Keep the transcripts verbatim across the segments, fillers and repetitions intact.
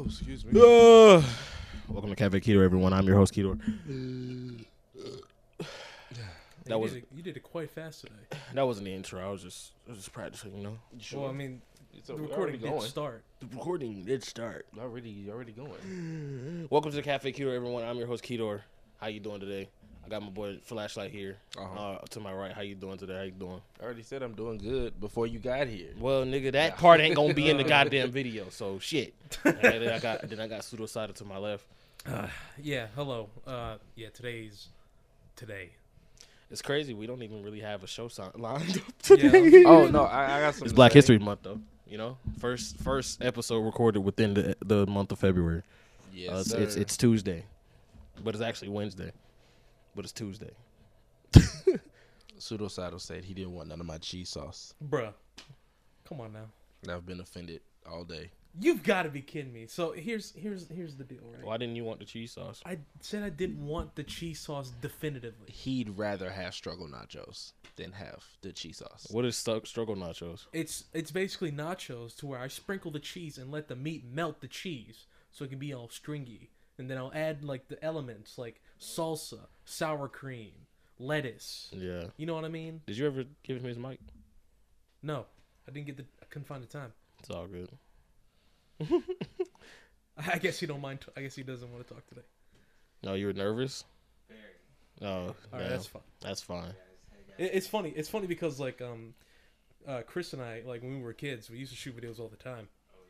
Oh, excuse me. Uh, welcome to Cafe Keto, everyone. I'm your host, Kido. That you was did it, you did it quite fast today. That wasn't the intro. I was just I was just practicing, you know. Sure. Well, I mean, it's a, the recording did start. The recording did start. Already, already going. Welcome to the Cafe Keto, everyone. I'm your host, Kido. How you doing today? I got my boy Flashlight here, uh-huh. uh, to my right. How you doing today? How you doing? I already said I'm doing good before you got here. Well, nigga, that part ain't gonna be in the goddamn video, so shit. And then I got then I got Pseudo Sato to my left. Uh, yeah, hello. Uh, yeah, today's today. It's crazy. We don't even really have a show sign lined up today. Yeah. Oh no, I, I got some. It's Black History Month though. You know, first first episode recorded within the the month of February. Yes, uh, it's, it's it's Tuesday, but it's actually Wednesday, but it's Tuesday. Pseudo Sato said he didn't want none of my cheese sauce. Bruh, come on now. I've been offended all day. You've got to be kidding me. So here's here's here's the deal, right? Why didn't you want the cheese sauce? I said I didn't want the cheese sauce definitively. He'd rather have struggle nachos than have the cheese sauce. What is st- struggle nachos? It's it's basically nachos to where I sprinkle the cheese and let the meat melt the cheese so it can be all stringy. And then I'll add like the elements like salsa, sour cream, lettuce. Yeah. You know what I mean? Did you ever give him his mic? No. I didn't get the I couldn't find the time. It's all good. I guess he don't mind. I guess he doesn't want to talk today. No, you were nervous? Very. Oh, all right, that's fine. That's fine. It, it's funny. It's funny because like um, uh, Chris and I, like when we were kids, we used to shoot videos all the time. Oh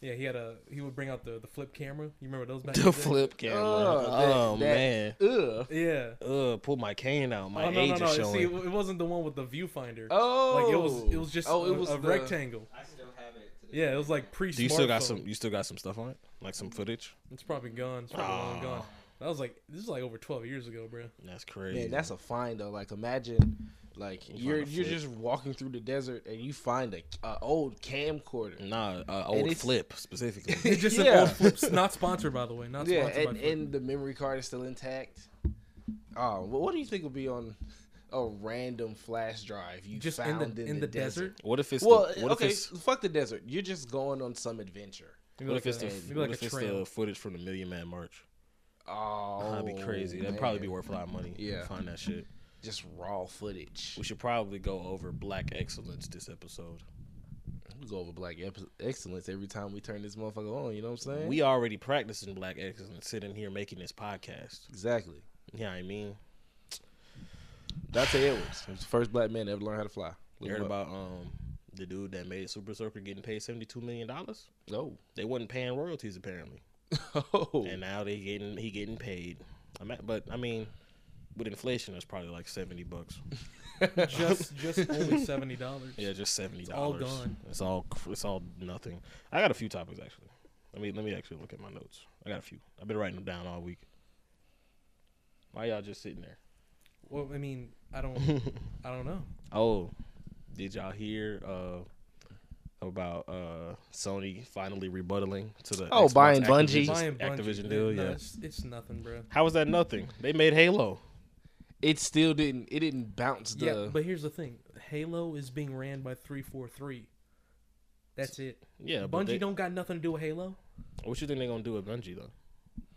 yeah. Yeah, he had a. He would bring out the, the flip camera. You remember those back? The then? Flip camera. Oh, oh that, man. Ugh. Yeah. Ugh. Pull my cane out. My oh, no, age no, no. is showing. See, it wasn't the one with the viewfinder. Oh. Like it was. It was just. Oh, it was a, a the... rectangle. I still have it. Yeah, it was like pre. Do you still got some? You still got some stuff on it, like some footage. It's probably gone. It's probably long gone. That was like this is like over twelve years ago, bro. That's crazy. Man, that's a find though. Like imagine, like you you're you're just walking through the desert and you find a, a old camcorder. Nah, a old flip specifically. It's just yeah. an old flip. It's not sponsored, by the way. Not yeah, sponsored. Yeah, and, and the memory card is still intact. Oh, well, what do you think will be on a random flash drive you just found in the, in in the, the desert? desert? What if it's well? The, what okay, if it's, fuck the desert. You're just going on some adventure. What if it's the, what if it's the footage from the Million Man March? Oh, that'd be crazy. Man. That'd probably be worth a lot of money. Yeah, find that shit. Just raw footage. We should probably go over Black Excellence this episode. We go over Black ep- Excellence every time we turn this motherfucker on. You know what I'm saying? We already practicing Black Excellence, sitting here making this podcast. Exactly. Yeah, I mean. Dante Edwards, the first black man to ever learn how to fly. Look you heard about um, the dude that made Super Circuit getting paid seventy-two million dollars? No. They wasn't paying royalties, apparently. Oh. And now they getting he getting paid. I'm at, but, I mean, with inflation, it's probably like seventy bucks. just just only seventy dollars? Yeah, just seventy dollars. It's all gone. It's all, it's all nothing. I got a few topics, actually. Let me, let me actually look at my notes. I got a few. I've been writing them down all week. Why y'all just sitting there? Well, I mean, I don't, I don't know. Oh, did y'all hear uh, about uh, Sony finally rebuttaling to the oh Xbox buying Activision, Bungie buying Activision Bungie, deal? No, yeah, it's, it's nothing, bro. How is that nothing? They made Halo. It still didn't. It didn't bounce. The... Yeah, but here's the thing: Halo is being ran by three forty-three. That's it. Yeah, Bungie they... don't got nothing to do with Halo. What you think they gonna do with Bungie though?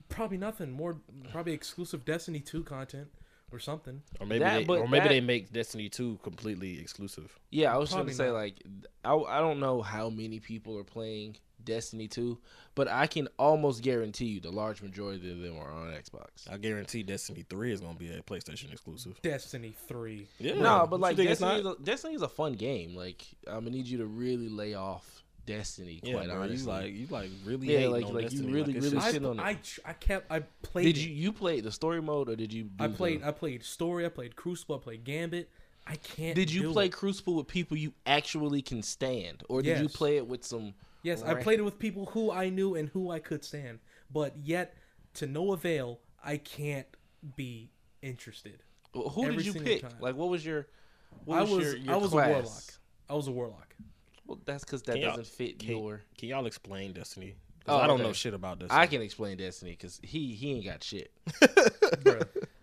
Probably nothing. More probably exclusive Destiny two content. Or something, or maybe, that, they, or maybe that, they make Destiny two completely exclusive. Yeah, I was Probably trying to say not. like I, I don't know how many people are playing Destiny two, but I can almost guarantee you the large majority of them are on Xbox. I guarantee Destiny three is going to be a PlayStation exclusive. Destiny three, yeah. No, but like Destiny, is a, Destiny is a fun game. Like I'm gonna need you to really lay off Destiny, yeah, quite bro, honestly. You like, you like really, yeah, like, on like Destiny, you really, like really shit on it. I, I kept, I played. Did it. you you played the story mode or did you? I played, the... I played story. I played Crucible. I played Gambit. I can't. Did you do play it. Crucible with people you actually can stand, or did yes. you play it with some? Yes, rank? I played it with people who I knew and who I could stand, but yet to no avail. I can't be interested. Well, who did you pick? Time. Like, what was your? What I was, was your, your I was class? a warlock. I was a warlock. Well, that's because that doesn't fit can, your... Can y'all explain Destiny? Oh, I don't okay. know shit about Destiny. I can explain Destiny because he, he ain't got shit.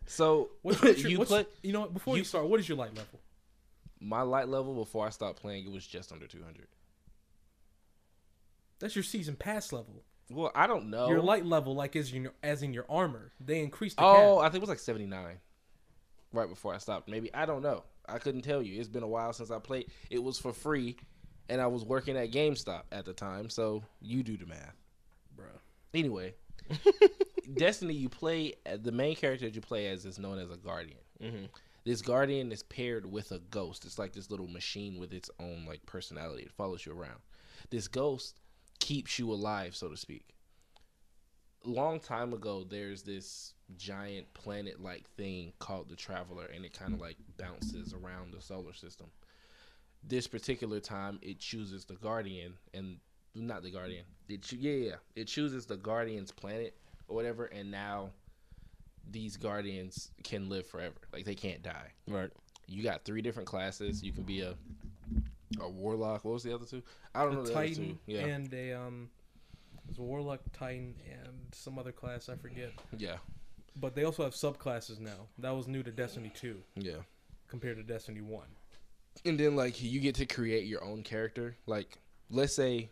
So, what's, what's your, you play... You know what? Before you, you start, what is your light level? My light level before I stopped playing, it was just under two hundred. That's your season pass level. Well, I don't know. Your light level, like as you as in your armor, they increased the Oh, cap. I think it was like seventy-nine right before I stopped. Maybe. I don't know. I couldn't tell you. It's been a while since I played. It was for free, and I was working at GameStop at the time, so you do the math. Bro. Anyway, Destiny, you play the main character that you play as is known as a guardian. Mm-hmm. This guardian is paired with a ghost. It's like this little machine with its own like personality. It follows you around. This ghost keeps you alive, so to speak. Long time ago, there's this giant planet-like thing called the Traveler, and it kind of like bounces around the solar system. This particular time, it chooses the Guardian, and not the Guardian. It cho- yeah, yeah, it chooses the Guardian's planet or whatever, and now these Guardians can live forever. Like, they can't die. Right. You got three different classes. You can be a a Warlock. What was the other two? I don't a know the Titan other two. Yeah. And a um, it was a Warlock, Titan, and some other class. I forget. Yeah. But they also have subclasses now. That was new to Destiny two. Yeah. Compared to Destiny one. And then, like, you get to create your own character. Like, let's say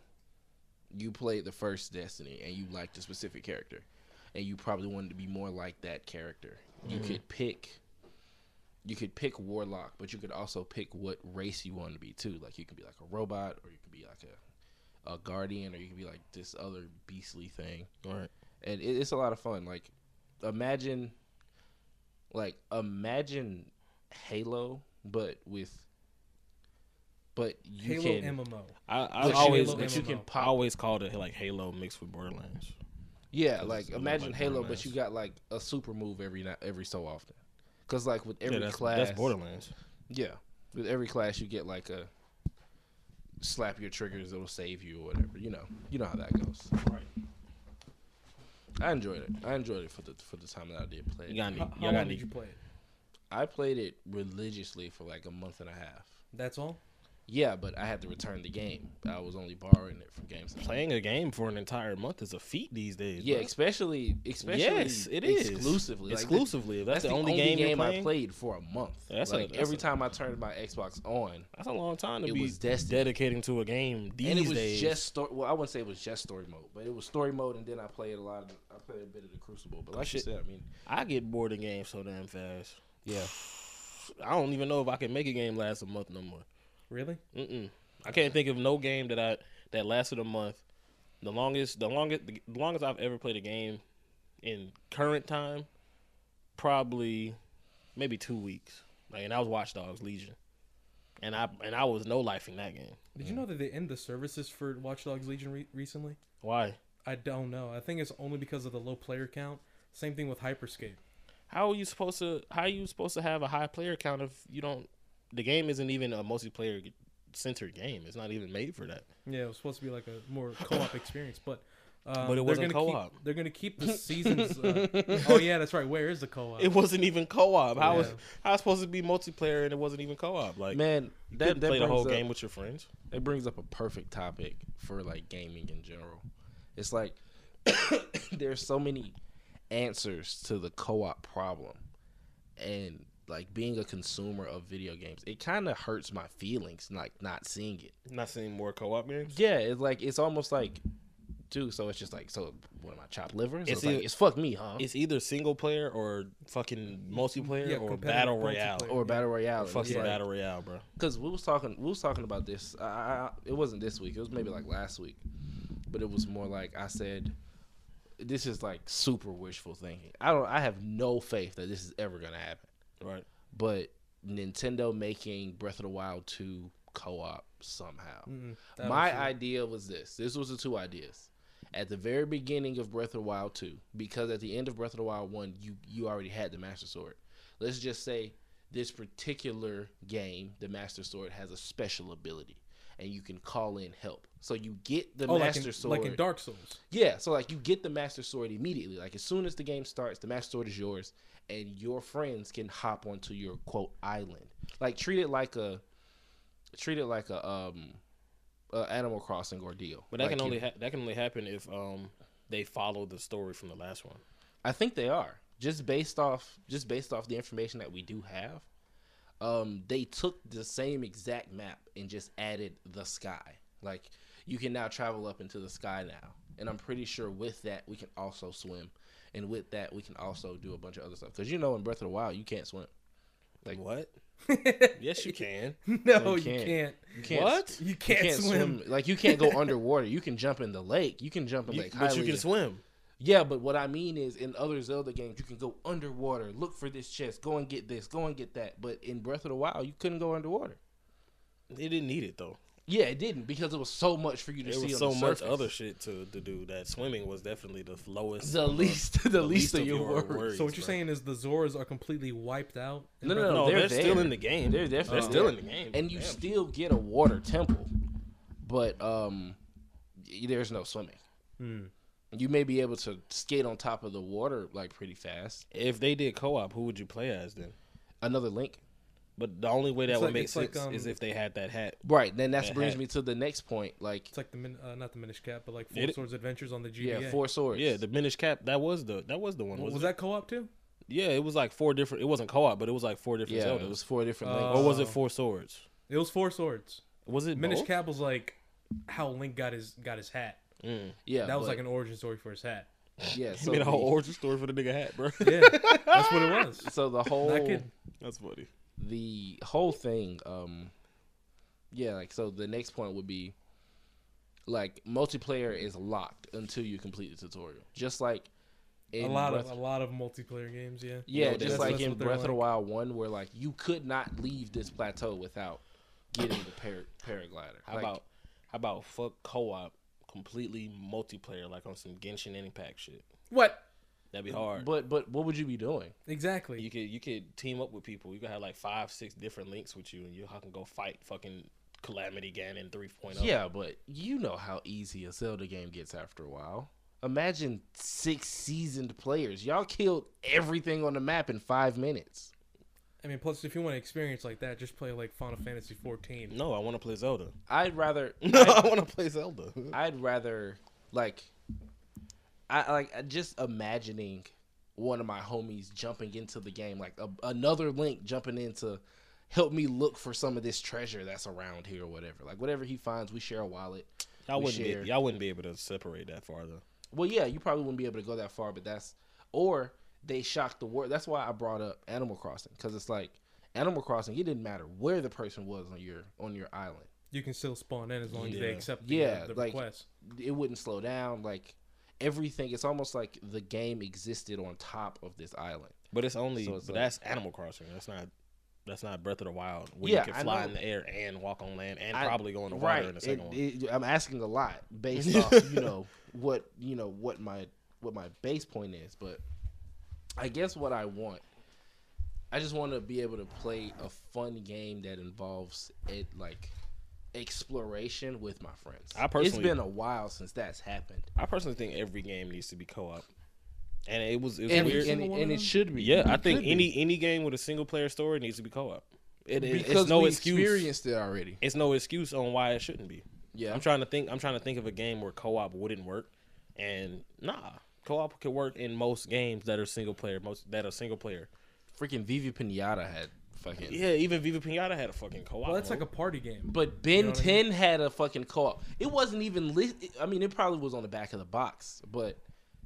you played the first Destiny and you liked a specific character. And you probably wanted to be more like that character. Mm-hmm. You could pick... You could pick Warlock, but you could also pick what race you want to be, too. Like, you could be, like, a robot, or you could be, like, a, a guardian, or you could be, like, this other beastly thing. Right. And it, it's a lot of fun. Like, imagine, like, imagine Halo, but with, but you Halo can. M M O. I, I always, but you can pop. I always called it, like, Halo mixed with Borderlands. Yeah, like, imagine like Halo, but you got, like, a super move every night, every so often. Because, like, with every yeah, that's, class... That's Borderlands. Yeah. With every class, you get, like, a... Slap your triggers, it'll save you or whatever. You know. You know how that goes. Right. I enjoyed it. I enjoyed it for the for the time that I did play it. You got any, how you got long any, did you play it? I played it religiously for, like, a month and a half. That's all? Yeah, but I had to return the game. I was only borrowing it from GameStop. Playing a game for an entire month is a feat these days. Yeah, bro. especially especially yes, it is exclusively. Exclusively, like, that's, that's the, the only, only game, game I played for a month. That's like a, that's every a, time I turned my Xbox on. That's a long time to it be was dedicating to a game these days. And it was days. just story. Well, I wouldn't say it was just story mode, but it was story mode, and then I played a lot. Of, I played a bit of the Crucible, but like Shit. you said, I mean, I get bored of games so damn fast. Yeah, I don't even know if I can make a game last a month no more. Really? Mm-mm. I can't think of no game that I that lasted a month. The longest, the longest, the longest I've ever played a game in current time, probably maybe two weeks. Like, and I was Watch Dogs Legion, and I and I was no life in that game. Did you know that they end the services for Watch Dogs Legion re- recently? Why? I don't know. I think it's only because of the low player count. Same thing with Hyperscape. How are you supposed to? How are you supposed to have a high player count if you don't? The game isn't even a multiplayer-centered game. It's not even made for that. Yeah, it was supposed to be like a more co-op experience, but um, but it wasn't they're gonna co-op. Keep, they're going to keep the seasons. Uh, oh yeah, that's right. Where is the co-op? It wasn't even co-op. How yeah. was how was supposed to be multiplayer and it wasn't even co-op? Like, man, you that, couldn't that play the whole up, game with your friends. It brings up a perfect topic for like gaming in general. It's like there's so many answers to the co-op problem, and. Like, being a consumer of video games, it kind of hurts my feelings, like, not seeing it. Not seeing more co-op games? Yeah, it's like, it's almost like, dude, so it's just like, so, what am I, chopped liver? So it's, it's, either, like, it's fuck me, huh? It's either single player or fucking multiplayer yeah, or Battle Royale. Or yeah. Battle Royale. Or fucking yeah. Battle Royale, bro. Because we was talking, we was talking about this, I, I, it wasn't this week, it was maybe like last week, but it was more like, I said, this is like super wishful thinking. I don't, I have no faith that this is ever going to happen. Right, but Nintendo making Breath of the Wild two co-op somehow. Mm, My idea was this. This was the two ideas. At the very beginning of Breath of the Wild two, because at the end of Breath of the Wild one, you, you already had the Master Sword. Let's just say this particular game, the Master Sword, has a special ability, and you can call in help. So you get the oh, Master like in, Sword. Like in Dark Souls. Yeah, so like you get the Master Sword immediately. Like as soon as the game starts, the Master Sword is yours. And your friends can hop onto your quote island. Like treat it like a, treat it like a um, a Animal Crossing ordeal. But that like can only ha- that can only happen if um they follow the story from the last one. I think they are just based off just based off the information that we do have. Um, they took the same exact map and just added the sky. Like you can now travel up into the sky now, And I'm pretty sure with that, we can also swim. And with that, we can also do a bunch of other stuff. Because, you know, in Breath of the Wild, you can't swim. Like what? Yes, you can. No, you can't. You can't. You can't. What? You can't, you can't swim. swim. Like, you can't go underwater. You can jump in the lake. You can jump in you, Lake But Highly. You can swim. Yeah, but what I mean is, in other Zelda games, you can go underwater, look for this chest, go and get this, go and get that. But in Breath of the Wild, you couldn't go underwater. They didn't need it, though. Yeah, it didn't, because it was so much for you to there see was on so the surface. Much other shit to, to do. That swimming was definitely the lowest, the least, the, the least, least of, of your worries. worries. So what you're bro. saying is the Zoras are completely wiped out? No, no, no, no, they're, they're still in the game. They're definitely they're still there. in the game, and you Damn. still get a water temple, but um, there's no swimming. Hmm. You may be able to skate on top of the water like pretty fast. If they did co-op, who would you play as then? Another Link. But the only way that it's would like, make sense like, um, is if they had that hat. Right. Then that, that brings hat. me to the next point. Like it's like the min, uh, not the Minish Cap, but like Four it, Swords Adventures on the G B A. Yeah, Four Swords. Yeah, the Minish Cap. That was the that was the one. Was, was that co-op too? Yeah, it was like four different. It wasn't co-op, but it was like four different. Yeah, Zelda. It was four different. Uh, or was it Four Swords? It was Four Swords. Was it Minish both? Cap was like how Link got his got his hat. Mm. Yeah, that was but, like an origin story for his hat. Yeah, so he made a whole the, origin story for the nigga hat, bro. Yeah, that's what it was. So the whole that kid, that's funny. The whole thing, um, yeah, like, so the next point would be, like, multiplayer is locked until you complete the tutorial. Just like in a lot Breath of a lot of multiplayer games, yeah, yeah, yeah just that's, like that's in Breath like. of the Wild one, where like you could not leave this plateau without getting the par paraglider. How like, about how about fuck co-op, completely multiplayer, like on some Genshin Impact shit? What? That'd be hard. But but what would you be doing? Exactly. You could you could team up with people. You could have like five, six different Links with you, and you can go fight fucking Calamity Ganon three point oh. Yeah, but you know how easy a Zelda game gets after a while. Imagine six seasoned players. Y'all killed everything on the map in five minutes. I mean, plus, if you want to experience like that, just play like Final Fantasy fourteen. No, I want to play Zelda. I'd rather... No, I'd, I want to play Zelda. I'd rather, like... I like just imagining one of my homies jumping into the game, like a, another Link jumping in to help me look for some of this treasure that's around here or whatever. Like whatever he finds, we share a wallet. Y'all wouldn't, y'all wouldn't be able to separate that far though. Well, yeah, you probably wouldn't be able to go that far, but that's or they shock the world. That's why I brought up Animal Crossing, because it's like Animal Crossing. It didn't matter where the person was on your on your island. You can still spawn in as long yeah. as they accept the, yeah, the, the like, request. It wouldn't slow down like. Everything, it's almost like the game existed on top of this island. But it's only, so it's but like, that's Animal Crossing. That's not, that's not Breath of the Wild. Where yeah, you can fly in the air and walk on land and I, probably go in the water right, in the second it, one. It, I'm asking a lot based off, you know, what you know what my what my base point is. But I guess what I want, I just want to be able to play a fun game that involves it like. Exploration with my friends. I personally, it's been a while since that's happened. I personally think every game needs to be co-op, and it was, it was and, weird, and, and it should be. Yeah, it I think any be. any game with a single player story needs to be co-op. It is because it's no we excuse. experienced it already. It's no excuse on why it shouldn't be. Yeah, I'm trying to think. I'm trying to think of a game where co-op wouldn't work, and nah, co-op could work in most games that are single player. Most that are single player. Freaking Viva Pinata had. Fucking. Yeah, even Viva Pinata had a fucking co-op. Well, that's mode. Like a party game. But Ben you know ten I mean? had a fucking co-op. It wasn't even listed. I mean, it probably was on the back of the box, but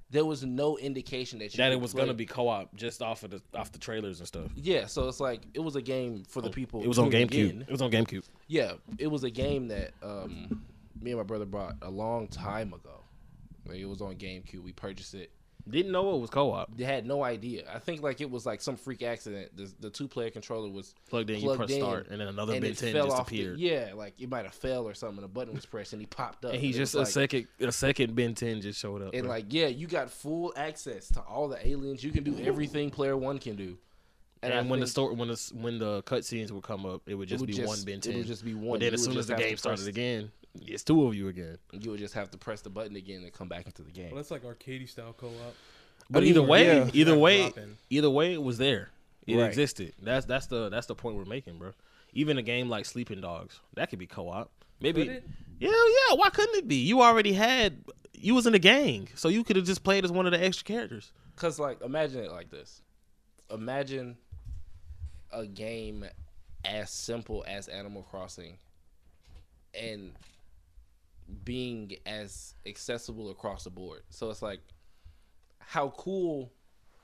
there was no indication that you that it was going to be co-op just off of the off the trailers and stuff. Yeah, so it's like it was a game for the people. It was on GameCube. In. It was on GameCube. Yeah, it was a game that um, me and my brother bought a long time ago. Like, it was on GameCube. We purchased it. Didn't know it was co-op. They had no idea. I think like it was like some freak accident. The, the two-player controller was plugged in. Plugged you press start, and then another Ben ten just appeared. The, yeah, like it might have fell or something. The button was pressed, and he popped up. And he and just a like, second, a second Ben ten just showed up. And bro. like, yeah, you got full access to all the aliens. You can do everything player one can do. And, and when, the story, when the when the cutscenes would come up, it would just it would be just, one Ben ten. It would just be one. But then you as soon as the game started again. It's two of you again. You would just have to press the button again and come back into the game. Well, that's like arcade style co-op. But I mean, either way, yeah, either way, dropping. either way, it was there. It right. existed. That's that's the that's the point we're making, bro. Even a game like Sleeping Dogs, that could be co-op. Maybe. Could it? Yeah, yeah. Why couldn't it be? You already had. You was in a gang, so you could have just played as one of the extra characters. Cause like, imagine it like this. Imagine a game as simple as Animal Crossing, and being as accessible across the board. So it's like, how cool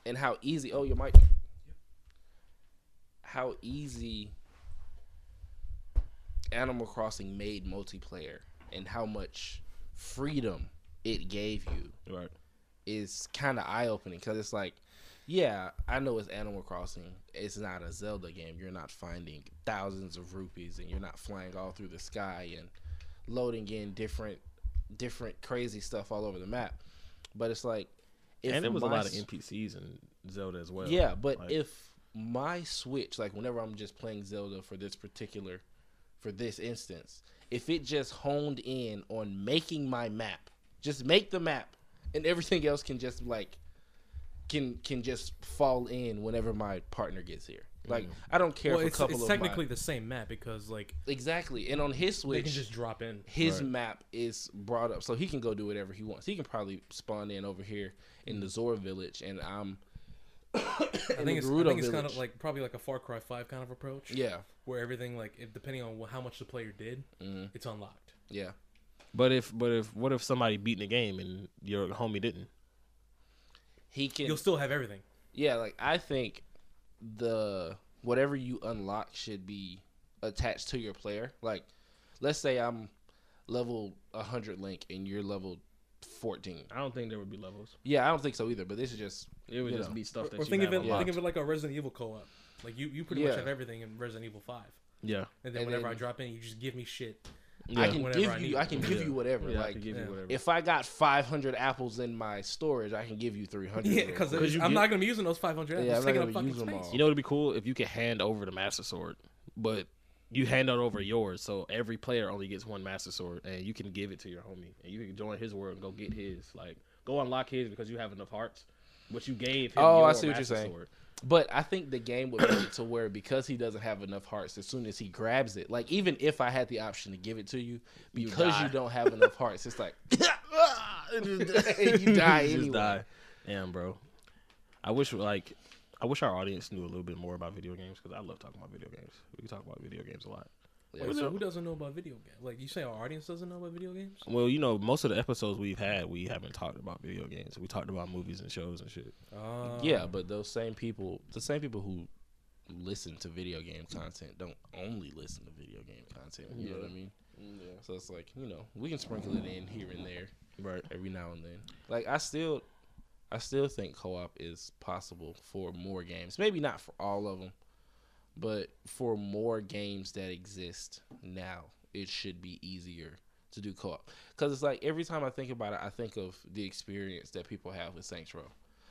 and how easy. Oh, your mic. How easy Animal Crossing made multiplayer and how much freedom it gave you, right, is kind of eye-opening, because it's like, yeah, I know it's Animal Crossing. It's not a Zelda game. You're not finding thousands of rupees and you're not flying all through the sky and loading in different different crazy stuff all over the map. But it's like, if and it was a lot of N P Cs in Zelda as well. Yeah, but like, if my Switch, like whenever I'm just playing Zelda for this particular, for this instance, if it just honed in on making my map, just make the map, and everything else can just like can can just fall in whenever my partner gets here. Like, mm. I don't care well, if it's, a couple it's of It's technically my... the same map because, like... Exactly. And on his Switch... They can just drop in. His right. map is brought up, so he can go do whatever he wants. He can probably spawn in over here in the Zora Village, and I'm... I think it's, I think it's kind of like probably like a Far Cry five kind of approach. Yeah. Where everything, like, if, depending on how much the player did, mm. it's unlocked. Yeah. But if... But if... What if somebody beat the game and your homie didn't? He can... You'll still have everything. Yeah, like, I think... the whatever you unlock should be attached to your player. Like, let's say I'm level one hundred Link and you're level fourteen. I don't think there would be levels. Yeah, I don't think so either, but this is just... It would just know. be stuff that or you think have of it, unlocked. Think of it like a Resident Evil co-op. Like, you, you pretty yeah. much have everything in Resident Evil five. Yeah. And then and whenever then, I drop in, you just give me shit. Yeah. I can give I you I can give, yeah. you, whatever. Yeah, like, I can give yeah. you whatever. If I got five hundred apples in my storage, I can give you three hundred. Yeah, because I'm get, not going to be using those five hundred apples. Yeah, I'm taking up fucking space. You know what would be cool? If you could hand over the Master Sword, but you hand out over yours, so every player only gets one Master Sword, and you can give it to your homie, and you can join his world and go get his. Like, go unlock his because you have enough hearts, but you gave him oh, your I see what Master you're saying. Sword. But I think the game would make it to where, because he doesn't have enough hearts, as soon as he grabs it, like, even if I had the option to give it to you, because you, you don't have enough hearts, it's like, and you die anyway. Just die. Damn, bro. I wish, like, I wish our audience knew a little bit more about video games, because I love talking about video games. We can talk about video games a lot. Yeah. Wait, so who doesn't know about video games? Like, you say our audience doesn't know about video games? Well, you know, most of the episodes we've had, we haven't talked about video games. We talked about movies and shows and shit. Uh, yeah, but those same people, the same people who listen to video game content don't only listen to video game content. You yeah. know what I mean? Yeah. So it's like, you know, we can sprinkle it in here and there, right? Every now and then. Like, I still, I still think co-op is possible for more games. Maybe not for all of them. But for more games that exist now, it should be easier to do co-op. Because it's like, every time I think about it, I think of the experience that people have with Saints Row.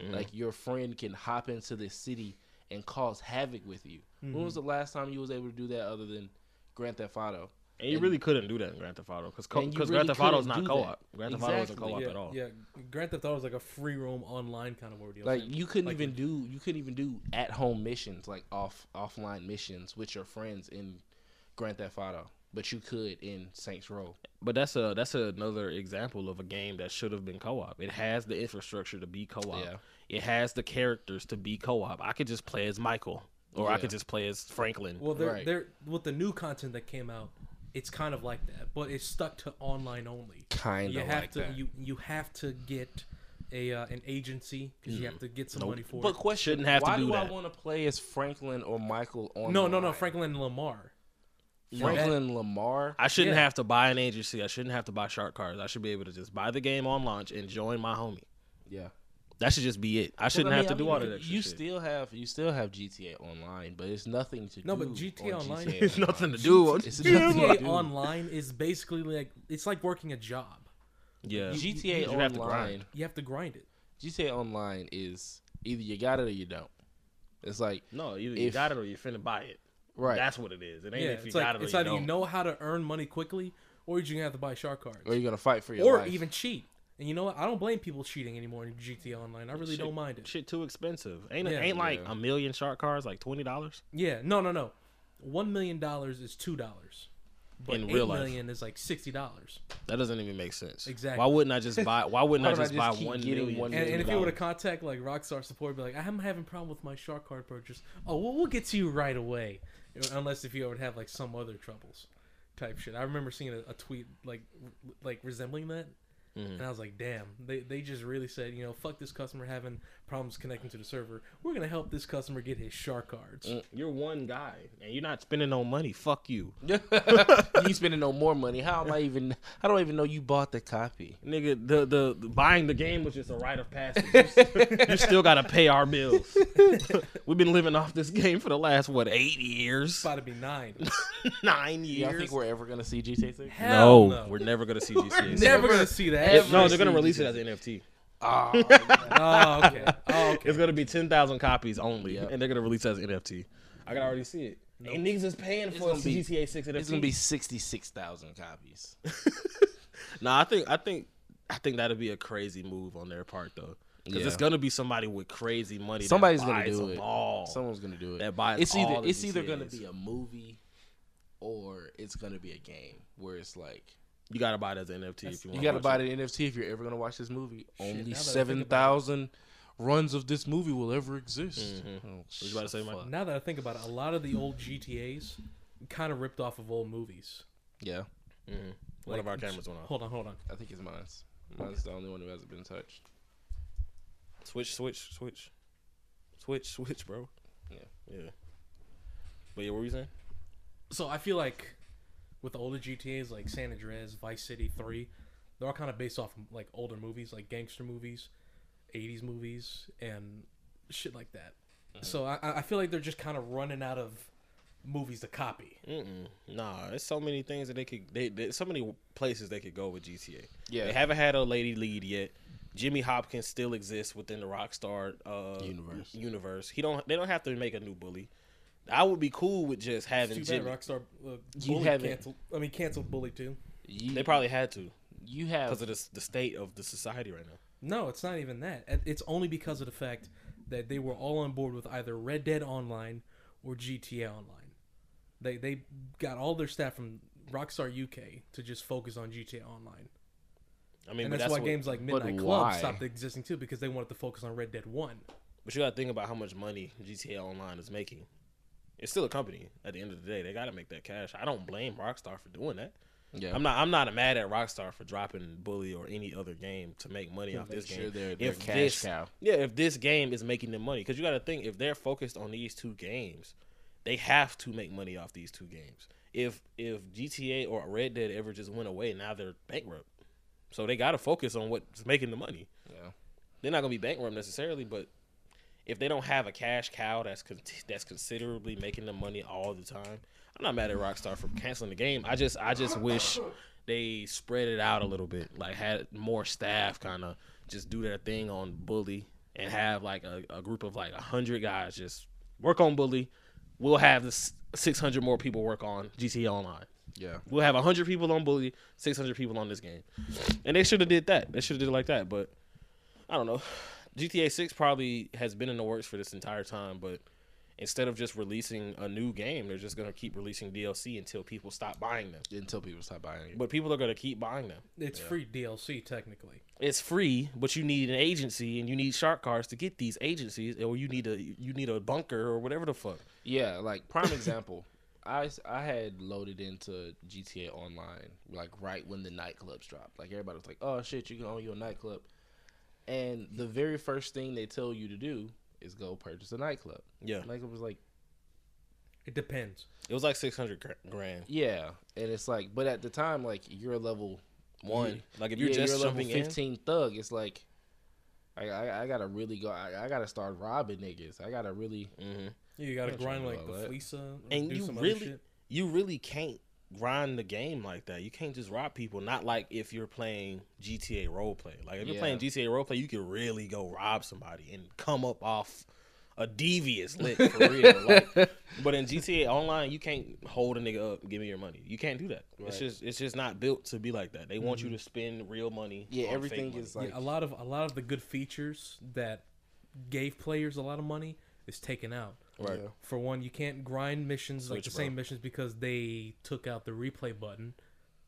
Mm-hmm. Like, your friend can hop into this city and cause havoc with you. Mm-hmm. When was the last time you was able to do that other than Grand Theft Auto? And, and you really couldn't do that in Grand Theft Auto. Because co- really Grand Theft Auto is not co-op. That. Grand Theft Auto exactly. isn't co-op yeah, at all. Yeah, Grand Theft Auto is like a free roam online kind of ordeal. Like, you couldn't like even do you couldn't even do at home missions, like off offline missions with your friends in Grand Theft Auto, but you could in Saints Row. But that's a that's another example of a game that should have been co-op. It has the infrastructure to be co-op. Yeah. It has the characters to be co-op. I could just play as Michael, or yeah. I could just play as Franklin. Well, they're, right. they're, with the new content that came out, it's kind of like that, but it's stuck to online only. Kind of like to, that. You you have to get a uh, an agency because mm. you have to get some nope. money for but it. But question, Shouldn't have why to do, do that. I want to play as Franklin or Michael online? No, no, no, Franklin Lamar. Franklin Lamar? I shouldn't yeah. have to buy an agency. I shouldn't have to buy shark cards. I should be able to just buy the game on launch and join my homie. Yeah. That should just be it. I shouldn't I mean, have to I mean, do all that extra you shit. Still have, you still have G T A Online, but it's nothing to no, do. No, but G T A on Online is nothing to do. It's G T A Online is basically like, it's like working a job. Yeah. You, G T A you, you Online. Have to grind. You have to grind it. G T A Online is either you got it or you don't. It's like. No, either if, you got it or you're finna buy it. Right. That's what it is. It ain't yeah, if you like, got it or you don't. It's either you know how to earn money quickly or you're going to have to buy shark cards. Or you're going to fight for your or life. Or even cheat. And you know what? I don't blame people cheating anymore in G T A Online. I really shit, don't mind it. Shit too expensive. Ain't yeah, ain't yeah. like a million shark cards like twenty dollars? Yeah, no, no, no. One million dollars is two dollars. But in real life, eight million is like sixty dollars. That doesn't even make sense. Exactly. Why wouldn't I just buy? Why wouldn't why I just, I just buy one million? one million? And, and if you were to contact like Rockstar support, be like, I'm having a problem with my shark card purchase. Oh, well, we'll get to you right away. Unless if you would have like some other troubles. type shit. I remember seeing a, a tweet like like resembling that, mm-hmm. and I was like, damn, they they just really said, you know, fuck this customer having problems connecting to the server. We're gonna help this customer get his shark cards. Uh, you're one guy, and you're not spending no money. Fuck you. You spending no more money. How am I even? I don't even know you bought the copy, nigga. The the, the buying the game was just a rite of passage. You still gotta pay our bills. We've been living off this game for the last what eight years? It's about to be nine. Nine years. Y'all think we're ever gonna see G T A Six? No, no, we're never gonna see G T A Six. We're never gonna see that. If, no, they're gonna release it as an N F T. Oh, oh, okay. oh, okay. It's gonna be ten thousand copies only, yep. and they're gonna release it as an N F T. I can already see it. Nope. And niggas is paying for it's be, G T A Six N F T. It's gonna be sixty-six thousand copies. Nah, I think I think I think that'd be a crazy move on their part though, because yeah. it's gonna be somebody with crazy money. Somebody's that buys gonna do it. All, Someone's gonna do it. That buys it's all either it's G T As. Either gonna be a movie, or it's gonna be a game where it's like. You gotta buy it as an N F T That's, if you want. You gotta buy it as an N F T if you're ever gonna watch this movie. Shit, only seven thousand runs of this movie will ever exist. Mm-hmm. Oh, what you about to say, Michael? Now that I think about it, a lot of the old G T As kind of ripped off of old movies. Yeah. Mm-hmm. Like, one of our cameras went off. Hold on, hold on. I think it's mine. Mine's the only one who hasn't been touched. Switch, switch, switch, switch, switch, bro. Yeah, yeah. But yeah, what were you saying? So I feel like. With the older G T As like San Andreas, Vice City three, they're all kind of based off like older movies, like gangster movies, eighties movies, and shit like that. Mm-hmm. So I, I feel like they're just kind of running out of movies to copy. Mm-mm. Nah, there's so many things that they could, they, there's so many places they could go with G T A. Yeah, they haven't had a lady lead yet. Jimmy Hopkins still exists within the Rockstar uh, universe. Universe, he don't, they don't have to make a new Bully. I would be cool with just having Jimmy. Rockstar, uh, you canceled. I mean, canceled Bully too. You, they probably had to. You have because of the, the state of the society right now. No, it's not even that. It's only because of the fact that they were all on board with either Red Dead Online or G T A Online. They they got all their staff from Rockstar U K to just focus on G T A Online. I mean, and that's, that's why what, games like Midnight Club why? stopped existing too, because they wanted to focus on Red Dead One. But you got to think about how much money G T A Online is making. It's still a company. At the end of the day, they gotta make that cash. I don't blame Rockstar for doing that. Yeah, I'm not. I'm not mad at Rockstar for dropping Bully or any other game to make money off this sure game. They're, they're if cash this, cow. Yeah, if this game is making them money, because you gotta think if they're focused on these two games, they have to make money off these two games. If if G T A or Red Dead ever just went away, now they're bankrupt. So they gotta focus on what's making the money. Yeah, they're not gonna be bankrupt necessarily, but. If they don't have a cash cow that's con- that's considerably making them money all the time, I'm not mad at Rockstar for canceling the game. I just I just wish they spread it out a little bit, like had more staff kind of just do their thing on Bully and have like a, a group of like a hundred guys just work on Bully. We'll have this six hundred more people work on G T A Online. Yeah, we'll have a hundred people on Bully, six hundred people on this game, and they should have did that. They should have did it like that, but I don't know. G T A Six probably has been in the works for this entire time, but instead of just releasing a new game, they're just gonna keep releasing D L C until people stop buying them. Until people stop buying it, but people are gonna keep buying them. It's yeah. free D L C technically. It's free, but you need an agency and you need shark cards to get these agencies, or you need a you need a bunker or whatever the fuck. Yeah, like prime example, I I had loaded into G T A Online like right when the nightclubs dropped. Like everybody was like, "Oh shit, you can own your nightclub." And the very first thing they tell you to do is go purchase a nightclub. Yeah. Nightclub was like... It depends. It was like six hundred grand. Yeah. And it's like... But at the time, like, you're a level one. You, like, if you're yeah, just you're jumping level fifteen in. Thug, it's like, I, I, I gotta really go... I, I gotta start robbing niggas. I gotta really... Mm-hmm. You gotta grind, like, the fleece up. And you really, you really can't grind the game like that. You can't just rob people. Not like if you're playing G T A roleplay. Like if you're yeah. playing G T A roleplay, you can really go rob somebody and come up off a devious lick for real. Like, but in G T A Online, you can't hold a nigga up and give me your money. You can't do that. Right. It's just it's just not built to be like that. They mm-hmm. want you to spend real money. Yeah, everything is like yeah, a lot of a lot of the good features that gave players a lot of money is taken out. Right. Yeah. For one, you can't grind missions Switch, like the bro. same missions because they took out the replay button,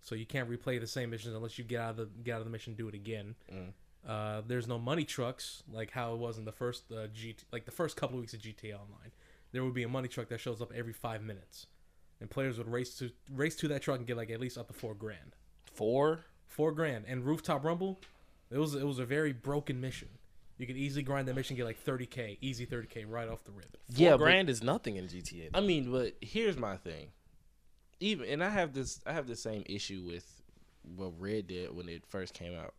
so you can't replay the same missions unless you get out of the get out of the mission and do it again. Mm. Uh, there's no money trucks like how it was in the first uh, G T, like the first couple of weeks of G T A Online. There would be a money truck that shows up every five minutes. and players would race to race to that truck and get like at least up to four grand. Four? Four grand. And Rooftop Rumble, it was it was a very broken mission. You could easily grind that mission, get like thirty K, easy thirty K right off the rip. Four yeah, grand but, is nothing in G T A. Though. I mean, but here's my thing. Even and I have this I have the same issue with what Red did when it first came out.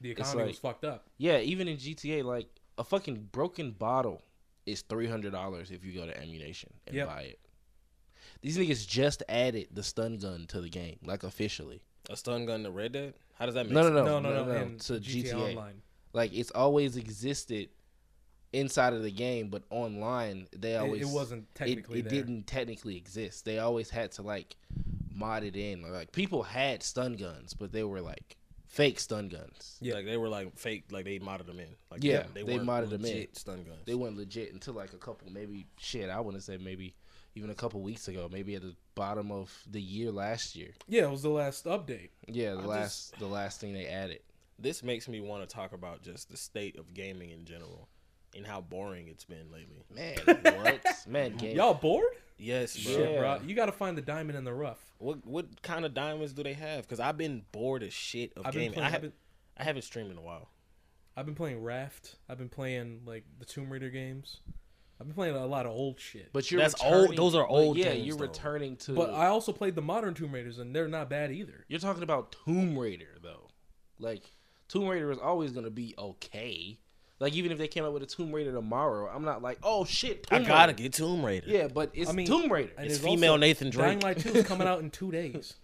The economy like, was fucked up. Yeah, even in G T A, like a fucking broken bottle is three hundred dollars if you go to ammunition and yep. buy it. These niggas just added the stun gun to the game, like officially. A stun gun to Red Dead? How does that make no, sense? No, no, no, no, no, no, no. To G T A Online. Like, it's always existed inside of the game, but online, they always... It, it wasn't technically It, it there. didn't technically exist. They always had to, like, mod it in. Like, people had stun guns, but they were, like, fake stun guns. Yeah, like, they were, like, fake, like, they modded them in. Like, yeah, they, they, they modded them in. Stun guns. They weren't legit until, like, a couple, maybe, shit, I want to say maybe... Even a couple weeks ago, maybe at the bottom of the year last year. Yeah, it was the last update. Yeah, the I last just, the last thing they added. This makes me want to talk about just the state of gaming in general and how boring it's been lately. Man, what? Man, game. Y'all bored? Yes, bro. Shit, bro. You got to find the diamond in the rough. What what kind of diamonds do they have? Because I've been bored as shit of I've gaming. Been playing, I haven't I haven't streamed in a while. I've been playing Raft. I've been playing like the Tomb Raider games. I've been playing a lot of old shit. But you're That's old. Those are old games. Yeah, you're though. returning to... But I also played the modern Tomb Raiders, and they're not bad either. You're talking about Tomb Raider, though. Like, Tomb Raider is always going to be okay. Like, even if they came out with a Tomb Raider tomorrow, I'm not like, oh, shit, Tomb I got to get Tomb Raider. Yeah, but it's I mean, Tomb Raider. And it's female Nathan Drake. Dying Light two is coming out in two days.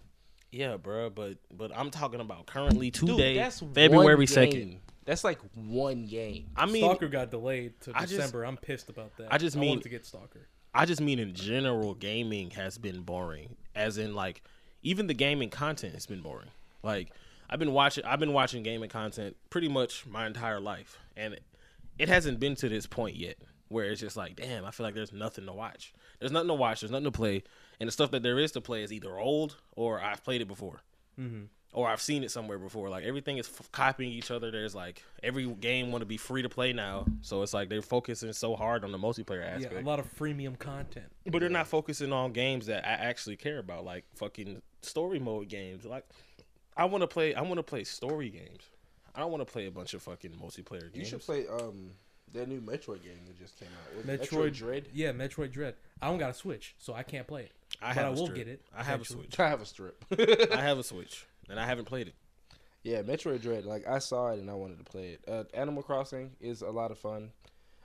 Yeah, bro, but but I'm talking about currently today, February second. That's like one game. I mean, Stalker got delayed to I December. Just, I'm pissed about that. I just I mean to get Stalker. I just mean in general, gaming has been boring. As in, like, even the gaming content has been boring. Like, I've been watching, I've been watching gaming content pretty much my entire life, and it, it hasn't been to this point yet where it's just like, damn, I feel like there's nothing to watch. There's nothing to watch. There's nothing to play, and the stuff that there is to play is either old or I've played it before. Mm-hmm. Or I've seen it somewhere before. Like, everything is f- copying each other. There's, like, every game want to be free to play now. So it's like they're focusing so hard on the multiplayer aspect. Yeah, a lot of freemium content. But they're not focusing on games that I actually care about, like fucking story mode games. Like, I want to play. I want to play story games. I don't want to play a bunch of fucking multiplayer games. You should play um that new Metroid game that just came out. Metroid, Metroid Dread. Yeah, Metroid Dread. I don't got a Switch, so I can't play it. I but have. I will get it. I have Metroid. a Switch. I have a strip. I have a Switch. And I haven't played it. Yeah, Metroid Dread. Like, I saw it and I wanted to play it. Uh, Animal Crossing is a lot of fun.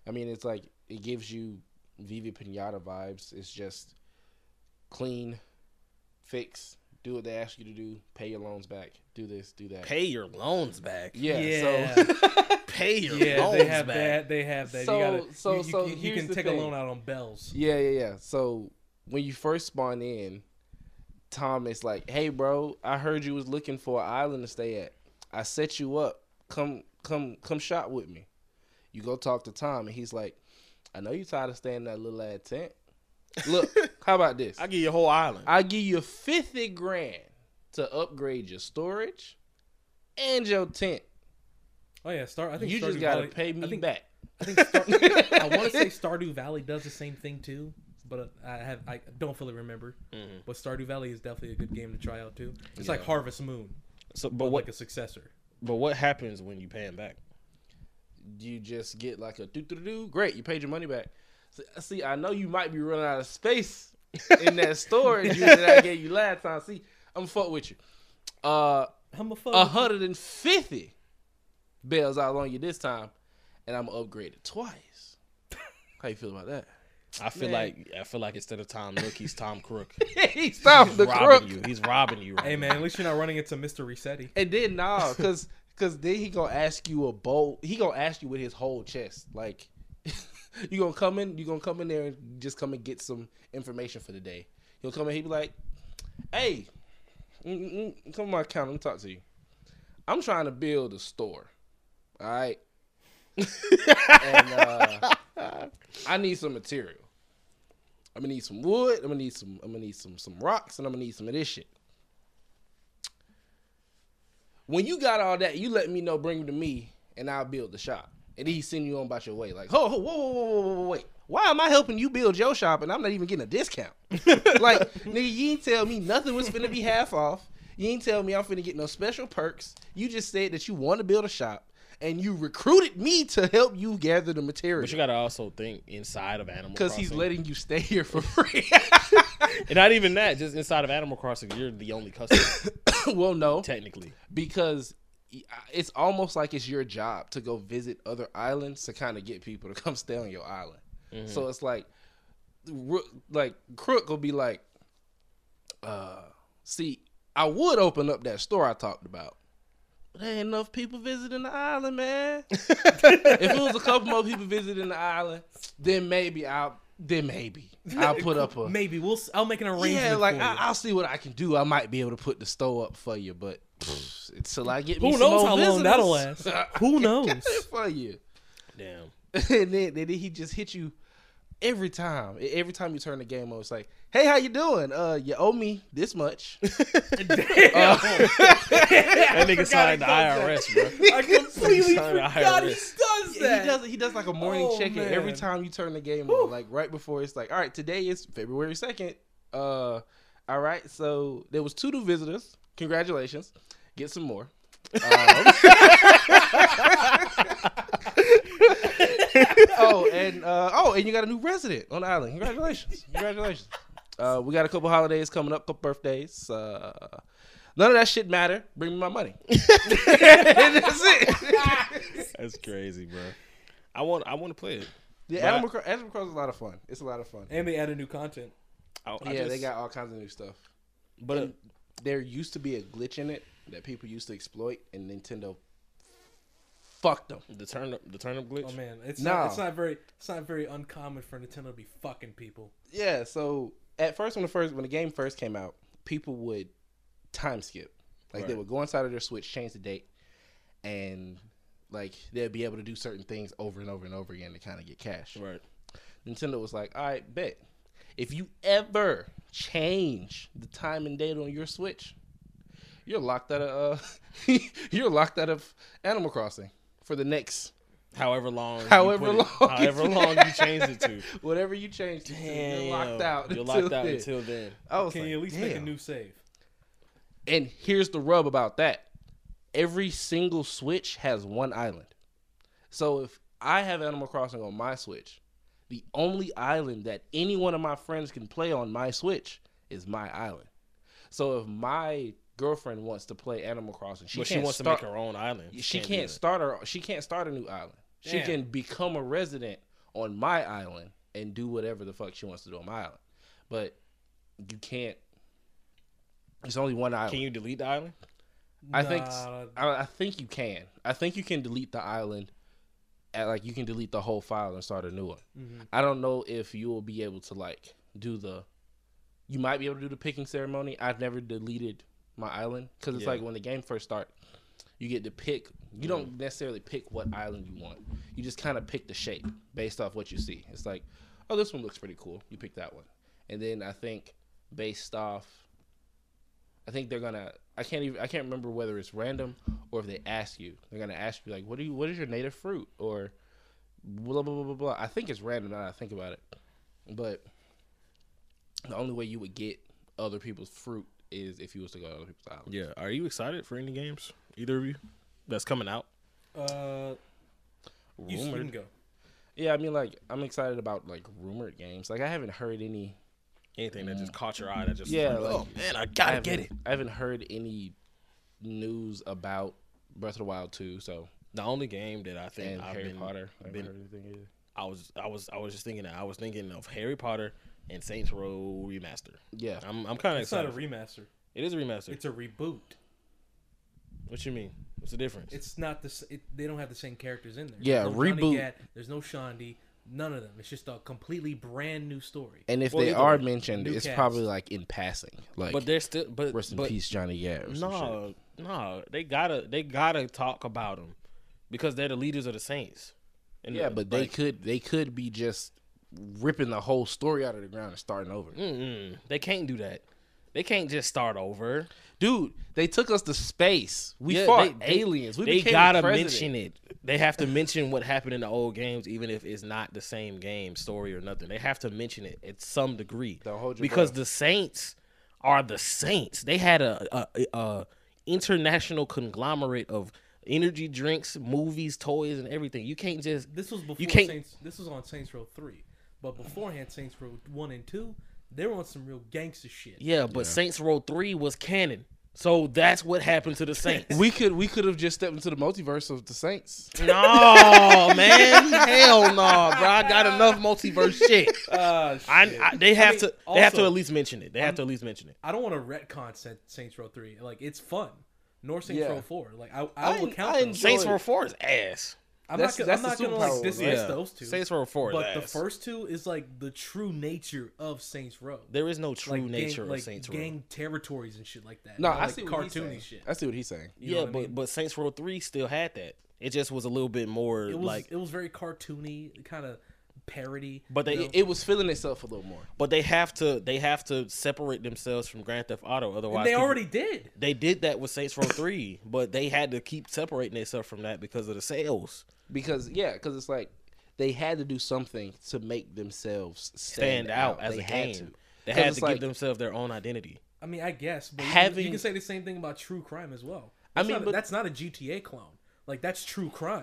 I mean, it's like, it gives you Vivi Pinata vibes. It's just clean, fix, do what they ask you to do, pay your loans back, do this, do that. Pay your loans back? Yeah. yeah. So Pay your yeah, loans back. Yeah, they have back. that. They have that. So, you gotta, so, you, so you, you can take thing. a loan out on bells. Yeah, yeah, yeah. So, when you first spawn in, Thomas, like, hey, bro, I heard you was looking for an island to stay at. I set you up. Come, come, come shop with me. You go talk to Tom, and he's like, I know you tired of staying in that little ass tent. Look, how about this? I give you a whole island. I give you fifty grand to upgrade your storage and your tent. Oh, yeah. Star- I think you Stardew just got to Valley- pay me I think, back. I, think Star- I want to say Stardew Valley does the same thing, too. But I have I don't fully remember. Mm-hmm. But Stardew Valley is definitely a good game to try out too. It's yeah. like Harvest Moon, so but, but what, like a successor. But what happens when you pay them back? You just get like a do do do. Great, you paid your money back. So, see, I know you might be running out of space in that storage that I gave you last time. See, I'm fuck with you. Uh, I'm a fuck. one hundred fifty bells out on you this time, and I'm upgraded twice. How you feel about that? I feel Man. like I feel like instead of Tom Nook, he's Tom Crook. he's Tom he's the robbing crook. you. He's robbing you. Right hey man, now. At least you're not running into Mister Resetti. And then nah, cause cause then he gonna ask you a bowl. He gonna ask you with his whole chest. Like you gonna come in, you gonna come in there and just come and get some information for the day. He'll come in, he'll be like, hey, come to my account, let me talk to you. I'm trying to build a store. All right. and uh I need some material. I'm gonna need some wood. I'm gonna need some. I'm gonna need some some rocks, and I'm gonna need some of this shit. When you got all that, you let me know. Bring them to me, and I'll build the shop. And he send you on about your way. Like, oh, whoa, whoa, whoa, whoa, whoa, wait, why am I helping you build your shop and I'm not even getting a discount? Like, nigga, you ain't tell me nothing was finna be half off. You ain't tell me I'm finna get no special perks. You just said that you want to build a shop, and you recruited me to help you gather the material. But you gotta also think inside of Animal Crossing. Because he's letting you stay here for free. And not even that, just inside of Animal Crossing, you're the only customer. Well, no. Technically. Because it's almost like it's your job to go visit other islands to kind of get people to come stay on your island. Mm-hmm. So it's like, like Crook will be like, uh, see, I would open up that store I talked about, but there ain't enough people visiting the island, man. If it was a couple more people visiting the island, then maybe I'll, then maybe I'll put up a, maybe we'll, I'll make an arrangement. Yeah, like I, I'll see what I can do. I might be able to put the store up for you, but pff, until I get me who knows how visitors, long that'll last. Who knows for you? Damn. And then, then he just hit you every time. Every time you turn the game on, it's like, hey, how you doing? Uh, you owe me this much. Damn. Uh, that nigga signed the I R S, bro. I completely forgot he does that. He does, he does like a morning oh, check-in every time you turn the game Whew. on. Like right before, it's like, all right, today is February second. Uh, all right, so there was two new visitors. Congratulations. Get some more. Um, oh, and uh, oh, and you got a new resident on the island. Congratulations. Congratulations. Uh, we got a couple holidays coming up, couple birthdays. Uh, none of that shit matter. Bring me my money. That's it. That's crazy, bro. I want I want to play it. Yeah, Animal Crossing is a lot of fun. It's a lot of fun. And they added new content. I, I yeah, just, they got all kinds of new stuff. But uh, there used to be a glitch in it that people used to exploit, and Nintendo fucked them. The turnip, the turnip glitch. Oh man, it's no. not, it's not very, it's not very uncommon for Nintendo to be fucking people. Yeah. So at first, when the first, when the game first came out, people would time skip. Like right. they would go inside of their Switch, change the date, and like they'd be able to do certain things over and over and over again to kind of get cash. Right. Nintendo was like, all right, bet if you ever change the time and date on your Switch, you're locked out of uh, you're locked out of Animal Crossing for the next however long, however long, it, however long you change it to, whatever you change to, damn, you're locked out. You're locked out then. until then. I was Can like, you at least damn. make a new save? And here's the rub about that: every single Switch has one island. So if I have Animal Crossing on my Switch, the only island that any one of my friends can play on my Switch is my island. So if my girlfriend wants to play Animal Crossing, she, but she wants start, to make her own island. She, she can't, can't start her. She can't start a new island. Damn. She can become a resident on my island and do whatever the fuck she wants to do on my island. But you can't. It's only one island. Can you delete the island? I nah. think. I, I think you can. I think you can delete the island. At, like you can delete the whole file and start a new one. Mm-hmm. I don't know if you will be able to like do the. You might be able to do the picking ceremony. I've never deleted my island, because it's yeah. like when the game first starts, you get to pick. You don't necessarily pick what island you want. You just kind of pick the shape based off what you see. It's like, oh, this one looks pretty cool. You pick that one, and then I think based off, I think they're gonna. I can't even. I can't remember whether it's random or if they ask you. They're gonna ask you like, what do you? What is your native fruit? Or blah blah blah blah blah. I think it's random now that I think about it, but the only way you would get other people's fruit is if you was to go to other people's islands. Yeah. Are you excited for any games? Either of you? That's coming out? Uh, you shouldn't go. Yeah, I mean, like, I'm excited about, like, rumored games. Like, I haven't heard any... Anything that just caught your eye that just... Yeah, like, oh, man, I gotta I get it. I haven't heard any news about Breath of the Wild two, so... The only game that I think and I've Harry been... Potter. I haven't heard anything either. I was, I, was, I was just thinking that. I was thinking of Harry Potter... and Saints Row remaster. Yeah, I'm. I'm kind of excited. It's not a remaster. It is a remaster. It's a reboot. What you mean? What's the difference? It's not the. It, they don't have the same characters in there. Yeah, there's no reboot. Gat, there's no Shandi. None of them. It's just a completely brand new story. And if well, they are way, mentioned, it's cast. probably like in passing. Like, but they're still. But rest in but, peace, Johnny Gat. No, no, they gotta. They gotta talk about them because they're the leaders of the Saints. And yeah, the, but like, they could. They could be just ripping the whole story out of the ground and starting over. Mm-mm. They can't do that. They can't just start over, dude. They took us to space. We yeah, fought they, aliens. They, we they gotta mention it. They have to mention what happened in the old games, even if it's not the same game, story, or nothing. They have to mention it at some degree. Don't hold your because breath. The Saints are the Saints. They had a, a, a international conglomerate of energy drinks, movies, toys, and everything. You can't just... This was, before Saints, this was on Saints Row three. But beforehand, Saints Row one and two, they were on some real gangster shit. Yeah, but yeah. Saints Row three was canon. So that's what happened to the Saints. We could we could have just stepped into the multiverse of the Saints. No, man, hell no, bro. I got enough multiverse shit. Uh, shit. I, I, they have I mean, to they also, have to at least mention it. They have I'm, to at least mention it. I don't want to retcon Saints Row three. Like it's fun. Nor Saints yeah. Row four. Like I I, I will count I Saints Row four is ass. I'm that's, not gonna, I'm not gonna like dismiss yeah. those two. Saints Row four, but the ass. First two is like the true nature of Saints Row. There is no true like nature gang, of like Saints Row. Gang territories and shit like that. No, you know, I like see what he's saying. Shit. I see what he's saying. You yeah, but I mean? But Saints Row three still had that. It just was a little bit more it was, like it was very cartoony, kind of parody. But they you know? it was feeling itself a little more. But they have to they have to separate themselves from Grand Theft Auto, otherwise and they people, already did. They did that with Saints Row three, but they had to keep separating themselves from that because of the sales. Because, yeah, because it's like they had to do something to make themselves stand, stand out, out as they a game. To. They had to like, give themselves their own identity. I mean, I guess, but having, you, can, you can say the same thing about true crime as well. That's I mean, not, but, that's not a G T A clone. Like, that's true crime.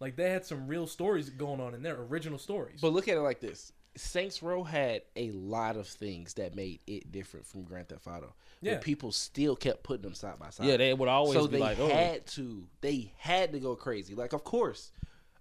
Like, they had some real stories going on in there, original stories. But look at it like this. Saints Row had a lot of things that made it different from Grand Theft Auto. Yeah. But people still kept putting them side by side. Yeah, they would always so be like, oh. So they had to. They had to go crazy. Like, of course,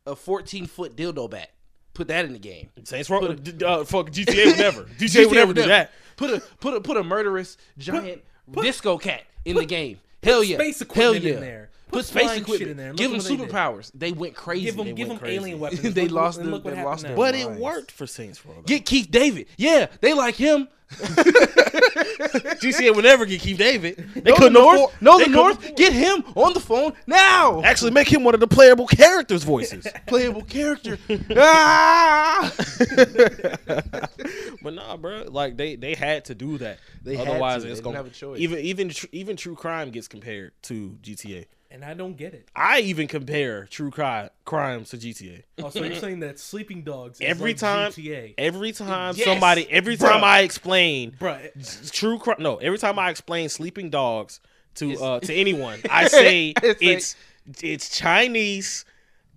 a fourteen-foot dildo bat. Put that in the game. Saints Row, a, uh, fuck, G T A would never. G T A would never do that. Put a put a, put a murderous giant put, disco cat in put, the game. Hell yeah. Space equipment Hell yeah. in there. Put, put space equipment shit in there. Give them superpowers. They, they went crazy. Give them, they give them crazy. Alien weapons. they lost them. They lost them. But it worked for Saints Row. Though. Get Keith David. Yeah, they like him. G C A would never get Keith David. They no could the North. North. No, they the North. North. Get him on the phone now. Actually, make him one of the playable characters' voices. Playable character. ah! But nah, bro. Like they, they had to do that. They Otherwise, had to. It's going to have a choice. Even even tr- even true crime gets compared to G T A. And I don't get it. I even compare true crime crimes to G T A. Oh, so you're saying that Sleeping Dogs is every like time, G T A? Every time yes. somebody, every Bruh. time I explain Bruh. true crime, no, every time I explain Sleeping Dogs to yes. uh, to anyone, I say it's it's, like, it's Chinese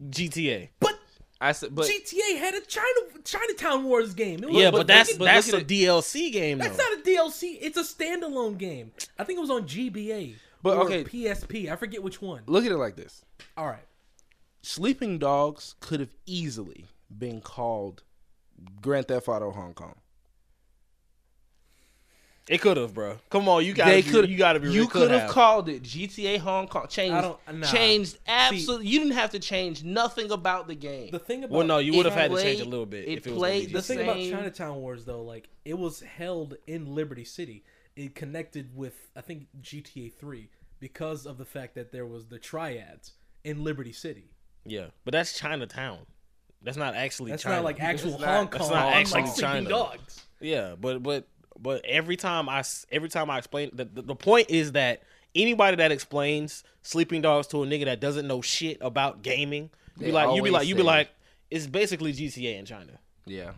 G T A. But I said, but G T A had a China Chinatown Wars game. It was, yeah, but, but that's but that's a D L C game. That's though. not a D L C. It's a standalone game. I think it was on G B A. But or okay, P S P. I forget which one. Look at it like this. All right, Sleeping Dogs could have easily been called Grand Theft Auto Hong Kong. It could have, bro. Come on, you gotta. They be, you gotta be. You could have called it G T A Hong Kong. Changed. Nah. Changed. Absolutely. See, you didn't have to change nothing about the game. The thing about well, no, you would have had to change a little bit. It, if it played was the, the thing same. About Chinatown Wars though. Like it was held in Liberty City. It connected with, I think, G T A three because of the fact that there was the triads in Liberty City. Yeah, but that's Chinatown. That's not actually that's China. That's not like actual that's Hong not, Kong. That's not actually like China. Dogs. Yeah, but but but every time I every time I explain, the, the the point is that anybody that explains Sleeping Dogs to a nigga that doesn't know shit about gaming, you be like you be like you be like it's basically G T A in China. Yeah.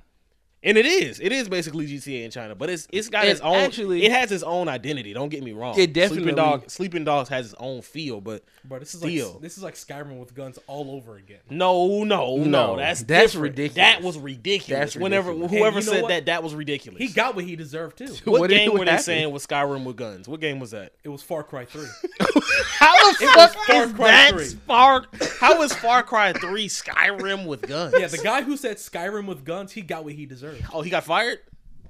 And it is. It is basically G T A in China, but it's it's got and its own. Actually, it has its own identity. Don't get me wrong. It definitely Sleeping, Dog, Sleeping Dogs has its own feel, but bro, this is still, like this is like Skyrim with guns all over again. No, no, no. no that's that's different. ridiculous. That was ridiculous. That's ridiculous. Whenever whoever you know said what? that, that was ridiculous. He got what he deserved too. What, what game were they happened? saying with Skyrim with guns? What game was that? It was Far Cry three. How the fuck is that three? Far? How is Far Cry three Skyrim with guns? Yeah, the guy who said Skyrim with guns, he got what he deserved. Oh, he got fired?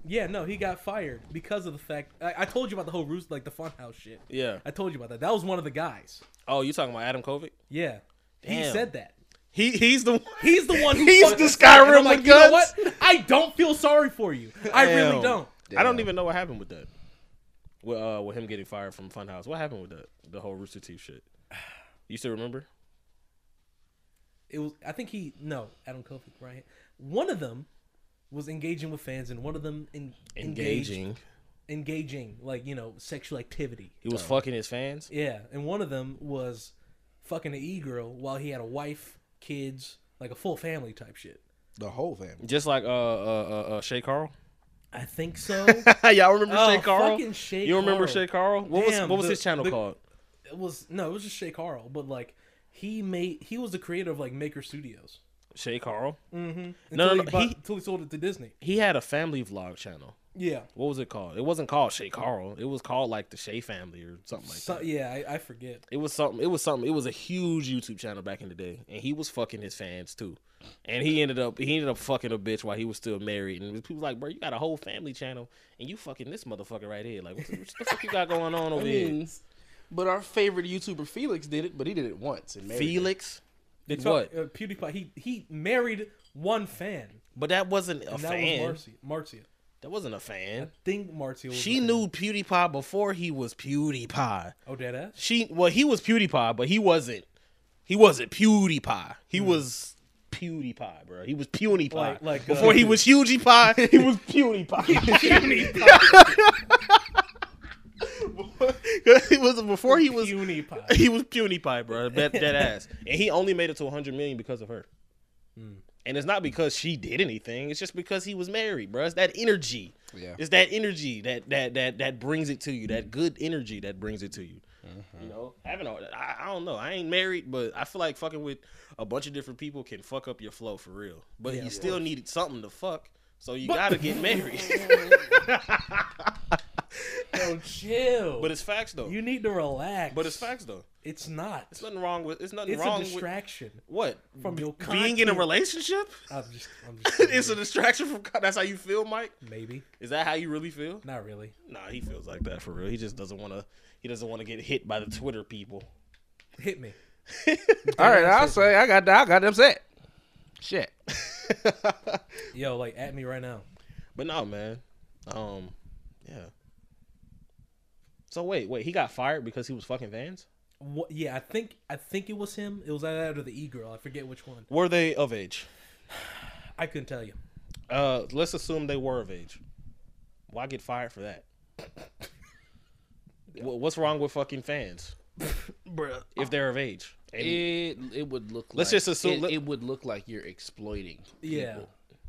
Yeah, no, he got fired because of the fact... I, I told you about the whole Roost, like the Funhouse shit. Yeah. I told you about that. That was one of the guys. Oh, you talking about Adam Kovic? Yeah. Damn. He said that. He He's the He's the one who... He's the Skyrim like, with you guns. Know what? I don't feel sorry for you. Damn. I really don't. Damn. I don't even know what happened with that. With, uh, with him getting fired from Funhouse. What happened with that? The whole Rooster Teeth shit. You still remember? It was... I think he... No, Adam Kovic, right? One of them... was engaging with fans, and one of them in, engaging, engaged, engaging like you know sexual activity. He was um, fucking his fans. Yeah, and one of them was fucking an e-girl while he had a wife kids, like a full family type shit. The whole family. Just like uh uh uh, uh Shay Carl. I think so. Y'all remember oh, Shay Carl? Fucking Shay you Carl. remember Shay Carl? What Damn, was what was the, his channel the, called? It was no, it was just Shay Carl, but like he made he was the creator of like Maker Studios. Shay Carl? Mm-hmm. No, no, no. He bought, he, until he sold it to Disney. He had a family vlog channel. Yeah. What was it called? It wasn't called Shay Carl. It was called like the Shay Family or something like so, that. Yeah, I, I forget. It was something. It was something. It was a huge YouTube channel back in the day, and he was fucking his fans too. And he ended up he ended up fucking a bitch while he was still married. And people were like, bro, you got a whole family channel, and you fucking this motherfucker right here. Like, what the, what the fuck you got going on over here? But our favorite YouTuber Felix did it, but he did it once. And Felix. Did what? Uh, PewDiePie. He he married one fan, but that wasn't a and that fan. Was Marcia. Marcia. That wasn't a fan. I think Marcia. She knew PewDiePie before he was PewDiePie. Oh, dead ass. She well, he was PewDiePie, but he wasn't. He wasn't PewDiePie. He mm. was PewDiePie, bro. He was PewDiePie. Like, like, before uh, he was Hugie Pie, he was PewDiePie. PewDiePie. It was before he was PewDiePie. He was PewDiePie, bro. That, that ass, and he only made it to one hundred million because of her. Mm. And it's not because she did anything. It's just because he was married, bro. It's that energy. Yeah. It's that energy that that that that brings it to you. That good energy that brings it to you. Mm-hmm. You know, having all that. I, I don't know. I ain't married, but I feel like fucking with a bunch of different people can fuck up your flow for real. But yeah, you still right. needed something to fuck, so you but gotta get married. Yo, chill. But it's facts though. You need to relax. But it's facts though. It's not. It's nothing wrong with. It's nothing it's wrong with. It's a distraction. With, what from your content. Being in a relationship? I'm just. I'm just it's a distraction from. That's how you feel, Mike. Maybe. Is that how you really feel? Not really. Nah, he feels like that for real. He just doesn't want to. He doesn't want to get hit by the Twitter people. Hit me. All right, I'll say I got. I got upset. Shit. Yo, like at me right now. But no, man. Um, yeah. So wait, wait, he got fired because he was fucking Vans? What, yeah, I think I think it was him. It was that or the e-girl. I forget which one. Were they of age? I couldn't tell you. Uh, let's assume they were of age. Why get fired for that? Yeah. What's wrong with fucking fans, bruh? If they're of age, and it it would look. Let's like, just assume it, let, it would look like you're exploiting. People. Yeah.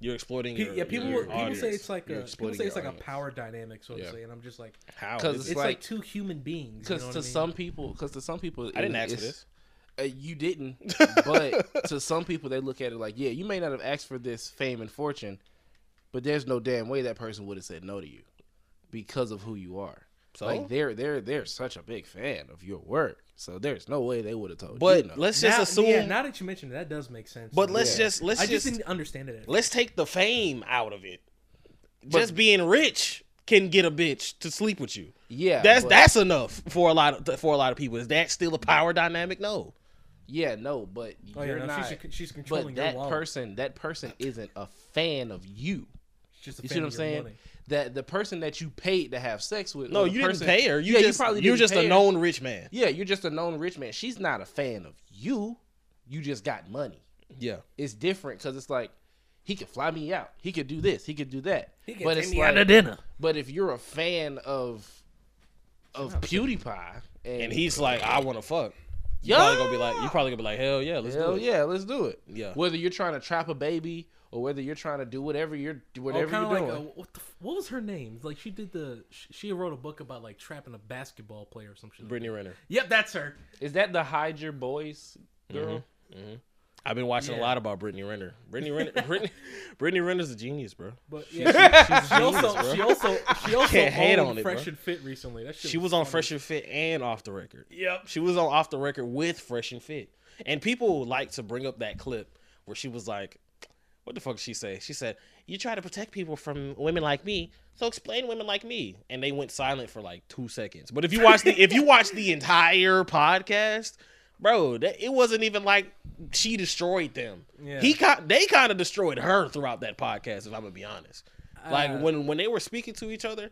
You're exploiting Pe your Yeah, people your people say it's like a people say it's like audience. a power dynamic, so to yeah. say, and I'm just like, how? Because it's, it's like, like two human beings. Because you know to I mean? some people, because to some people, I didn't ask for this. Uh, you didn't, but to some people, they look at it like, yeah, you may not have asked for this fame and fortune, but there's no damn way that person would have said no to you because of who you are. So like they're they're they're such a big fan of your work, so there's no way they would have told but you. But no. let's just now, assume. Yeah, now that you mentioned it, that does make sense. But let's yeah. just let's I just didn't understand it. Let's take the fame out of it. But, just being rich can get a bitch to sleep with you. Yeah, that's but, that's enough for a lot of for a lot of people. Is that still a power dynamic? No. Yeah, no, but oh, you're yeah, no, not. She's, she's controlling but that your person, that person isn't a fan of you. She's just a you fan see what of I'm saying? Money. That the person that you paid to have sex with. No, you person, didn't pay her. You yeah, just, you probably you're just a her. known rich man. Yeah, you're just a known rich man. She's not a fan of you. You just got money. Yeah. It's different because it's like, he could fly me out. He could do this. He could do that. He could but take it's me like, out to dinner. But if you're a fan of of PewDiePie. And, and he's like, I want to fuck. You're yeah. probably going to be like, you're probably going to be like, hell yeah, let's hell do it. Hell yeah, let's do it. Yeah. Whether you're trying to trap a baby or whether you're trying to do whatever you're whatever oh, you're doing. Like a, what, the, what was her name? Like she did the she wrote a book about like trapping a basketball player or some shit. Brittany Renner. Yep, that's her. Is that the hide your boys girl? Mm-hmm, mm-hmm. I've been watching yeah. a lot about Brittany Renner. Brittany Renner. Brittany, Brittany Renner's a genius, bro. But yeah, she, she's a she genius, also bro. she also she also can't hate on it, Fresh and Fit recently. That shit she was, was on funny. Fresh and Fit and Off the Record. Yep, she was on Off the Record with Fresh and Fit, and people like to bring up that clip where she was like. What the fuck did she say? She said, you try to protect people from women like me, so explain women like me. And they went silent for like two seconds. But if you watch the if you watch the entire podcast, bro, that, it wasn't even like she destroyed them. Yeah. He they kind of destroyed her throughout that podcast, if I'm gonna be honest. Uh, like when when they were speaking to each other,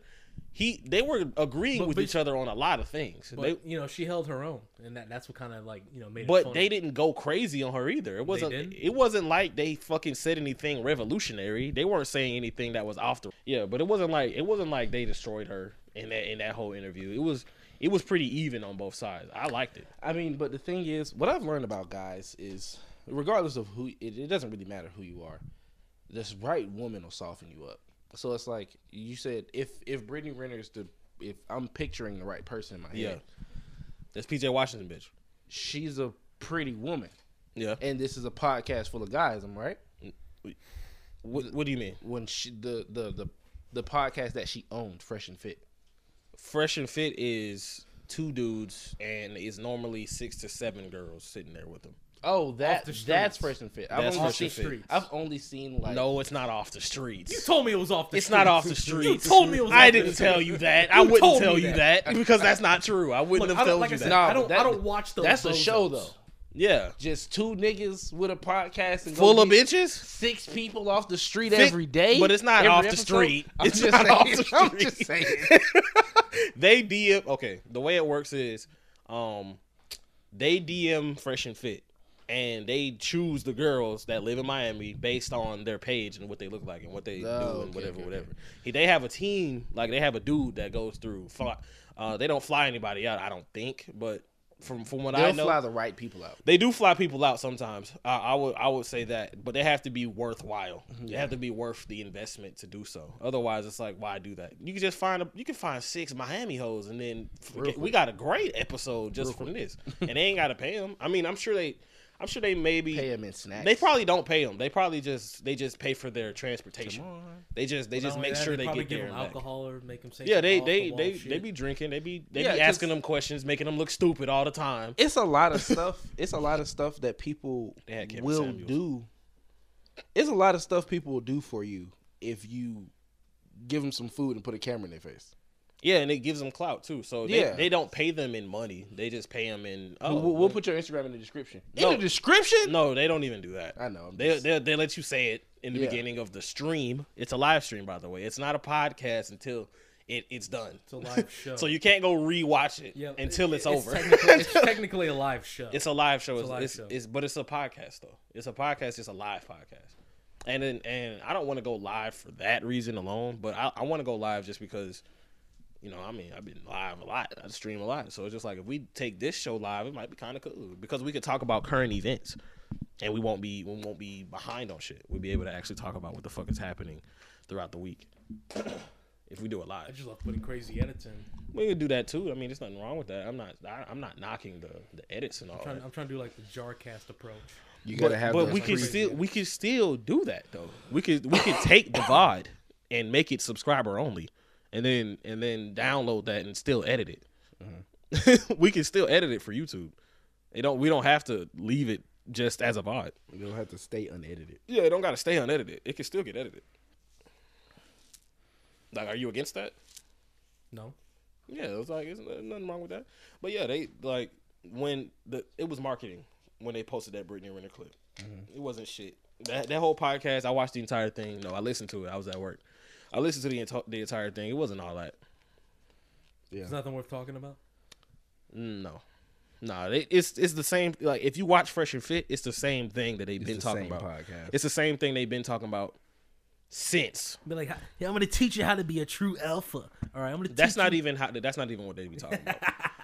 he they were agreeing but, with but, each other on a lot of things. But they, you know, she held her own, and that that's what kind of like you know made. But it they didn't go crazy on her either. It wasn't. It wasn't like they fucking said anything revolutionary. They weren't saying anything that was off the. Yeah, but it wasn't like it wasn't like they destroyed her in that in that whole interview. It was it was pretty even on both sides. I liked it. I mean, but the thing is, what I've learned about guys is regardless of who, it, it doesn't really matter who you are. This right woman will soften you up. So it's like you said, if if Brittany Renner is the, if I'm picturing the right person in my yeah. head, that's P J Washington, bitch. She's a pretty woman. Yeah. And this is a podcast full of guys, am I right? What, what do you mean? When she, the, the the the podcast that she owned, Fresh and Fit. Fresh and Fit is two dudes, and it's normally six to seven girls sitting there with them. Oh, that the that's Fresh and Fit. That's I've, only seen, streets. I've only seen like no, it's not off the streets. You told me it was off the. It's streets. Not off the streets. You told me it was. I off didn't the tell you that. I wouldn't tell you that. that because that's not true. I wouldn't Look, have I told like you I said, that. No, I don't. That, I don't watch those. That's a show though. Yeah, just two niggas with a podcast and full of bitches. Six people off the street Fit, every day, but it's not off the street. I'm it's just not saying, off the street. I'm just saying. They D M. Okay, the way it works is, um, they D M Fresh and Fit. And they choose the girls that live in Miami based on their page and what they look like and what they oh, do and okay, whatever, okay. whatever. He, they have a team, like they have a dude that goes through. Fly, uh, they don't fly anybody out, I don't think, but from from what They'll I know, they fly the right people out. They do fly people out sometimes. I, I would I would say that, but they have to be worthwhile. Mm-hmm. They have to be worth the investment to do so. Otherwise, it's like why do that? You can just find a, you can find six Miami hoes and then forget, we got a great episode just Real from quick. this, and they ain't gotta pay them. I mean, I'm sure they. I'm sure they maybe pay them in snacks. They probably don't pay them. They probably just they just pay for their transportation. They just they just make that, sure they, they get give there. Them alcohol or make them say yeah. They they they, they be drinking. They be they yeah, be asking them questions, making them look stupid all the time. It's a lot of stuff. It's a lot of stuff that people will Samuels. do. It's a lot of stuff people will do for you if you give them some food and put a camera in their face. Yeah, and it gives them clout, too. So they, yeah. they don't pay them in money. They just pay them in... Oh, we'll, we'll put your Instagram in the description. In no, the description? No, they don't even do that. I know. They, just... they, they let you say it in the yeah. beginning of the stream. It's a live stream, by the way. It's not a podcast until it, it's done. It's a live show. So you can't go re-watch it yeah, until it, it's, it's over. Technically, it's technically a live show. It's a live show. It's a live it's, show. It's, it's, but it's a podcast, though. It's a podcast. It's a live podcast. And, then, and I don't want to go live for that reason alone, but I, I want to go live just because... You know, I mean, I've been live a lot. I stream a lot. So it's just like if we take this show live, it might be kind of cool because we could talk about current events and we won't be we won't be behind on shit. We'll be able to actually talk about what the fuck is happening throughout the week if we do it live. I just love putting crazy edits in. We could do that too. I mean, there's nothing wrong with that. I'm not I, I'm not knocking the, the edits and all. I'm trying, that. I'm trying to do like the Jarcast approach. You gotta but, have. But we could still edits. we could still do that though. We could we could take the V O D and make it subscriber only. And then and then download that and still edit it. Uh-huh. We can still edit it for YouTube. It don't we don't have to leave it just as a V O D. You don't have to stay unedited. Yeah, it don't gotta stay unedited. It can still get edited. Like, are you against that? No. Yeah, it was like it's nothing wrong with that. But yeah, they like when the it was marketing when they posted that Brittany Renner clip. Mm-hmm. It wasn't shit. That that whole podcast, I watched the entire thing. No, I listened to it. I was at work. I listened to the, enti the entire thing. It wasn't all that. Yeah. There's nothing worth talking about? No. No, it, it's it's the same. Like, if you watch Fresh and Fit, it's the same thing that they've it's been the talking same about. Podcast. It's the same thing they've been talking about since. Be like, yeah, I'm going to teach you how to be a true alpha. All right, I'm going to That's not you. even how that's not even what they be talking about.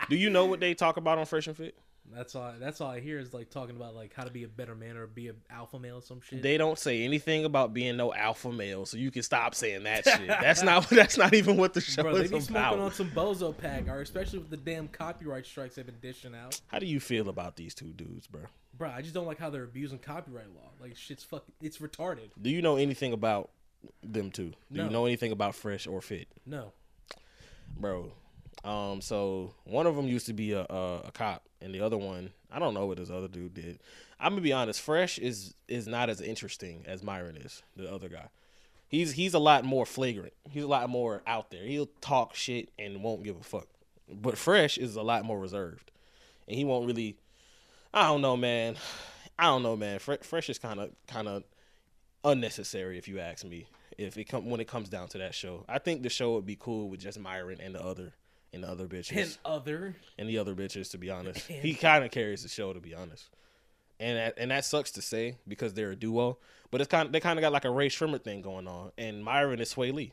Do you know what they talk about on Fresh and Fit? That's all. That's all I hear is like talking about like how to be a better man or be an alpha male or some shit. They don't say anything about being no alpha male, so you can stop saying that shit. That's not. That's not even what the show Bro, is about. They be smoking on some bozo pack, or especially with the damn copyright strikes they've been dishing out. How do you feel about these two dudes, bro? Bro, I just don't like how they're abusing copyright law. Like shit's fucking. It's retarded. Do you know anything about them two? Do no. you know anything about Fresh or Fit? No, bro. Um, so one of them used to be a, a, a cop and the other one, I don't know what this other dude did. I'm gonna be honest. Fresh is, is not as interesting as Myron is. The other guy, he's, he's a lot more flagrant. He's a lot more out there. He'll talk shit and won't give a fuck, but Fresh is a lot more reserved and he won't really, I don't know, man. I don't know, man. Fre Fresh is kind of, kind of unnecessary if you ask me, if it come when it comes down to that show. I think the show would be cool with just Myron and the other. And the other bitches. And other. And the other bitches, to be honest. And he kind of carries the show, to be honest. And that, and that sucks to say because they're a duo. But it's kind of, they kind of got like a Ray Shrimmer thing going on. And Myron is Sway Lee.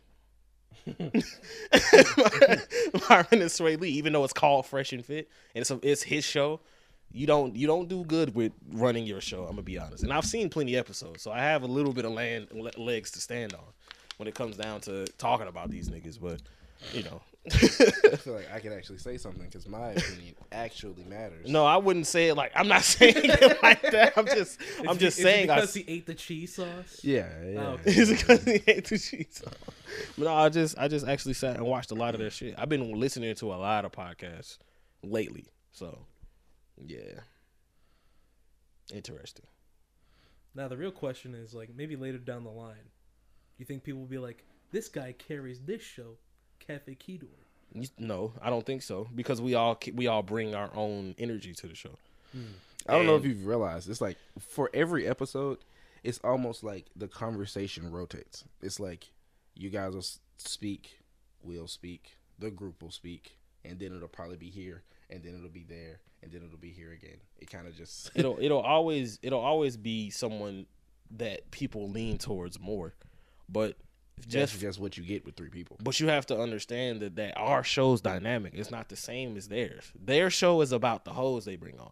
Myron is Sway Lee, even though it's called Fresh and Fit. And it's, a, it's his show. you don't you don't do good with running your show. I'm gonna be honest, and I've seen plenty of episodes, so I have a little bit of land legs to stand on when it comes down to talking about these niggas. But you know, I feel like I can actually say something because my opinion actually matters. No, I wouldn't say it like I'm not saying it like that. I'm just is I'm just it, saying is it because I, he ate the cheese sauce. Yeah, yeah. Oh, okay. Is it because he ate the cheese sauce? But no, I just I just actually sat and watched a lot of their shit. I've been listening to a lot of podcasts lately, so. Yeah. Interesting. Now, the real question is, like, maybe later down the line, do you think people will be like, this guy carries this show, Cafe Keto? No, I don't think so, because we all we all bring our own energy to the show. Hmm. I don't and, know if you've realized, it's like, for every episode, it's almost like the conversation rotates. It's like, you guys will speak, we'll speak, the group will speak, and then it'll probably be here, and then it'll be there, and then it'll be here again. It kind of just it'll it'll always it'll always be someone that people lean towards more, but just just what you get with three people. But you have to understand that that our show's dynamic is not the same as theirs. Their show is about the hoes they bring on,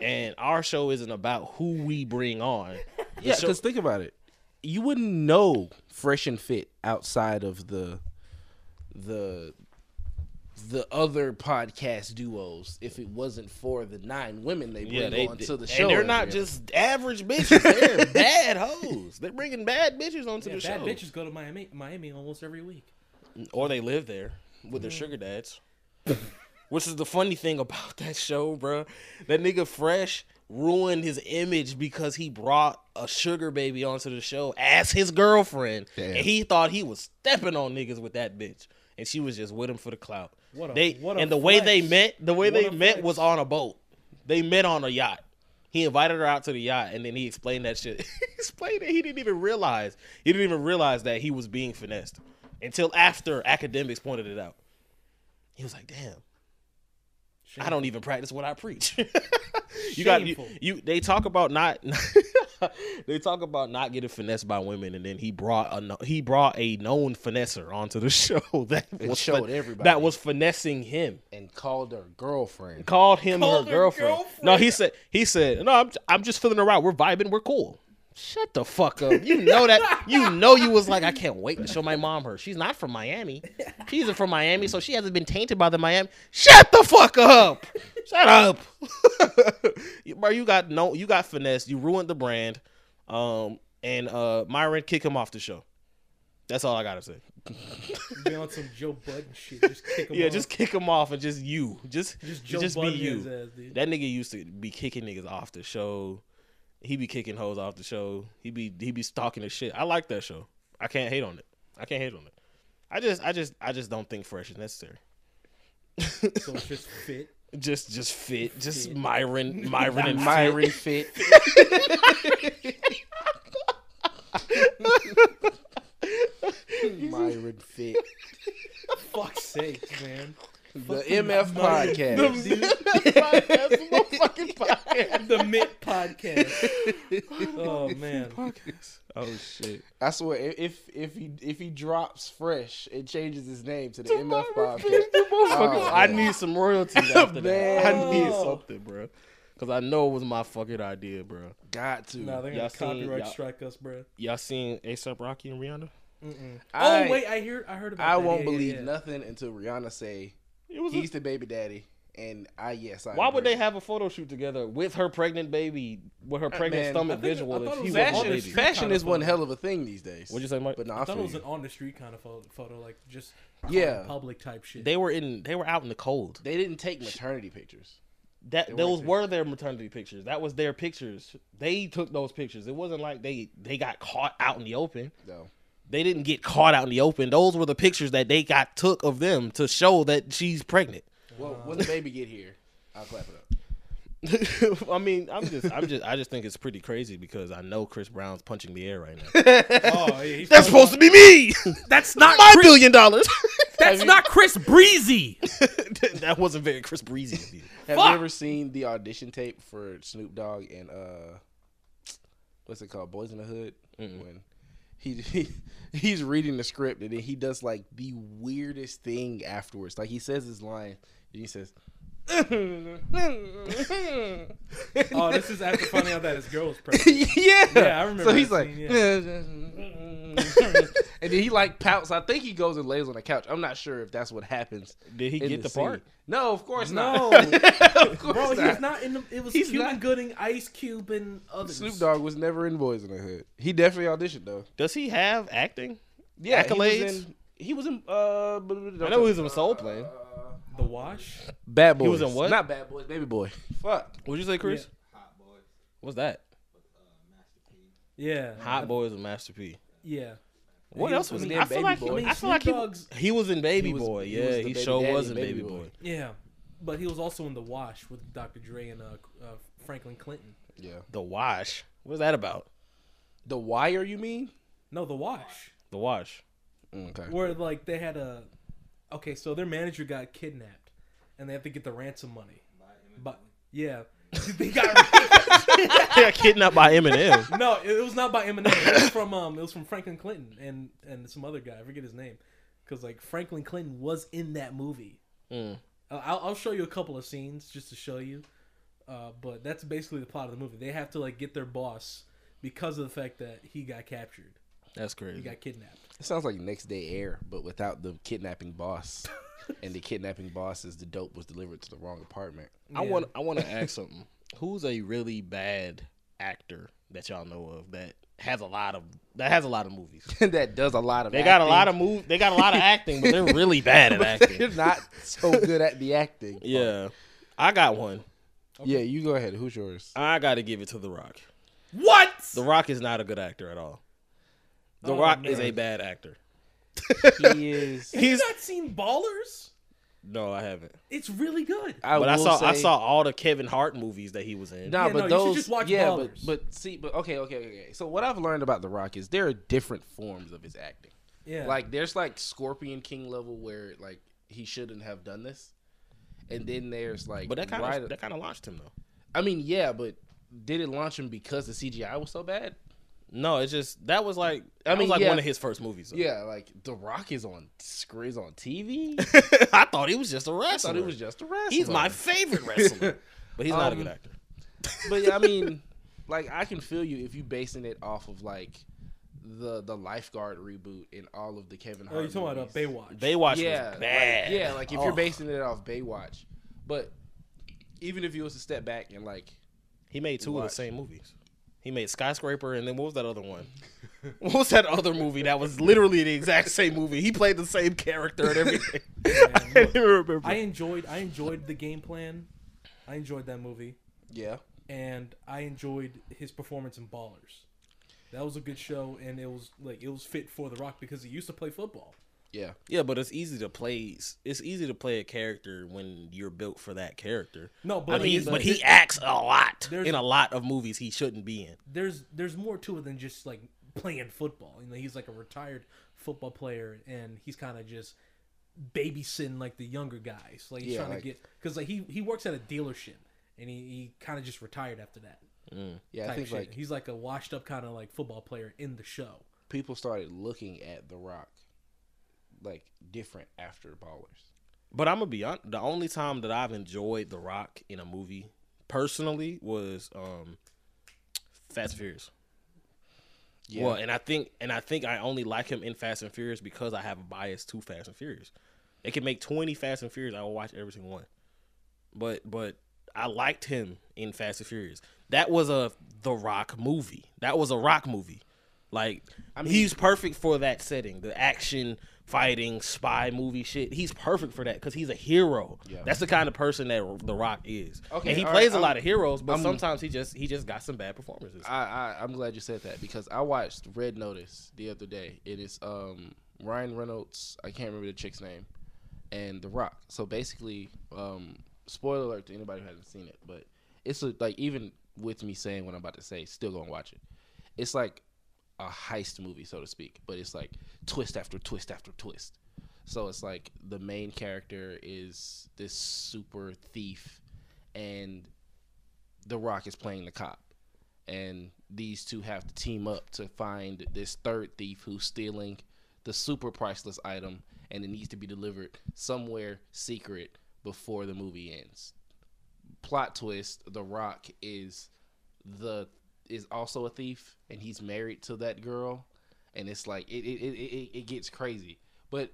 and our show isn't about who we bring on. The yeah, because think about it, you wouldn't know Fresh and Fit outside of the the. the other podcast duos if it wasn't for the nine women they bring yeah, they, on they, to the show. And they're not just average bitches. They're bad hoes. They're bringing bad bitches onto yeah, the bad show. Bad bitches go to Miami, Miami almost every week. Or they live there with mm-hmm. their sugar dads. Which is the funny thing about that show, bro. That nigga Fresh ruined his image because he brought a sugar baby onto the show as his girlfriend. Damn. And he thought he was stepping on niggas with that bitch. And she was just with him for the clout. What a, they what a and the flex. way they met, the way what they met flex. was on a boat. They met on a yacht. He invited her out to the yacht, and then he explained that shit. He explained it. He didn't even realize. He didn't even realize that he was being finessed until after academics pointed it out. He was like, "Damn, Shameful. I don't even practice what I preach." you got you, you. They talk about not. They talk about not getting finessed by women, and then he brought a he brought a known finesser onto the show that it was showed everybody that was finessing him and called her girlfriend. Called him called her, her girlfriend. girlfriend. No, he said he said no. I'm I'm just feeling around. We're vibing. We're cool. Shut the fuck up. You know that. You know you was like, I can't wait to show my mom her. She's not from Miami. She isn't from Miami, so she hasn't been tainted by the Miami. Shut the fuck up. Shut up. Bro, you got no you got finesse. You ruined the brand. Um and uh Myron, kick him off the show. That's all I gotta say. Be on some Joe Budden shit. Just kick him yeah, off. Yeah, just kick him off and just you. Just just, Joe just be you. Ass, that nigga used to be kicking niggas off the show. He be kicking hoes off the show. He be he be stalking his shit. I like that show. I can't hate on it. I can't hate on it. I just I just I just don't think Fresh is necessary. So it's just fit. Just, just fit. Just fit. Myron, Myron, and Myron fit. Myron fit. Fuck's sake, man. The M F podcast. The M F podcast. The fucking podcast. The M I T podcast. Oh, man. Podcast. Oh, shit. I swear, if if he if he drops Fresh and changes his name to the M F podcast. Oh, I need some royalties after that. I need something, bro. Because I know it was my fucking idea, bro. Got to. Nah, they're going to copyright strike us, bro. Y'all seen A$AP Rocky and Rihanna? Mm-mm. I, oh, wait. I hear, I heard about I that. I won't yeah, believe yeah, yeah. nothing until Rihanna say... He's a, the baby daddy, and I yes. I why would they have a photo shoot together with her pregnant baby, with her pregnant Man, stomach think, visual? If he fashion is, fashion is one hell of a thing these days. What'd you say, Mike? But no, I, I thought it was you. an on the street kind of photo, like just yeah, public type shit. They were in, they were out in the cold. They didn't take maternity pictures. That those were their maternity pictures. That was their pictures. They took those pictures. It wasn't like they they got caught out in the open. No. They didn't get caught out in the open. Those were the pictures that they got took of them to show that she's pregnant. Well, when the baby get here, I'll clap it up. I mean, I'm just, I'm just, I just think it's pretty crazy because I know Chris Brown's punching the air right now. Oh, yeah, that's supposed to be me. That's not my Chris, billion dollars. That's you, not Chris Breezy. That wasn't very Chris Breezy of you. Have Fuck. you ever seen the audition tape for Snoop Dogg and uh, what's it called, Boys in the Hood? Mm-mm. When He, he he's reading the script and then he does like the weirdest thing afterwards. Like he says his line and he says, Oh, this is after finding out that his girl was pregnant. Yeah. Yeah, I remember. So he's like, scene, yeah. And then he like pouts. I think he goes and lays on the couch. I'm not sure if that's what happens. Did he get the, the part? No, of course no. not. Of course Bro, not. He's not in the. It was he's Cuban not. Gooding, Ice Cube, and others. Snoop Dogg was never in Boys in the Hood. He definitely auditioned though. Does he have acting? Yeah, accolades. He was in. He was in uh, I know he was in Soul Plane. The Wash? Bad Boys. He was in what? Not Bad Boys, Baby Boy. Fuck. What'd you say, Chris? Yeah. Hot Boys. What's that? With, uh, Master P. Yeah. Hot Boys with Master P. Yeah. What he else was, was he in? I feel like, Boy. He, I feel like he, he was in Baby he was, Boy. He yeah, was he sure was in Baby Boy. Boy. Yeah. But he was also in The Wash with Doctor Dre and uh, uh, Franklin Clinton. Yeah. The Wash? What's that about? The Wire, you mean? No, The Wash. The Wash. Okay. Where, like, they had a... Okay, so their manager got kidnapped, and they have to get the ransom money. But yeah, they got they got kidnapped by Eminem. No, it was not by Eminem. It was from um, it was from Franklin Clinton and and some other guy. I forget his name, because like Franklin Clinton was in that movie. Mm. Uh, I'll I'll show you a couple of scenes just to show you, uh, but that's basically the plot of the movie. They have to like get their boss because of the fact that he got captured. That's crazy. He got kidnapped. It sounds like Next Day Air, but without the kidnapping boss. And the kidnapping boss is the dope was delivered to the wrong apartment. Yeah. I want I want to ask something. Who's a really bad actor that y'all know of that has a lot of that has a lot of movies that does a lot of? They acting. got a lot of move. They got a lot of acting, but they're really bad at acting. They're not so good at the acting. Yeah, part. I got one. Okay. Yeah, you go ahead. Who's yours? I got to give it to The Rock. What? The Rock is not a good actor at all. The oh, Rock man. is a bad actor. He is. Have you not seen Ballers? No, I haven't. It's really good. I but I saw say... I saw all the Kevin Hart movies that he was in. Nah, yeah, but no, those, you should just watch yeah, Ballers. But, but see, but okay, okay, okay. So what I've learned about The Rock is there are different forms of his acting. Yeah. Like there's like Scorpion King level where like he shouldn't have done this, and then there's like. But that kind of that kind of launched him though. I mean, yeah, but did it launch him because the C G I was so bad? No, it's just that was like I mean, was like yeah. one of his first movies. So. Yeah, like The Rock is on is on T V. I thought he was just a wrestler. I thought he was just a wrestler. He's my favorite wrestler, but he's um, not a good actor. But yeah, I mean, like I can feel you if you basing it off of like the the Lifeguard reboot and all of the Kevin Hart. Oh, you talking about Baywatch? Baywatch yeah, was bad. Like, yeah, like if oh. you're basing it off Baywatch, but even if you was to step back and like he made two watch. of the same movies. He made Skyscraper, and then what was that other one? What was that other movie that was literally the exact same movie? He played the same character and everything. Man, I can't even remember. I enjoyed, I enjoyed The Game Plan. I enjoyed that movie. Yeah. And I enjoyed his performance in Ballers. That was a good show, and it was like it was fit for The Rock because he used to play football. Yeah. Yeah, but it's easy to play it's easy to play a character when you're built for that character. No, but I mean, he, but he acts a lot in a lot of movies he shouldn't be in. There's there's more to it than just like playing football. You know, he's like a retired football player and he's kind of just babysitting like the younger guys. Like he's yeah, trying like, to get cuz like he he works at a dealership and he, he kind of just retired after that. Mm. Yeah, I think shit. like he's like a washed up kind of like football player in the show. People started looking at The Rock like different after Ballers. But I'm gonna be honest, the only time that I've enjoyed The Rock in a movie personally was um Fast and Furious. Yeah. Well, and I think and I think I only like him in Fast and Furious because I have a bias to Fast and Furious. They can make twenty Fast and Furious, I will watch every single one. But but I liked him in Fast and Furious. That was a The Rock movie. That was a Rock movie. Like I mean, he's perfect for that setting, the action, fighting, spy movie shit. He's perfect for that because he's a hero. Yeah. That's the kind of person that The Rock is. Okay, and he plays right, a I'm, lot of heroes, but I'm, sometimes he just he just got some bad performances. I, I I'm glad you said that because I watched Red Notice the other day. It is um Ryan Reynolds. I can't remember the chick's name, and The Rock. So basically, um, spoiler alert to anybody who hasn't seen it, but it's a, like even with me saying what I'm about to say, still gonna watch it. It's like a heist movie, so to speak, but it's like twist after twist after twist. So it's like the main character is this super thief and The Rock is playing the cop, and these two have to team up to find this third thief who's stealing the super priceless item, and it needs to be delivered somewhere secret before the movie ends. Plot twist: The Rock is the is also a thief, and he's married to that girl, and it's like it it it, it, it gets crazy. But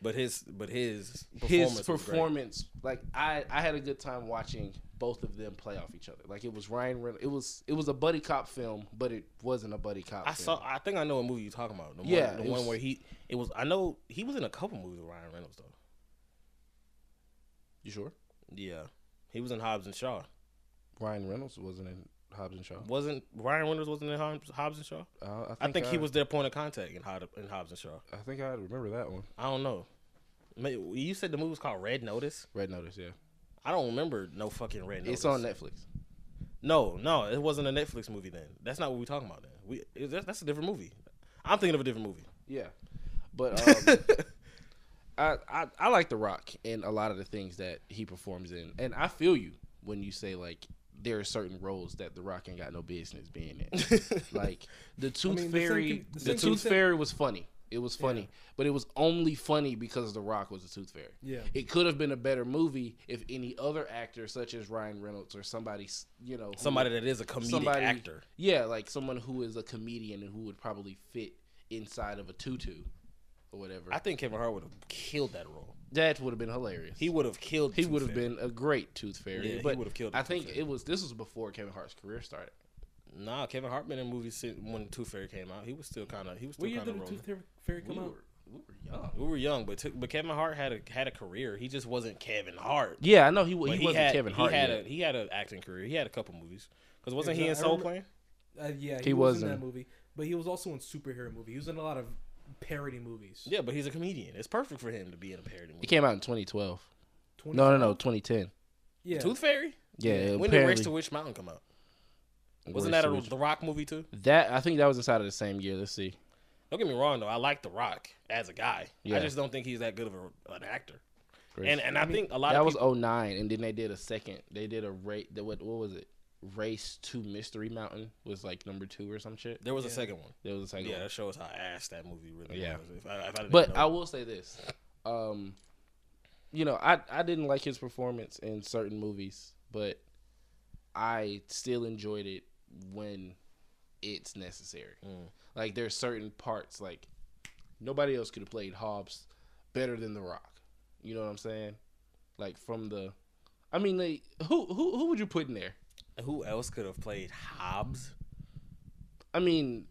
but his but his performance his performance like I, I had a good time watching both of them play off each other. Like it was Ryan Reynolds. It was it was a buddy cop film, but it wasn't a buddy cop. I film. saw. I think I know what movie you're talking about. The yeah, one, the one was, where he it was. I know he was in a couple movies with Ryan Reynolds though. You sure? Yeah, he was in Hobbs and Shaw. Ryan Reynolds wasn't in Hobbs and Shaw. Wasn't Ryan Reynolds wasn't in Hobbs and Shaw? Uh, I think, I think I, he was their point of contact in Hobbs and Shaw. I think I remember that one. I don't know. You said the movie was called Red Notice? Red Notice, yeah. I don't remember no fucking Red Notice. It's on Netflix. No, no, it wasn't a Netflix movie then. That's not what we're talking about then. We it, that's a different movie. I'm thinking of a different movie. Yeah, but um, I, I I like The Rock in a lot of the things that he performs in, and I feel you when you say like. There are certain roles that The Rock ain't got no business being in. Like the Tooth I mean, Fairy, the, the Tooth Fairy was funny. It was funny, yeah. But it was only funny because The Rock was a Tooth Fairy. Yeah, it could have been a better movie if any other actor, such as Ryan Reynolds or somebody, you know, who, somebody that is a comedic somebody, actor. Yeah, like someone who is a comedian and who would probably fit inside of a tutu or whatever. I think Kevin Hart would have killed that role. That would have been hilarious. He would have killed. He would have been a great Tooth Fairy. Yeah, but he would have killed. I think it was. This was before Kevin Hart's career started. Nah, Kevin Hart been in movies when Tooth Fairy came out. He was still kind of. He was still kind of. What year did Tooth Fairy come out? We were young. We were young, but but Kevin Hart had a had a career. He just wasn't Kevin Hart. Yeah, I know he he wasn't Kevin Hart. He had a he had an acting career. He had a couple movies. Because wasn't he in Soul Plane? Yeah, he was in that movie. But he was also in superhero movie. He was in a lot of. Parody movies. Yeah, but he's a comedian. It's perfect for him to be in a parody movie. It came out in twenty twelve. No, no, no, twenty ten. Yeah. Tooth Fairy? Yeah. When did Race to Witch Mountain come out? Wasn't that a The Rock movie too? That I think that was inside of the same year. Let's see. Don't get me wrong though. I like The Rock as a guy. Yeah. I just don't think he's that good of a, an actor. Chris. And and I, I mean, think a lot of people... That was oh nine, and then they did a second. They did a race. What what was it? Race to Mystery Mountain was like number two or some shit. There was yeah. a second one. There was a second yeah, one. Yeah, that shows how ass that movie really yeah. was. If I, if I didn't but know. I will say this. Um, you know, I, I didn't like his performance in certain movies, but I still enjoyed it when it's necessary. Mm. Like, there's certain parts, like, nobody else could have played Hobbs better than The Rock. You know what I'm saying? Like, from the... I mean, like, who who who would you put in there? Who else could have played Hobbs? I mean,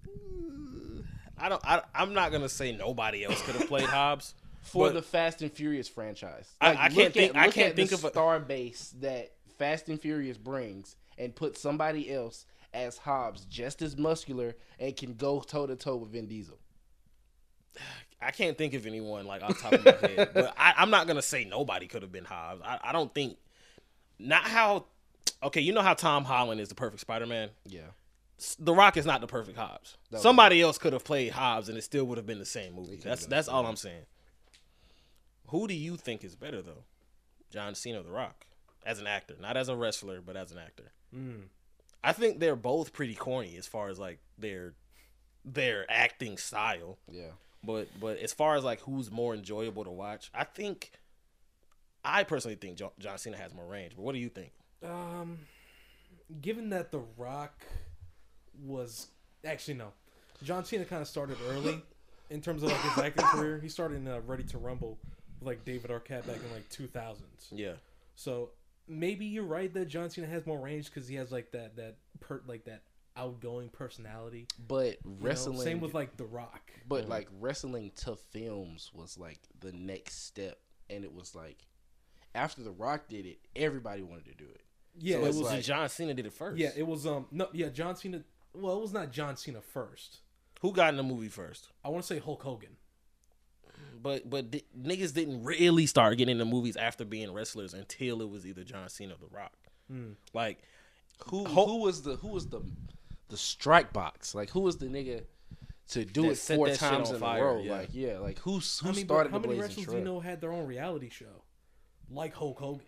I don't. I, I'm not gonna say nobody else could have played Hobbs for the Fast and Furious franchise. Like, I, I can't think. At, I can't think of a star base that Fast and Furious brings, and put somebody else as Hobbs, just as muscular and can go toe to toe with Vin Diesel. I can't think of anyone like off the top of my head. But I, I'm not gonna say nobody could have been Hobbs. I, I don't think. Not how. Okay, you know how Tom Holland is the perfect Spider-Man? Yeah. The Rock is not the perfect Hobbs. That Somebody else could have played Hobbs, and it still would have been the same movie. That's that's all I'm saying. Who do you think is better, though? John Cena or The Rock? As an actor. Not as a wrestler, but as an actor. Mm. I think they're both pretty corny as far as, like, their their acting style. Yeah. But, but as far as, like, who's more enjoyable to watch, I think... I personally think John, John Cena has more range, but what do you think? Um, given that The Rock was actually no, John Cena kind of started early in terms of like his acting career. He started in uh, Ready to Rumble with like David Arquette back in like two thousands. Yeah. So maybe you're right that John Cena has more range because he has like that that per, like that outgoing personality. But wrestling, know? Same with like The Rock. But mm-hmm. like wrestling to films was like the next step, and it was like after The Rock did it, everybody wanted to do it. Yeah, so it was like, John Cena did it first. Yeah, it was um no yeah John Cena. Well, it was not John Cena first. Who got in the movie first? I want to say Hulk Hogan. But but di niggas didn't really start getting into movies after being wrestlers until it was either John Cena or The Rock. Mm. Like who Hulk, who was the who was the the strike box? Like who was the nigga to do it four times in fire, a row? Yeah. Like yeah, like who's who I mean, started? How the many wrestlers do you know had their own reality show? Like Hulk Hogan.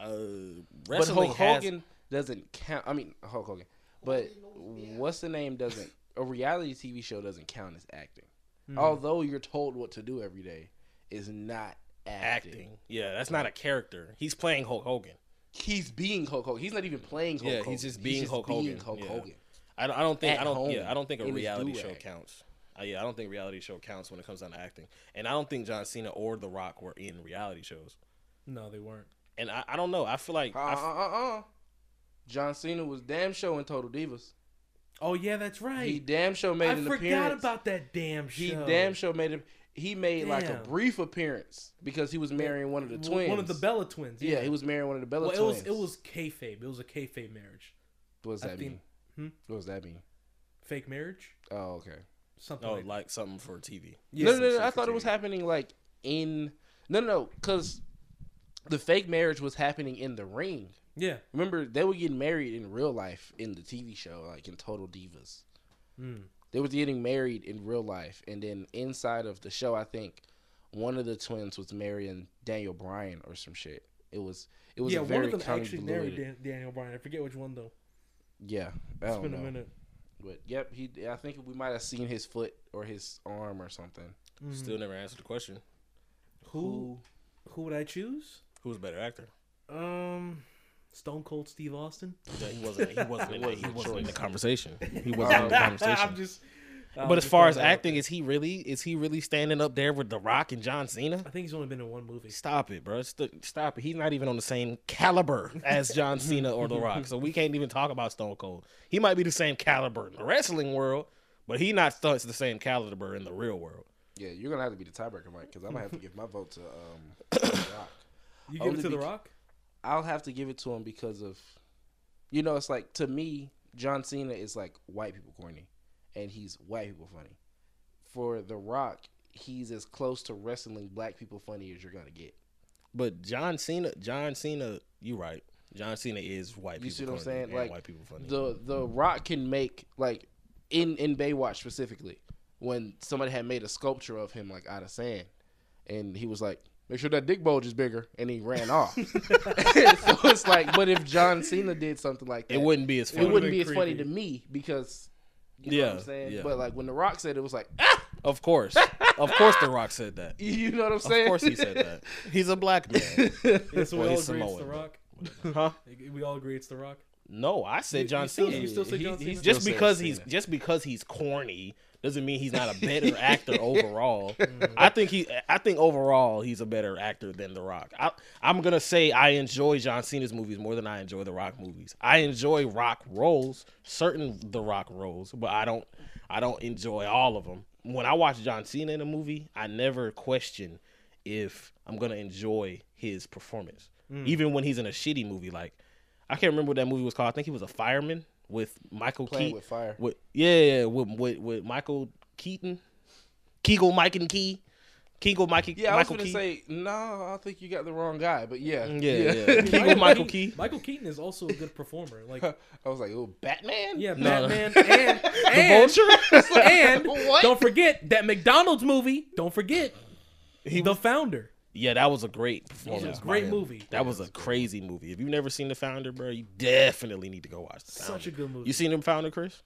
Uh, but Hulk has... Hogan doesn't count. I mean, Hulk Hogan. But yeah. what's the name doesn't... A reality T V show doesn't count as acting. Mm. Although you're told what to do every day, is not acting. acting. Yeah, that's not a character. He's playing Hulk Hogan. He's being Hulk Hogan. He's not even playing Hulk yeah, Hogan. He's just being he's just Hulk being Hogan. Hulk Hogan. Yeah. I don't, I don't think. At I don't. Yeah, I don't think a reality show act. counts. Uh, yeah, I don't think reality show counts when it comes down to acting. And I don't think John Cena or The Rock were in reality shows. No, they weren't. And I, I don't know. I feel like uh, I f- uh, uh, uh. John Cena was damn sure in Total Divas. Oh yeah, that's right. He damn sure made I an appearance. I forgot about that damn show. He damn sure made him. He made damn. like a brief appearance because he was marrying one of the twins. One of the Bella twins. Yeah, yeah he was marrying one of the Bella well, twins. It was it was kayfabe. It was a kayfabe marriage. What does that I mean? Think, hmm? What does that mean? Fake marriage. Oh okay. Something. Oh, like, like something for T V. Yeah, no, no, no. I thought it was happening like in. No, no, no. Because the fake marriage was happening in the ring. Yeah. Remember, they were getting married in real life in the T V show, like in Total Divas. Mm. They were getting married in real life. And then inside of the show, I think one of the twins was marrying Daniel Bryan or some shit. It was it was yeah, a very Yeah, one of them actually married Dan- Daniel Bryan. I forget which one, though. Yeah. I don't it's been know. a minute. But, yep, he. I think we might have seen his foot or his arm or something. Mm-hmm. Still never answered the question. Who, who would I choose? Who was a better actor? Um... Stone Cold Steve Austin. Yeah, he wasn't. He wasn't. in, he wasn't in the conversation. He wasn't in the conversation. I'm just, I'm but as far as acting, is he really? Is he really standing up there with The Rock and John Cena? I think he's only been in one movie. Stop it, bro. St- stop it. He's not even on the same caliber as John Cena or The Rock. So we can't even talk about Stone Cold. He might be the same caliber in the wrestling world, but he not th- the same caliber in the real world. Yeah, you're gonna have to be the tiebreaker, Mike, because I'm gonna have to give my vote to um, The Rock. You give only it to be- The Rock. I'll have to give it to him because of, you know, it's like, to me, John Cena is like white people corny, and he's white people funny. For The Rock, he's as close to wrestling black people funny as you're going to get. But John Cena, John Cena, you're right. John Cena is white you people corny. You see what I'm saying? Like, white people funny. The, the Rock can make, like, in, in Baywatch specifically, when somebody had made a sculpture of him, like, out of sand, and he was like, make sure that dick bulge is bigger, and he ran off. So it's like, but if John Cena did something like that, it wouldn't be as funny. It wouldn't be as creepy. funny to me because, you know yeah, what I'm saying? Yeah. But like when The Rock said it, it was like, ah! Of course. Of course The Rock said that. You know what I'm saying? Of course he said that. He's a black man. Yeah, so we well, all agree Samoan. It's The Rock? Huh? We all agree it's The Rock? No, I said you, John you Cena. Still, you still said John he, Cena? He's just, because he's, just because he's corny doesn't mean he's not a better actor overall. I think he. I think overall he's a better actor than The Rock. I, I'm gonna say I enjoy John Cena's movies more than I enjoy The Rock movies. I enjoy Rock roles, certain The Rock roles, but I don't. I don't enjoy all of them. When I watch John Cena in a movie, I never question if I'm gonna enjoy his performance, mm. even when he's in a shitty movie. Like I can't remember what that movie was called. I think he was a fireman. With Michael Keaton, with fire, with, yeah, yeah, with, with with Michael Keaton, Kegel, Mike and Key, Kegel, Mike, yeah. Michael I was gonna Key. say no, I think you got the wrong guy, but yeah, yeah, yeah. yeah. Kegel, Michael Key. Michael Keaton is also a good performer. Like I was like, oh, Batman, yeah, no. Batman, and and the Vulture, and what? Don't forget that McDonald's movie. Don't forget he the was, founder. Yeah, that was a great performance. It was a great movie. That yeah, was a was crazy movie. movie. If you've never seen The Founder, bro, you definitely need to go watch The Founder. Such a good movie. You seen The Founder, Chris?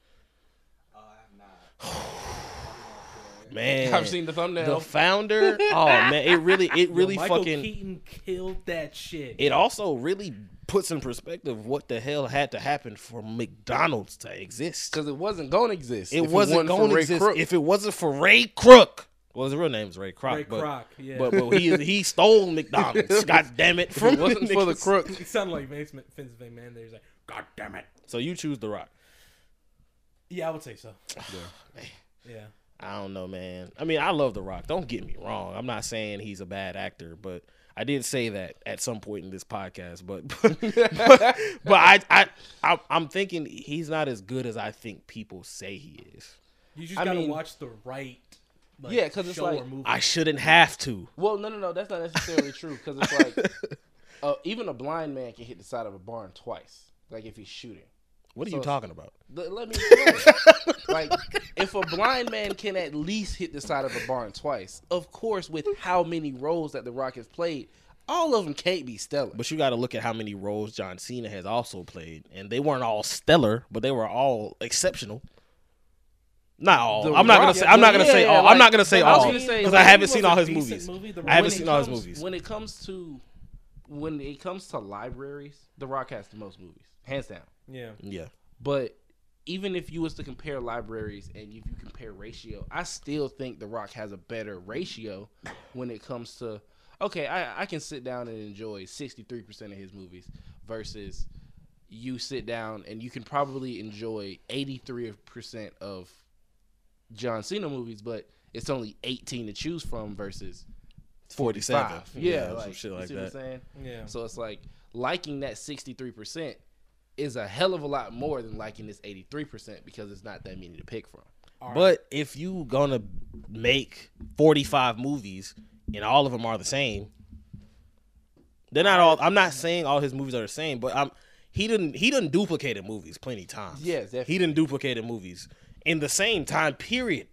Uh, I have not. Man, I've seen the thumbnail. The Founder. Oh man, it really, it really Yo, fucking. Michael Keaton killed that shit. It also really puts in perspective what the hell had to happen for McDonald's to exist. Because it wasn't going to exist. It wasn't going to exist if it wasn't for Ray Crook. Well, his real name is Ray Kroc. Ray but, Kroc, yeah. But, but he he stole McDonald's. God damn it! From it wasn't for the crook. It sounded like Vince McMahon. There, he's like, God damn it! So you choose The Rock? Yeah, I would say so. Yeah. yeah. I don't know, man. I mean, I love The Rock. Don't get me wrong. I'm not saying he's a bad actor, but I did say that at some point in this podcast. But but, but, but I, I I I'm thinking he's not as good as I think people say he is. You just I gotta mean, watch the right. Like yeah, because it's like I shouldn't have to. Well, no, no, no, that's not necessarily true. Because it's like uh, even a blind man can hit the side of a barn twice. Like if he's shooting. What are so you talking about? Let, let me. Like if a blind man can at least hit the side of a barn twice, of course, with how many roles that The Rock has played, all of them can't be stellar. But you got to look at how many roles John Cena has also played, and they weren't all stellar, but they were all exceptional. Not all. The I'm not gonna say. I'm not gonna say all. I'm not gonna say all because I haven't seen all his movies. Movie, I haven't seen comes, all his movies. When it comes to when it comes to libraries, The Rock has the most movies, hands down. Yeah. Yeah. But even if you was to compare libraries and if you compare ratio, I still think The Rock has a better ratio when it comes to, okay, I, I can sit down and enjoy sixty-three percent of his movies versus you sit down and you can probably enjoy eighty-three percent of John Cena movies, but it's only eighteen to choose from versus forty-seven. Yeah, yeah, like, some shit like you see that. What I'm saying? Yeah. So it's like liking that sixty-three percent is a hell of a lot more than liking this eighty-three percent because it's not that many to pick from. Right. But if you gonna make forty-five movies and all of them are the same, they're not all. I'm not saying all his movies are the same, but I'm. He didn't. He didn't duplicate movies plenty times. Yes, definitely. He didn't duplicate movies in the same time period.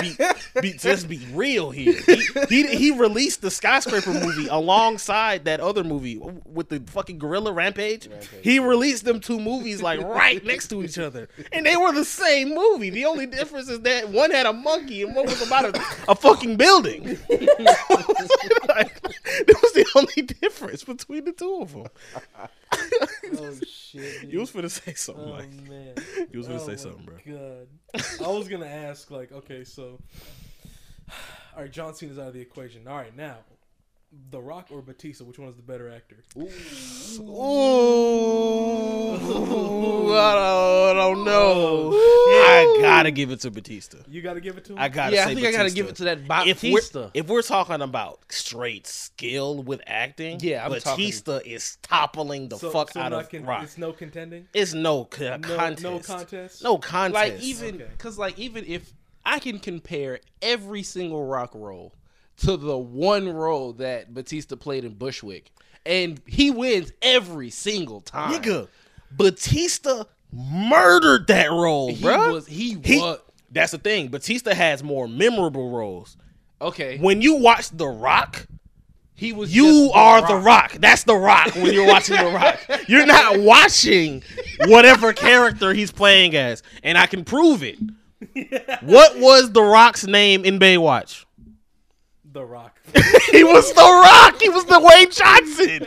be, be, just be real here. He, he he released the Skyscraper movie alongside that other movie with the fucking Gorilla Rampage. Rampage. He released them two movies like right next to each other, and they were the same movie. The only difference is that one had a monkey and one was about a, a fucking building. Like, that was the only difference between the two of them. Oh shit! Dude. You was finna say something, oh, like. Man. You was finna oh, say something, bro. God, I was gonna ask, like, okay, so, all right, John Cena's out of the equation. All right, now, The Rock or Batista, which one is the better actor? Ooh, Ooh. I, don't, I don't know. Oh, I gotta give it to Batista. You gotta give it to him. I gotta. Yeah, say I think Batista. I gotta give it to that Batista. If we're, if we're talking about straight skill with acting, yeah, I'm Batista talking. Is toppling the so, fuck so out of con- Rock. It's no contending. It's no, co- no contest. No contest. No contest. Like even because okay. like even if I can compare every single Rock role to the one role that Batista played in Bushwick, and he wins every single time. Nigga, Batista murdered that role, bro. He was. He, he was. That's the thing. Batista has more memorable roles. Okay. When you watch The Rock, he was. You are The Rock. That's The Rock when you're watching The Rock. You're not watching whatever character he's playing as, and I can prove it. Yeah. What was The Rock's name in Baywatch? The Rock. He was The Rock. He was the Wayne Johnson.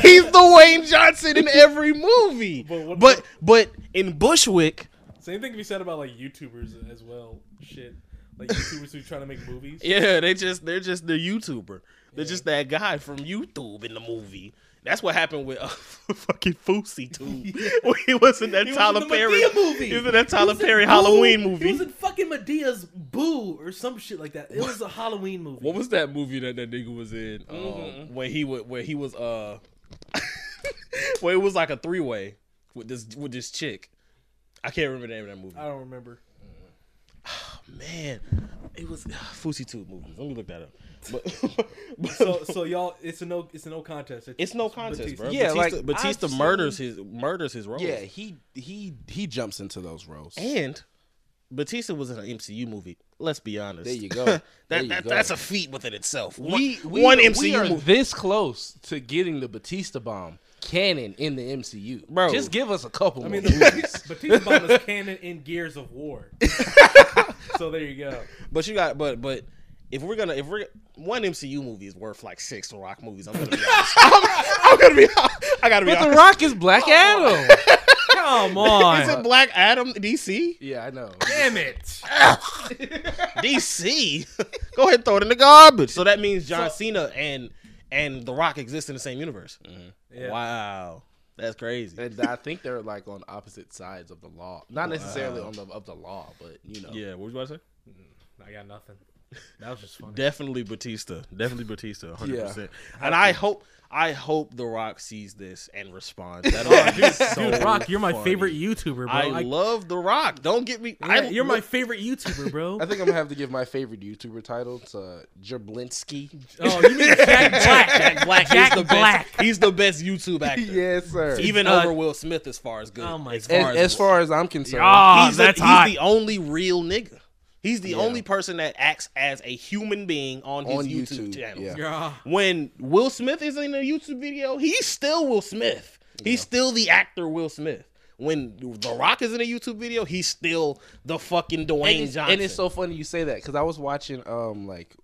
He's the Wayne Johnson in every movie. But but, but in Bushwick, same thing can be said about like YouTubers as well. Shit, like YouTubers who try to make movies. Yeah, they just they're just the YouTuber. They're yeah. just that guy from YouTube in the movie. That's what happened with uh, fucking Fousey too. Yeah. He was in that he Tyler was in Perry movie. He was in that Tyler Perry Halloween Boo. movie. He was in fucking Medea's Boo or some shit like that. It what? was a Halloween movie. What was that movie that that nigga was in? Mm-hmm. Um, when he would, where he was, uh, where it was like a three way with this with this chick. I can't remember the name of that movie. I don't remember. Oh, man, it was uh, Fousey two movie. Let me look that up. But, but so, so y'all, it's a no, it's a no contest. It's, it's no contest, Batista. bro. Yeah, Batista, like, Batista murders his murders his roles. Yeah, he he he jumps into those roles. And Batista was in an M C U movie. Let's be honest. There you go. that, there you that go. That's a feat within itself. One, we, we, one M C U we are movie. This close to getting the Batista bomb. Canon in the M C U, bro. Just give us a couple. I mean, the movies. Batista bomb is canon in Gears of War. So there you go. But you got, but but. If we're gonna, if we're one M C U movie is worth like six The Rock movies, I'm gonna be honest. I'm, I'm gonna be, I gotta be. But honest. The Rock is Black oh. Adam. Come on, is it Black Adam D C? Yeah, I know. Damn it, D C. Go ahead, and throw it in the garbage. So that means John so, Cena and and The Rock exist in the same universe. Mm-hmm. Yeah. Wow, that's crazy. And I think they're like on opposite sides of the law, not necessarily wow. on the of the law, but you know. Yeah, what was you about to say? I got nothing. That was just funny. Definitely Batista. Definitely Batista. one hundred percent. Yeah. And I hope I hope The Rock sees this and responds. That dude, so dude, Rock, you're my funny. favorite YouTuber, bro. I, I love The Rock. Don't get me. Yeah, I, you're look, my favorite YouTuber, bro. I think I'm going to have to give my favorite YouTuber title to uh, Jablinski. Oh, you mean Jack Black. Jack Black. Jack he's the Black. Best, he's the best YouTube actor. Yes, sir. Even uh, over Will Smith as far as good. Oh, my God. As, far as, as far as I'm concerned. Oh, he's that's a, hot. He's the only real nigga. He's the yeah. only person that acts as a human being on his on YouTube, YouTube channel. Yeah. Yeah. When Will Smith is in a YouTube video, he's still Will Smith. He's yeah. still the actor Will Smith. when The Rock is in a YouTube video, he's still the fucking Dwayne and Johnson. And it's so funny you say that, because I was watching, um, like,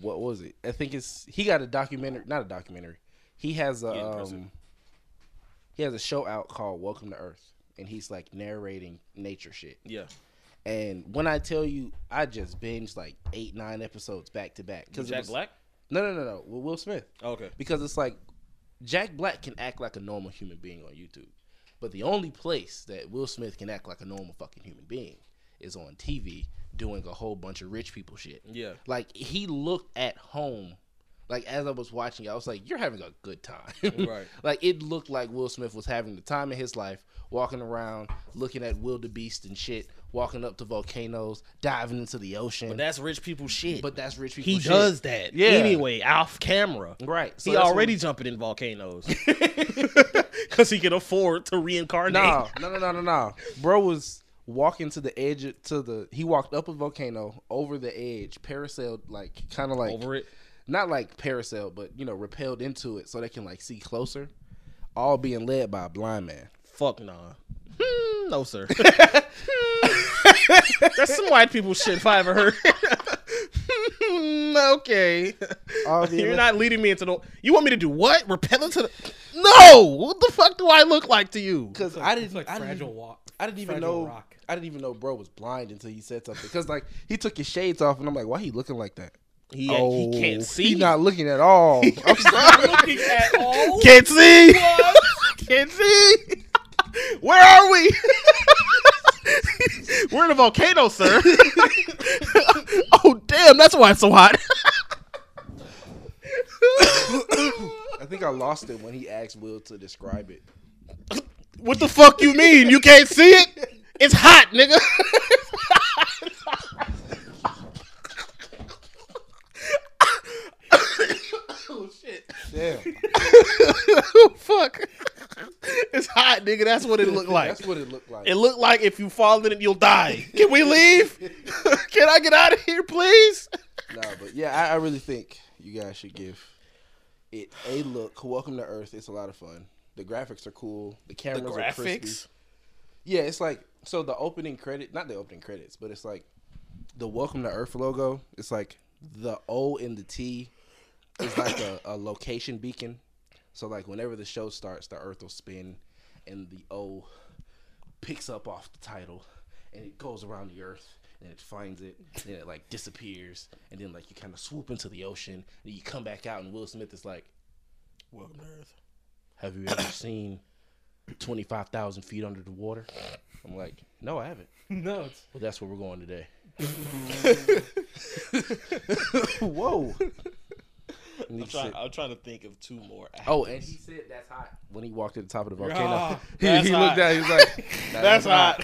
what was it? I think it's, he got a documentary, not a documentary. He has a, um, he has a show out called Welcome to Earth, and he's, like, narrating nature shit. Yeah. And when I tell you, I just binged, like, eight, nine episodes back to back. Because Jack was, Black? No, no, no, no. With Will Smith. Oh, okay. Because it's like, Jack Black can act like a normal human being on YouTube. But the only place that Will Smith can act like a normal fucking human being is on T V doing a whole bunch of rich people shit. Yeah. Like, he looked at home. Like, as I was watching it, I was like, you're having a good time. Right. Like, it looked like Will Smith was having the time of his life, walking around, looking at wildebeest and shit, walking up to volcanoes, diving into the ocean. But that's rich people shit. But that's rich people he shit. He does that. Yeah. Anyway, off camera. Right. So he already what... jumping in volcanoes. Because he can afford to reincarnate. No, no, no, no, no, no. Bro was walking to the edge, of, to the, he walked up a volcano, over the edge, parasailed, like, kind of like. Over it. Not like parasail, but, you know, repelled into it so they can, like, see closer. All being led by a blind man. Fuck nah. Hmm, no, sir. That's some white people shit if I ever heard. Okay. You're not leading me into the... You want me to do what? Repel into the... No! What the fuck do I look like to you? Because like, I didn't... like I fragile didn't, walk. I didn't even know... Rock. I didn't even know bro was blind until he said something. Because, like, he took his shades off, and I'm like, why he looking like that? He, oh, he can't see. He's not looking at all. I'm sorry. Not looking at all. Can't see. What? Can't see. Where are we? We're in a volcano, sir. Oh, damn. That's why it's so hot. I think I lost it when he asked Will to describe it. What the fuck you mean? You can't see it? It's hot, nigga. It's hot. Oh shit! Damn. Oh, fuck. It's hot, nigga. That's what it looked like. That's what it looked like. It looked like if you fall in it, you'll die. Can we leave? Can I get out of here, please? Nah, but yeah, I, I really think you guys should give it a look. Welcome to Earth. It's a lot of fun. The graphics are cool. The cameras the graphics? are crispy. Yeah, it's like so. The opening credit, not the opening credits, but it's like the Welcome to Earth logo. It's like the O and the T. It's like a, a location beacon. So, like, whenever the show starts, the Earth will spin, and the O picks up off the title, and it goes around the Earth, and it finds it, and it, like, disappears, and then, like, you kind of swoop into the ocean, and you come back out, and Will Smith is like, welcome to Earth. Have you ever seen twenty-five thousand feet under the water? I'm like, no, I haven't. No. It's well, that's where we're going today. Whoa. I'm trying, I'm trying to think of two more actors. Oh, and he said that's hot. When he walked to the top of the volcano, oh, he, he looked down. He was like, nah, "That's, that's hot."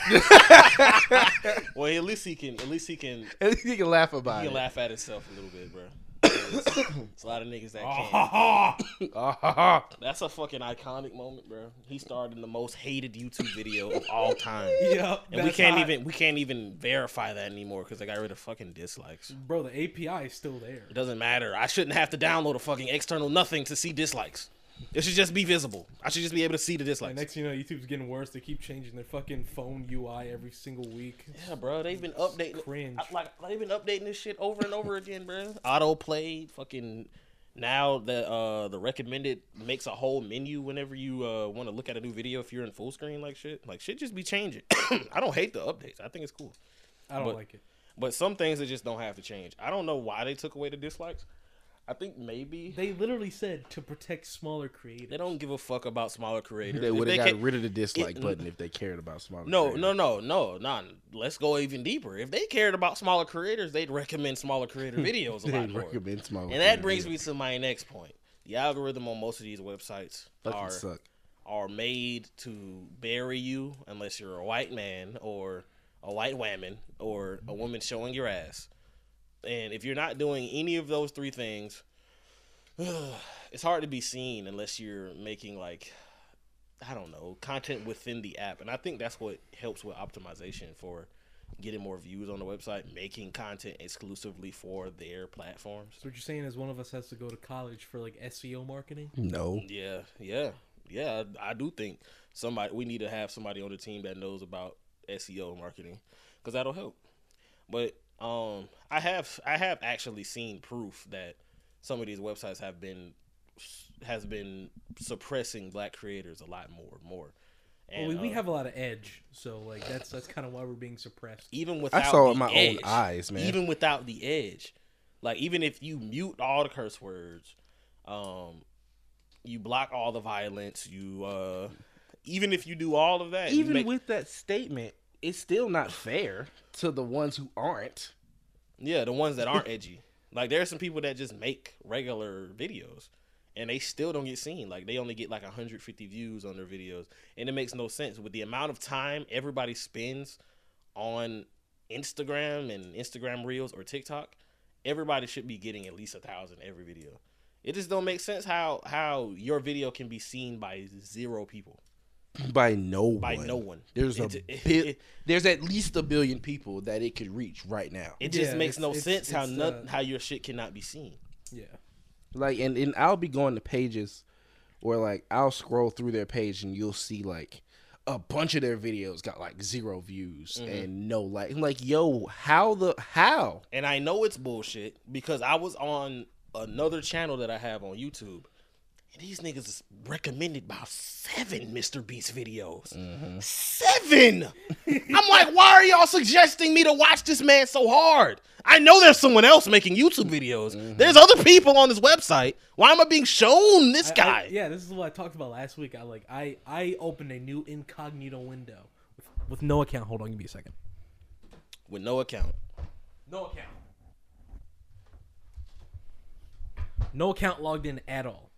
hot. Well, at least he can. At least he can. At least he can laugh about he it. He can laugh at himself a little bit, bro. It's, it's a lot of niggas that can. That's a fucking iconic moment, bro. He starred in the most hated YouTube video of all time. Yeah, and we can't hot. even we can't even verify that anymore because I got rid of fucking dislikes. Bro, the A P I is still there. It doesn't matter. I shouldn't have to download a fucking external nothing to see dislikes. It should just be visible. I should just be able to see the dislikes. And next thing you know, YouTube's getting worse. They keep changing their fucking phone U I every single week. Yeah, bro. They've been updating. Cringe. I, like, they've been updating this shit over and over again, bro. Autoplay. Fucking now the, uh, the recommended makes a whole menu whenever you uh, want to look at a new video if you're in full screen like shit. Like, shit just be changing. I don't hate the updates. I think it's cool. I don't but, like it. But some things that just don't have to change. I don't know why they took away the dislikes. I think maybe they literally said to protect smaller creators. They don't give a fuck about smaller creators. They would have got rid of the dislike it, button if they cared about smaller. No, creators. no, no, no, no. Let's go even deeper. If they cared about smaller creators, they'd recommend smaller creator videos a lot more. Recommend smaller. And that brings videos. me to my next point. The algorithm on most of these websites fucking are suck. are made to bury you unless you're a white man or a white woman or a woman showing your ass. And if you're not doing any of those three things, it's hard to be seen unless you're making, like, I don't know, content within the app. And I think that's what helps with optimization for getting more views on the website, making content exclusively for their platforms. So what you're saying is one of us has to go to college for, like, S E O marketing? No. Yeah, yeah. yeah, I, I do think somebody we need to have somebody on the team that knows about S E O marketing, because that'll help. But um, I have I have actually seen proof that some of these websites have been has been suppressing black creators a lot more more. And, well, we, uh, we have a lot of edge, so like that's that's kind of why we're being suppressed. Even without I saw it with my edge, own eyes, man. Even without the edge, like even if you mute all the curse words, um, you block all the violence, you uh, even if you do all of that, even make... with that statement, it's still not fair to the ones who aren't. Yeah, the ones that aren't edgy. Like there are some people that just make regular videos. And they still don't get seen. Like, they only get, like, one hundred fifty views on their videos. And it makes no sense. With the amount of time everybody spends on Instagram and Instagram Reels or TikTok, everybody should be getting at least one thousand every video. It just don't make sense how, how your video can be seen by zero people. By no one. By no one. There's, a it, it, it, there's at least a billion people that it could reach right now. It just yeah, makes no it's, sense it's, how, it's, uh, not, how your shit cannot be seen. Yeah. Like, and, and I'll be going to pages where, like, I'll scroll through their page and you'll see, like, a bunch of their videos got, like, zero views mm-hmm. and no like. I'm like, yo, how the, how? And I know it's bullshit because I was on another channel that I have on YouTube. And these niggas is recommended about seven Mister Beast videos. Mm-hmm. Seven! I'm like, why are y'all suggesting me to watch this man so hard? I know there's someone else making YouTube videos. Mm-hmm. There's other people on this website. Why am I being shown this I, guy? I, yeah, this is what I talked about last week. I like, I, I opened a new incognito window with, with no account. Hold on, give me a second. With no account. No account. No account logged in at all.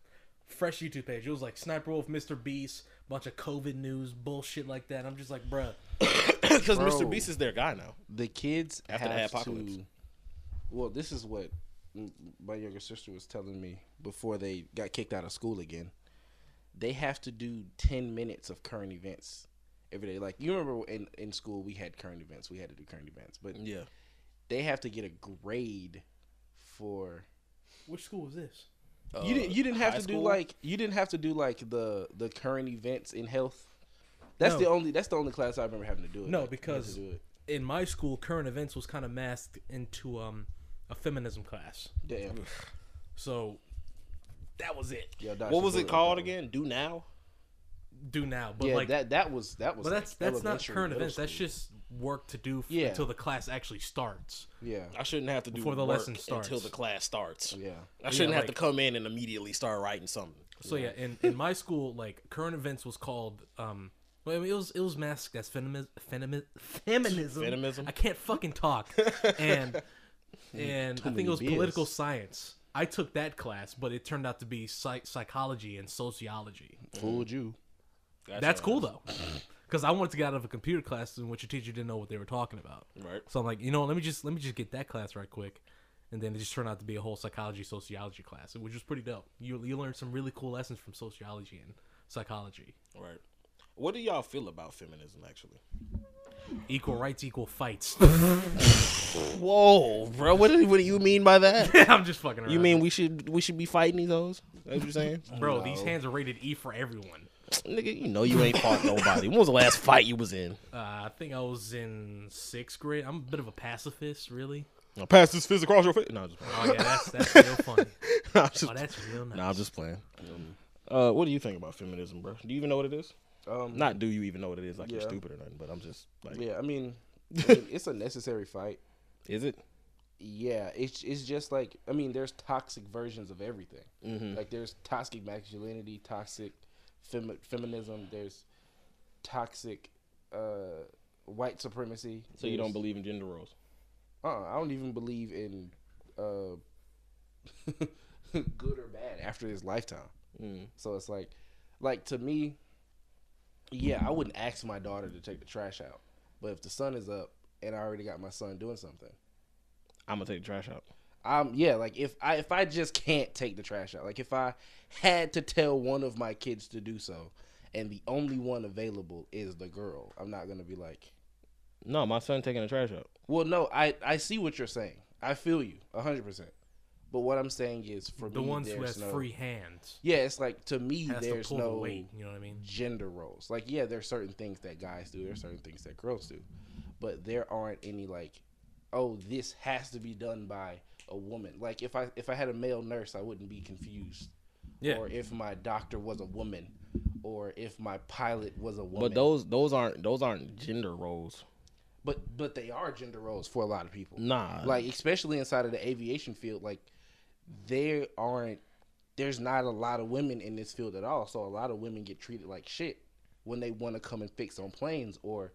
Fresh YouTube page. It was like Sniper Wolf, Mister Beast, bunch of COVID news, bullshit like that. I'm just like, bruh. Because Mister Beast is their guy now. The kids after have the apocalypse. To... Well, this is what my younger sister was telling me before they got kicked out of school again. They have to do ten minutes of current events every day. Like, you remember in, in school we had current events. We had to do current events. But yeah, they have to get a grade for... Which school was this? Uh, you didn't. You didn't have to school? do like. You didn't have to do like the the current events in health. That's no. the only. That's the only class I remember having to do it. No, like, because do it. in my school, current events was kind of masked into um a feminism class. Damn. So that was it. Yo, what was it called again? Do now. Do now, but yeah, like that. That was that was. But like that's that's not current events. School. That's just work to do f- yeah. until the class actually starts. Yeah, I shouldn't have to do before the work lesson starts until the class starts. Yeah, I shouldn't yeah, have like, to come in and immediately start writing something. So yeah, yeah in, in my school, like current events was called. Um, well, I mean, it was it was masked as feminism. Feminism. Feminism. I can't fucking talk. And and I think it was beers. Political science. I took that class, but it turned out to be psych- psychology and sociology. Fooled you. That's, That's cool though. Because I wanted to get out of a computer class in which your teacher didn't know what they were talking about. Right. So I'm like, you know, let me just let me just get that class right quick, and then it just turned out to be a whole psychology sociology class, which was pretty dope. You you learned some really cool lessons from sociology and psychology. Right. What do y'all feel about feminism actually? Equal rights, equal fights. Whoa, bro! What do what do you mean by that? I'm just fucking around. You mean we should we should be fighting these hoes? That's what you're saying, bro? No. These hands are rated E for everyone. Nigga, you know you ain't fought nobody. When was the last fight you was in? Uh, I think I was in sixth grade. I'm a bit of a pacifist, really. I'll pass this fist across your face. No, I'm just playing. Oh, yeah, that's, that's real funny. Nah, just, oh, that's real nice. Nah, I'm just playing. Uh, what do you think about feminism, bro? Do you even know what it is? Um, Not do you even know what it is, like yeah. you're stupid or nothing, but I'm just like... Yeah, I mean, I mean it's a necessary fight. Is it? Yeah, it's it's just like... I mean, there's toxic versions of everything. Mm-hmm. Like, there's toxic masculinity, toxic... Femi- feminism, there's toxic uh, white supremacy. So there's, you don't believe in gender roles? Uh-uh, I don't even believe in uh, good or bad after this lifetime. Mm. So it's like, like to me, yeah, I wouldn't ask my daughter to take the trash out. But if the sun is up and I already got my son doing something, I'm going to take the trash out. Um, yeah, like if I if I just can't take the trash out, like if I had to tell one of my kids to do so, and the only one available is the girl, I'm not gonna be like, no, my son taking the trash out. Well, no, I, I see what you're saying. I feel you a hundred percent. But what I'm saying is, for the me, the ones who has no, free hands. Yeah, it's like, to me, there's to no the weight, you know what I mean? Gender roles. Like, yeah, there's certain things that guys do. There's certain things that girls do. But there aren't any, like, oh, this has to be done by a woman. Like, if I if I had a male nurse, I wouldn't be confused. Yeah. Or if my doctor was a woman, or if my pilot was a woman. But those those aren't those aren't gender roles. But but they are gender roles for a lot of people. Nah. Like, especially inside of the aviation field, like, there aren't there's not a lot of women in this field at all. So a lot of women get treated like shit when they want to come and fix on planes, or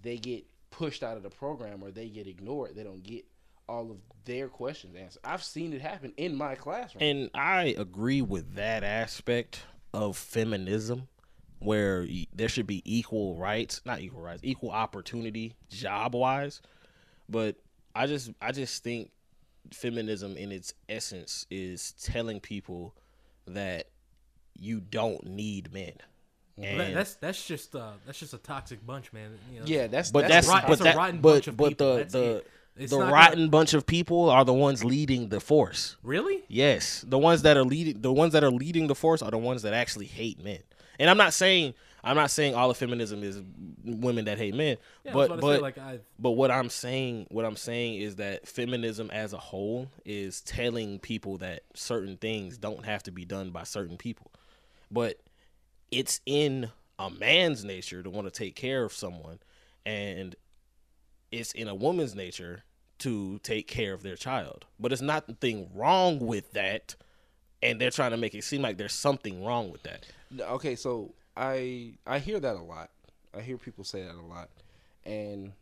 they get pushed out of the program, or they get ignored. They don't get all of their questions answered. I've seen it happen in my classroom. And I agree with that aspect of feminism, where there should be equal rights, not equal rights, equal opportunity job wise. But I just, I just think feminism in its essence is telling people that you don't need men. That, that's that's just uh, that's just a toxic bunch, man. You know, yeah, that's but that's, that's, rot, but that's a rotten that, bunch but, of but people. But the that's the, it. the rotten gonna... bunch of people are the ones leading the force. Really? Yes, the ones that are leading the ones that are leading the force are the ones that actually hate men. And I'm not saying I'm not saying all of feminism is women that hate men. Yeah, but but say, like, I... but what I'm saying what I'm saying is that feminism as a whole is telling people that certain things don't have to be done by certain people, but it's in a man's nature to want to take care of someone, and it's in a woman's nature to take care of their child. But it's not the thing wrong with that, and they're trying to make it seem like there's something wrong with that. Okay, so I I hear that a lot. I hear people say that a lot, and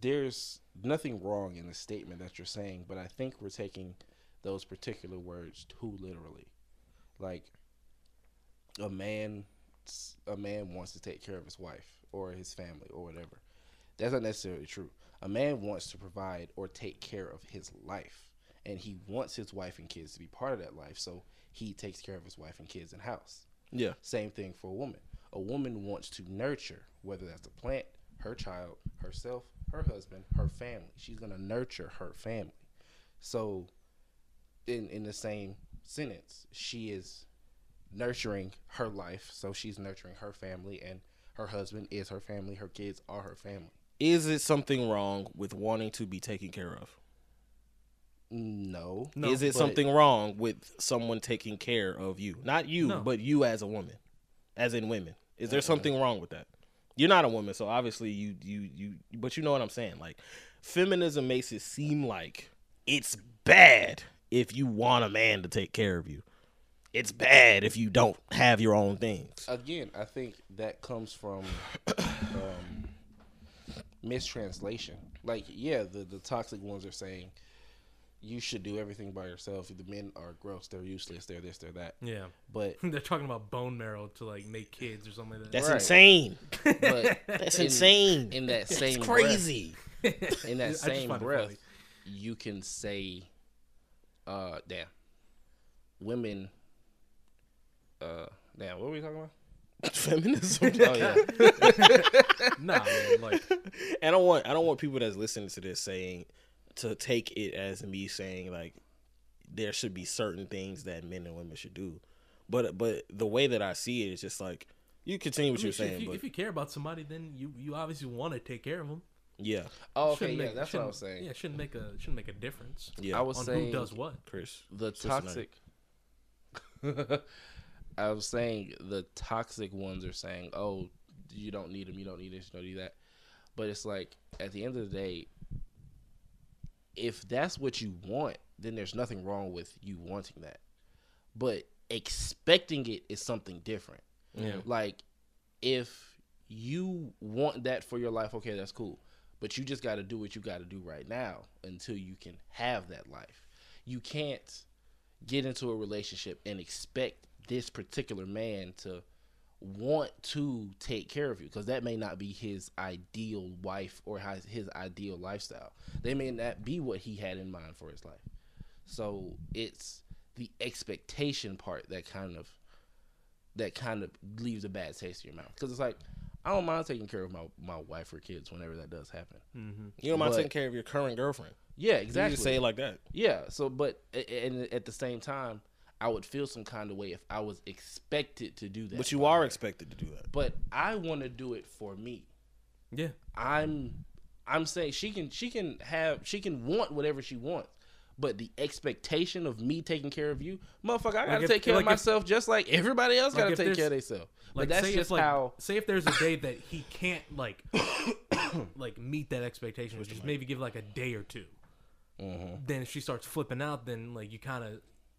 there's nothing wrong in the statement that you're saying, but I think we're taking those particular words too literally. Like, a man, a man wants to take care of his wife or his family or whatever. That's not necessarily true. A man wants to provide or take care of his life, and he wants his wife and kids to be part of that life, so he takes care of his wife and kids in house. Yeah. Same thing for a woman. A woman wants to nurture, whether that's a plant, her child, herself, her husband, her family. She's going to nurture her family. So in in the same sentence, she is nurturing her life, so she's nurturing her family, and her husband is her family, her kids are her family. Is it something wrong with wanting to be taken care of? No. no Is it something wrong with someone taking care of you? Not you, no. but you as a woman, as in women. Is there uh-uh. something wrong with that? You're not a woman, so obviously you, you, you, but you know what I'm saying. Like, feminism makes it seem like it's bad if you want a man to take care of you. It's bad if you don't have your own things. Again, I think that comes from um, mistranslation. Like, yeah, the, the toxic ones are saying you should do everything by yourself. The men are gross. They're useless. They're this, they're that. Yeah. But they're talking about bone marrow to, like, make kids or something like that. That's right. insane. But that's in, insane. In that same that's crazy. breath. In that same breath, you can say, uh, damn, women... Uh, damn, what were we talking about? Feminism. Oh yeah. Nah, man, like, I don't want I don't want people that's listening to this saying to take it as me saying like there should be certain things that men and women should do, but but the way that I see it is just like you continue what I mean, you're saying. If you, but, if you care about somebody, then you, you obviously want to take care of them. Yeah. Oh, okay. Shouldn't yeah, make, that's what I was saying. Yeah, it shouldn't make a shouldn't make a difference. Yeah. I was on saying who does what. Chris, the toxic. I was saying the toxic ones are saying, oh, you don't need them, you don't need this, you don't need that. But it's like, at the end of the day, if that's what you want, then there's nothing wrong with you wanting that. But expecting it is something different. Yeah. Like, if you want that for your life, okay, that's cool. But you just got to do what you got to do right now until you can have that life. You can't get into a relationship and expect this particular man to want to take care of you, because that may not be his ideal wife or his ideal lifestyle. They may not be what he had in mind for his life. So it's the expectation part that kind of that kind of leaves a bad taste in your mouth, because it's like, I don't mind taking care of my, my wife or kids whenever that does happen. Mm-hmm. You don't mind but, taking care of your current girlfriend. Yeah, exactly. You just say it like that. Yeah. So, but and at the same time, I would feel some kind of way if I was expected to do that. But you are expected to do that. But I want to do it for me. Yeah. I'm I'm saying she can she can have she can want whatever she wants. But the expectation of me taking care of you, motherfucker, I gotta like if, take care like of myself if, just like everybody else like gotta take care of themselves. Like, but that's say just like, how. Say if there's a day that he can't like, like meet that expectation, which is like, maybe give like a day or two. Uh-huh. Then if she starts flipping out, then like you kind of,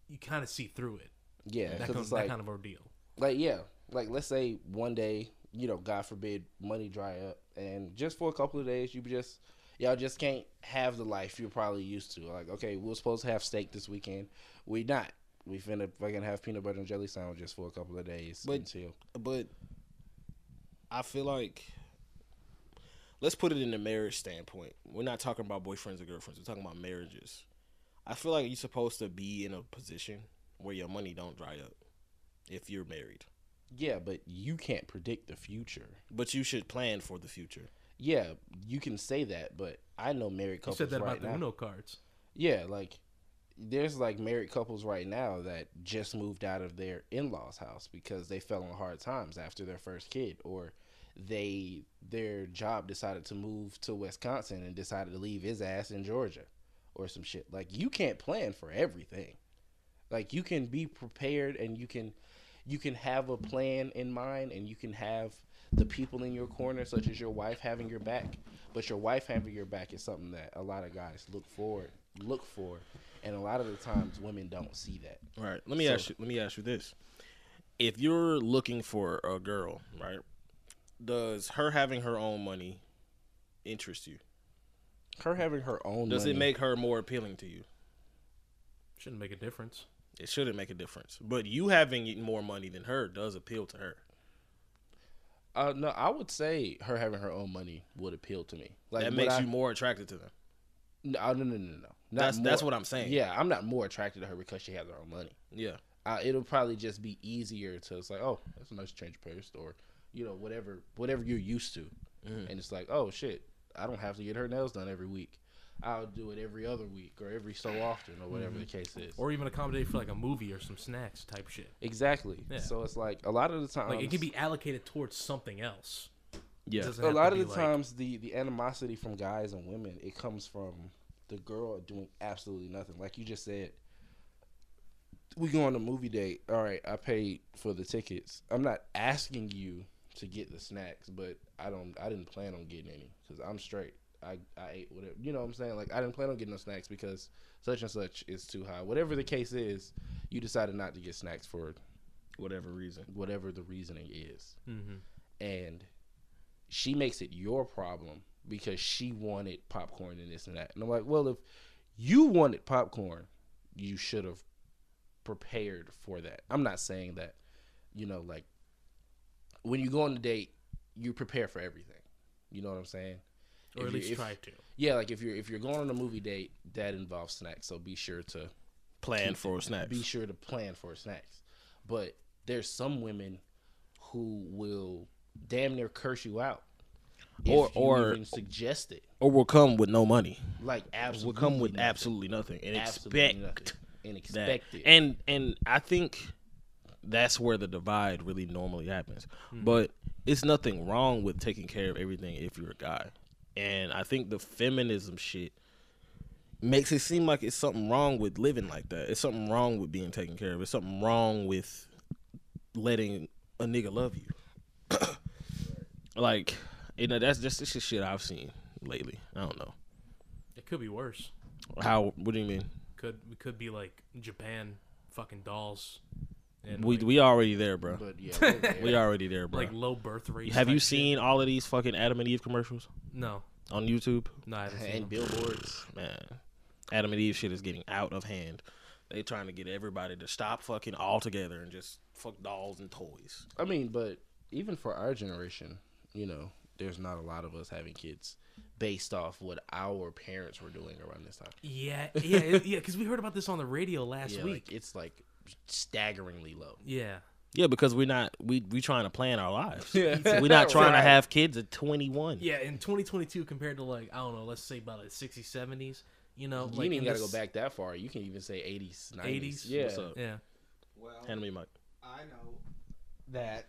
you kind of see through it. Yeah, that, comes, it's like, that kind of ordeal. Like yeah, like let's say one day, you know, God forbid, money dry up, and just for a couple of days, you just. Y'all just can't have the life you're probably used to. Like, okay, we we're supposed to have steak this weekend. We not. We finna fucking have peanut butter and jelly sandwiches for a couple of days. But, until. But I feel like, let's put it in the marriage standpoint. We're not talking about boyfriends or girlfriends. We're talking about marriages. I feel like you're supposed to be in a position where your money don't dry up if you're married. Yeah, but you can't predict the future. But you should plan for the future. Yeah, you can say that, but I know married couples right now. You said that right about the Uno cards. Yeah, like, there's, like, married couples right now that just moved out of their in-laws' house because they fell on hard times after their first kid, or they their job decided to move to Wisconsin and decided to leave his ass in Georgia or some shit. Like, you can't plan for everything. Like, you can be prepared, and you can you can have a plan in mind, and you can have the people in your corner, such as your wife having your back. But your wife having your back is something that a lot of guys look for, look for, and a lot of the times women don't see that. Right. Let me so, ask you. Let me ask you this: if you're looking for a girl, right, does her having her own money interest you? Her having her own does money. Does it make her more appealing to you? Shouldn't make a difference. It shouldn't make a difference. But you having more money than her does appeal to her. Uh, no, I would say her having her own money would appeal to me. Like, that makes I, you more attracted to them. No, no, no, no, no. Not that's more, that's what I'm saying. Yeah, I'm not more attracted to her because she has her own money. Yeah, I, it'll probably just be easier to. It's like, oh, that's a nice change of purse, or you know, whatever, whatever you're used to. Mm-hmm. And it's like, oh shit, I don't have to get her nails done every week. I'll do it every other week or every so often or whatever mm-hmm. the case is. Or even accommodate for like a movie or some snacks type shit. Exactly. Yeah. So it's like a lot of the times. Like it can be allocated towards something else. Yeah. A lot of the like... times the, the animosity from guys and women, it comes from the girl doing absolutely nothing. Like you just said, we go on a movie date. All right, I paid for the tickets. I'm not asking you to get the snacks, but I don't. I didn't plan on getting any because I'm straight. I, I ate whatever, you know what I'm saying? Like, I didn't plan on getting no snacks because such and such is too high. Whatever the case is, you decided not to get snacks for whatever reason. Whatever the reasoning is. Mm-hmm. And she makes it your problem because she wanted popcorn and this and that. And I'm like, well, if you wanted popcorn, you should have prepared for that. I'm not saying that, you know, like, when you go on a date, you prepare for everything. You know what I'm saying? Or if at least if, try to. Yeah, like if you're if you're going on a movie date, that involves snacks, so be sure to plan for snacks. Be sure to plan for snacks. But there's some women who will damn near curse you out, or if you or even suggest it, or will come with no money. Like absolutely, will come with nothing. absolutely nothing and absolutely expect nothing. and expect that. it. And and I think that's where the divide really normally happens. Mm-hmm. But it's nothing wrong with taking care of everything if you're a guy. And I think the feminism shit makes it seem like it's something wrong with living like that. It's something wrong with being taken care of. It's something wrong with letting a nigga love you. Like, you know, that's just, it's just shit I've seen lately. I don't know. It could be worse. How? What do you mean? Could we could be like Japan fucking dolls. And we like, we already there, bro. But yeah, we're there. we already there, bro. Like low birth rates. Have you seen shit. all of these fucking Adam and Eve commercials? No. On YouTube? No, I haven't seen And them. billboards. Man, Adam and Eve shit is getting out of hand. They trying to get everybody to stop fucking all together and just fuck dolls and toys. I mean, but even for our generation, you know, there's not a lot of us having kids based off what our parents were doing around this time. Yeah, yeah, yeah. Because we heard about this on the radio last yeah, week. Like, it's like. Staggeringly low. Yeah. Yeah, because we're not we we trying to plan our lives. Yeah. So we're not trying right. to have kids at twenty-one. Yeah, in twenty twenty-two compared to like I don't know, let's say about the sixties, seventies. You know, you like ain't gotta this... go back that far. You can even say eighties, nineties. eighties. Yeah. What's up? Yeah. Well, hand me mic. I know that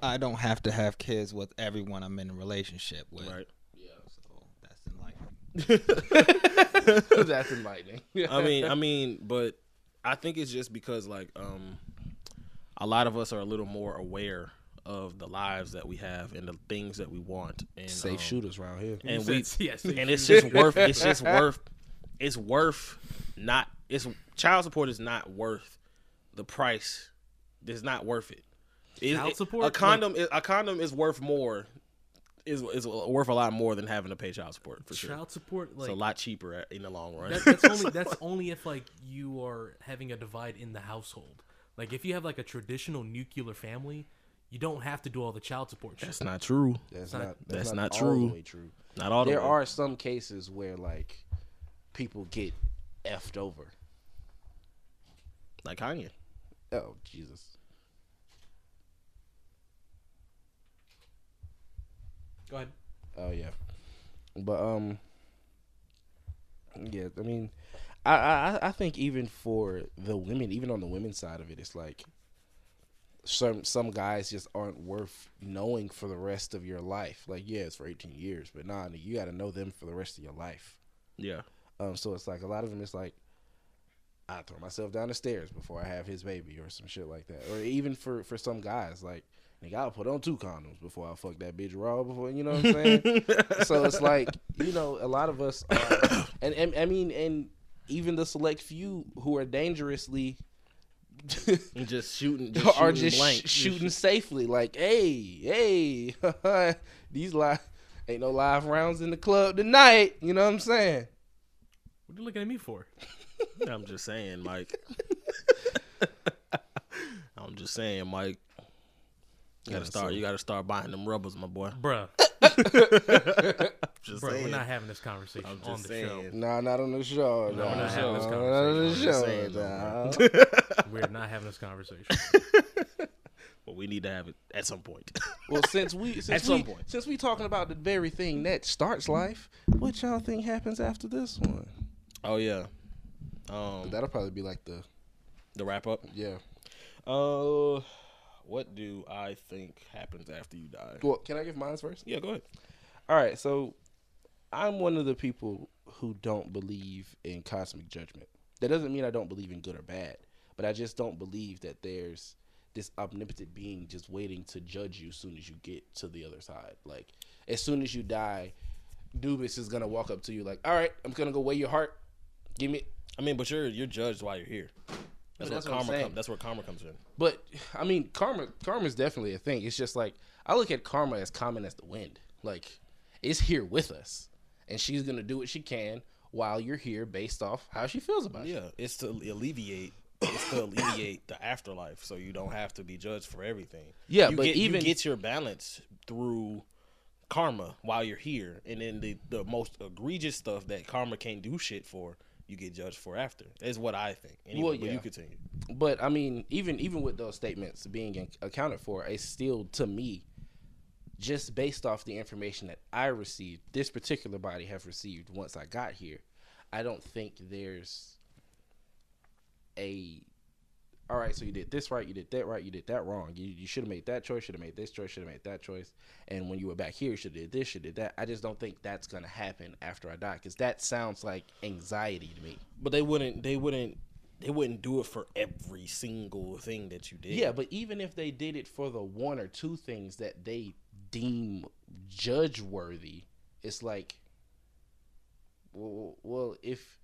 I don't have to have kids with everyone I'm in a relationship with. Right. Yeah. So that's enlightening. That's enlightening. I mean, I mean, but I think it's just because like um. a lot of us are a little more aware of the lives that we have and the things that we want. And, safe um, shooters around here, and we, yeah, and it's just worth. It's just worth. It's worth not. It's child support is not worth the price. It's not worth it. it child support. It, a condom. Like, a condom is worth more. Is is worth a lot more than having to pay child support for sure. Child support, like, it's a lot cheaper in the long run. That, that's only that's only if like you are having a divide in the household. Like, if you have, like, a traditional nuclear family, you don't have to do all the child support shit. That's not true. That's not, that's not, not true. All the way true. Not all the way. There are some cases where, like, people get effed over. Like Kanye. Oh, Jesus. Go ahead. Oh, yeah. But, um, yeah, I mean... I, I I think even for the women, even on the women's side of it, it's like some some guys just aren't worth knowing for the rest of your life. Like, yeah, it's for eighteen years, but nah, you got to know them for the rest of your life. Yeah. Um. So it's like a lot of them. It's like I throw myself down the stairs before I have his baby or some shit like that. Or even for, for some guys, like nigga, I'll put on two condoms before I fuck that bitch raw. Before you know what I'm saying. So it's like you know a lot of us, are, and, and I mean and. Even the select few who are dangerously just shooting, just are shooting just blank. Sh shooting safely. Like, hey, hey, these live ain't no live rounds in the club tonight. You know what I'm saying? What are you looking at me for? I'm just saying, Mike. I'm just saying, Mike. You gotta yeah, start. So. You gotta start buying them rubbers, my boy, bruh. Just bro, saying. We're not having this conversation on the saying. Show. Nah, not on the show. No, nah. We're not having this conversation. Nah, not on the show. Nah. We're not having this conversation. But we need to have it at some point. Well, since we since at we, some point since we talking about the very thing that starts life, what y'all think happens after this one? Oh yeah, um, that'll probably be like the the wrap up. Yeah. Uh. What do I think happens after you die? Well, can I give mine first? Yeah, go ahead. All right, so I'm one of the people who don't believe in cosmic judgment. That doesn't mean I don't believe in good or bad, but I just don't believe that there's this omnipotent being just waiting to judge you as soon as you get to the other side. Like, as soon as you die, Dubis is going to walk up to you like, all right, I'm going to go weigh your heart. Give me. I mean, but you're, you're judged while you're here. That's, that's, where what karma come, that's where karma comes in. But, I mean, karma karma is definitely a thing. It's just like, I look at karma as common as the wind. Like, it's here with us. And she's going to do what she can while you're here based off how she feels about you. Yeah, it. it's to alleviate it's to alleviate the afterlife so you don't have to be judged for everything. Yeah, you but get, even... You get your balance through karma while you're here. And then the, the most egregious stuff that karma can't do shit for you get judged for after. That's what I think. Anyway, well, yeah. But you continue. But I mean, even even with those statements being accounted for, it's still to me, just based off the information that I received, this particular body have received once I got here, I don't think there's a. All right, so you did this right, you did that right, you did that wrong. You you should have made that choice, should have made this choice, should have made that choice. And when you were back here, you should have did this, should have did that. I just don't think that's gonna happen after I die, because that sounds like anxiety to me. But they wouldn't, they wouldn't, they wouldn't do it for every single thing that you did. Yeah, but even if they did it for the one or two things that they deem judge worthy, it's like, well, well if.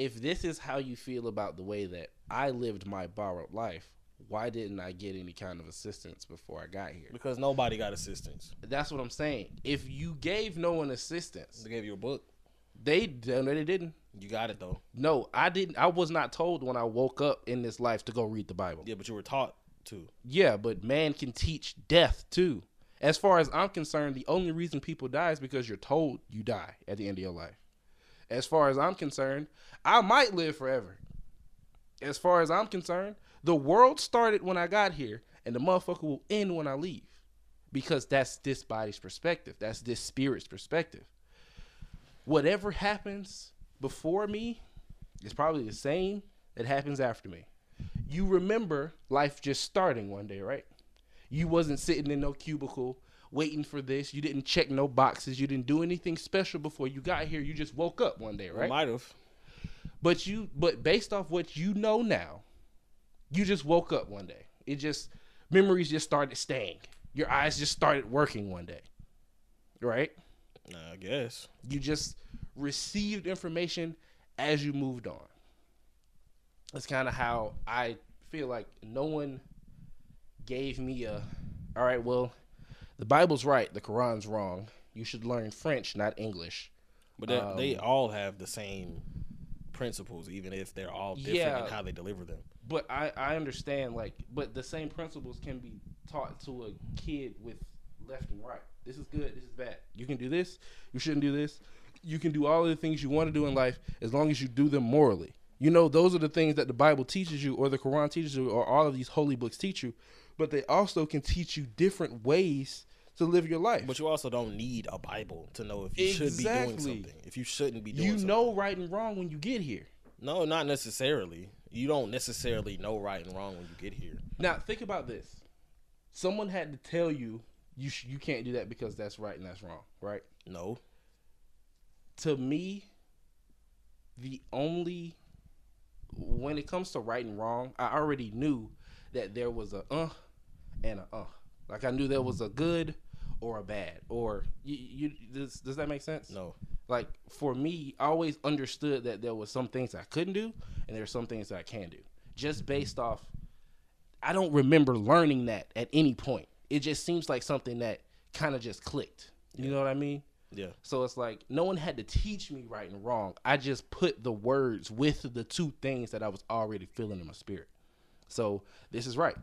If this is how you feel about the way that I lived my borrowed life, why didn't I get any kind of assistance before I got here? Because nobody got assistance. That's what I'm saying. If you gave no one assistance. They gave you a book. They, no, they didn't. You got it, though. No, I didn't. I was not told when I woke up in this life to go read the Bible. Yeah, but you were taught to. Yeah, but man can teach death, too. As far as I'm concerned, the only reason people die is because you're told you die at the end of your life. As far as I'm concerned, I might live forever. As far as I'm concerned, The world started when I got here, and the motherfucker will end when I leave, because that's this body's perspective. That's this spirit's perspective. Whatever happens before me is probably the same that happens after me. You remember life just starting one day, right? You wasn't sitting in no cubicle waiting for this. You didn't check no boxes. You didn't do anything special before you got here. You just woke up one day, right? Well, might have. But you, but based off what you know now, you just woke up one day. It just, memories just started staying. Your eyes just started working one day, right? I guess. You just received information as you moved on. That's kind of how I feel. Like, no one gave me a, all right, well, the Bible's right, the Quran's wrong. You should learn French, not English. But that, um, they all have the same principles, even if they're all different yeah, in how they deliver them. But I, I understand, like, but the same principles can be taught to a kid with left and right. This is good, this is bad. You can do this, you shouldn't do this. You can do all of the things you want to do in life as long as you do them morally. You know, those are the things that the Bible teaches you, or the Quran teaches you, or all of these holy books teach you. But they also can teach you different ways to live your life. But you also don't need a Bible to know if you exactly. should be doing something, if you shouldn't be doing you something. You know right and wrong when you get here. No, not necessarily. You don't necessarily know right and wrong when you get here. Now, think about this. Someone had to tell you, you, sh you can't do that because that's right and that's wrong, right? No. To me, the only... when it comes to right and wrong, I already knew that there was a uh and a uh. Like, I knew there was a good or a bad. Or, you, you does, does that make sense? No. Like, for me, I always understood that there was some things I couldn't do and there's some things that I can do. Just based off, I don't remember learning that at any point. It just seems like something that kind of just clicked. You yeah. know what I mean? Yeah. So it's like, no one had to teach me right and wrong. I just put the words with the two things that I was already feeling in my spirit. So this is right,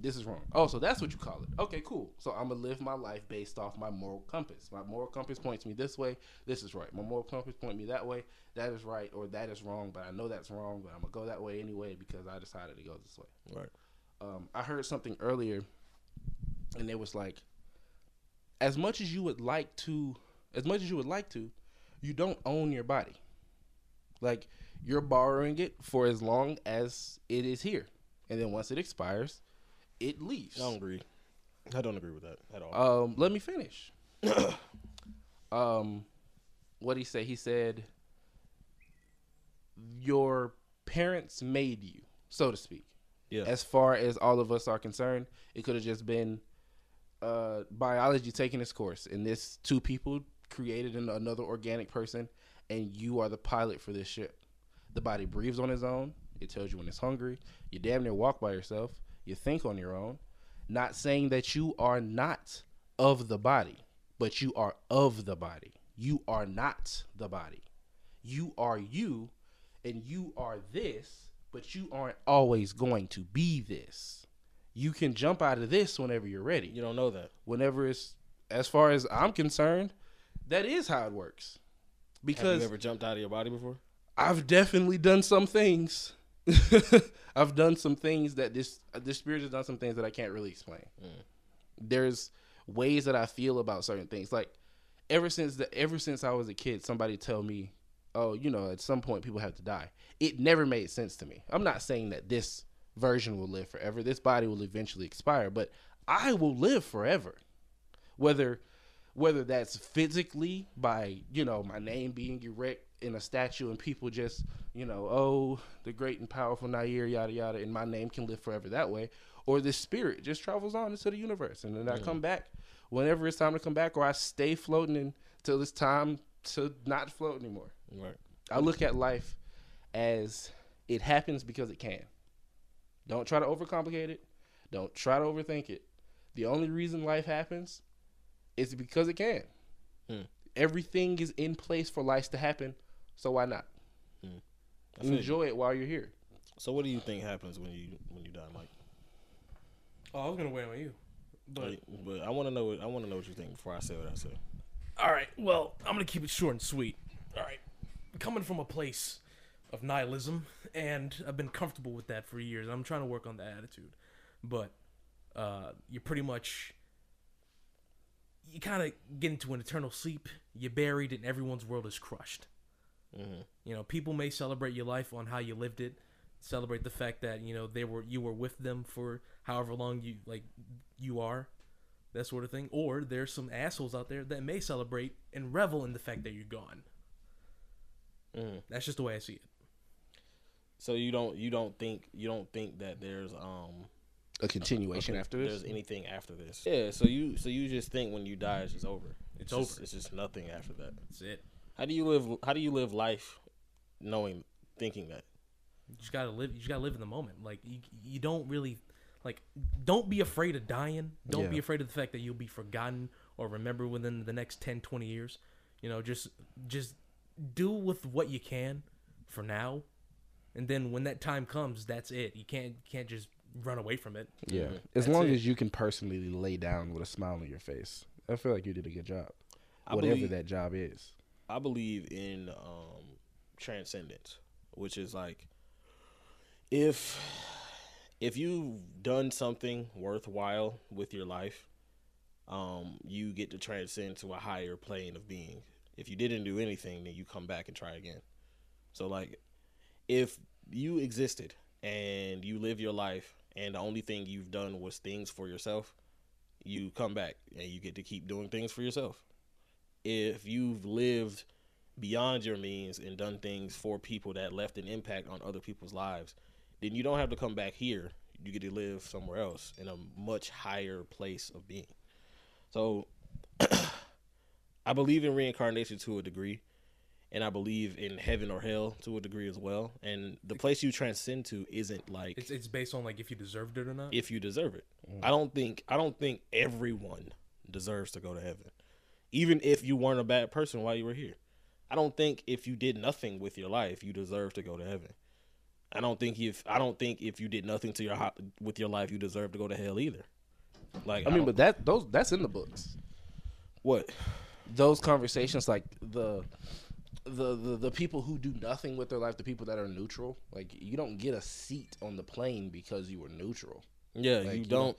this is wrong. Oh, so that's what you call it. Okay, cool. So I'm going to live my life based off my moral compass. My moral compass points me this way. This is right. My moral compass points me that way. That is right, or that is wrong, but I know that's wrong, but I'm going to go that way anyway because I decided to go this way. Right. Um, I heard something earlier, and it was like, as much as you would like to... as much as you would like to, you don't own your body. Like, you're borrowing it for as long as it is here. And then once it expires, it leaves. I don't agree. I don't agree with that at all. Um, let me finish. um, what did he say? He said, your parents made you, so to speak. Yeah. As far as all of us are concerned, it could have just been uh, biology taking its course. And this two people... created in another organic person, and you are the pilot for this ship. The body breathes on its own. It tells you when it's hungry. You damn near walk by yourself. You think on your own. Not saying that you are not of the body, but you are of the body. You are not the body. You are you, and you are this, but you aren't always going to be this. You can jump out of this whenever you're ready. You don't know that. Whenever it's, as far as I'm concerned, that is how it works. Because have you ever jumped out of your body before? I've definitely done some things. I've done some things that this this spirit has done some things that I can't really explain. Mm. There's ways that I feel about certain things. Like, ever since the ever since I was a kid, somebody tell me, "Oh, you know, at some point people have to die." It never made sense to me. I'm not saying that this version will live forever. This body will eventually expire, but I will live forever. Whether Whether that's physically by, you know, my name being erect in a statue and people just, you know, oh, the great and powerful Nair, yada, yada, and my name can live forever that way. Or this spirit just travels on into the universe. And then mm. I come back whenever it's time to come back, or I stay floating until it's time to not float anymore. Right. I look at life as it happens because it can. Don't try to overcomplicate it. Don't try to overthink it. The only reason life happens, it's because it can. Mm. Everything is in place for life to happen, so why not? Mm. Enjoy it while you're here. So, what do you think happens when you when you die, Mike? Oh, I was gonna wait on you, but but I want to know I want to know what you think before I say what I say. All right. Well, I'm gonna keep it short and sweet. All right. Coming from a place of nihilism, and I've been comfortable with that for years. I'm trying to work on that attitude, but uh, you're pretty much, you kind of get into an eternal sleep. You're buried, and everyone's world is crushed. Mm-hmm. You know, people may celebrate your life on how you lived it, celebrate the fact that, you know, they were you were with them for however long you like you are, that sort of thing. Or there's some assholes out there that may celebrate and revel in the fact that you're gone. Mm. That's just the way I see it. So you don't you don't think you don't think that there's um a continuation a, a, after this? There's anything after this? Yeah. So you so you just think when you die it's just over. It's, it's over. Just, it's just nothing after that. That's it. How do you live? How do you live life, knowing, thinking that? You just gotta live. You just gotta live in the moment. Like you, you don't really, like, don't be afraid of dying. Don't yeah. be afraid of the fact that you'll be forgotten or remembered within the next ten, twenty years. You know, just just do with what you can for now, and then when that time comes, that's it. You can't you can't just run away from it. Yeah, as that's long it. as you can personally lay down with a smile on your face, I feel like you did a good job, I whatever believe- that job is. I believe in um, transcendence, which is like, if if you've done something worthwhile with your life, um, you get to transcend to a higher plane of being. If you didn't do anything, then you come back and try again. So, like, if you existed and you live your life and the only thing you've done was things for yourself, you come back and you get to keep doing things for yourself. If you've lived beyond your means and done things for people that left an impact on other people's lives, then you don't have to come back here. You get to live somewhere else in a much higher place of being. So I believe in reincarnation to a degree, and I believe in heaven or hell to a degree as well. And the place you transcend to isn't like it's, it's based on like if you deserved it or not. If you deserve it. Mm. I don't think I don't think everyone deserves to go to heaven. Even if you weren't a bad person while you were here. I don't think if you did nothing with your life, you deserve to go to heaven. I don't think if I don't think if you did nothing to your with your life, you deserve to go to hell either. Like I mean, I but that those that's in the books. What? Those conversations, like the the, the the people who do nothing with their life, the people that are neutral, like you don't get a seat on the plane because you were neutral. Yeah, like, you don't.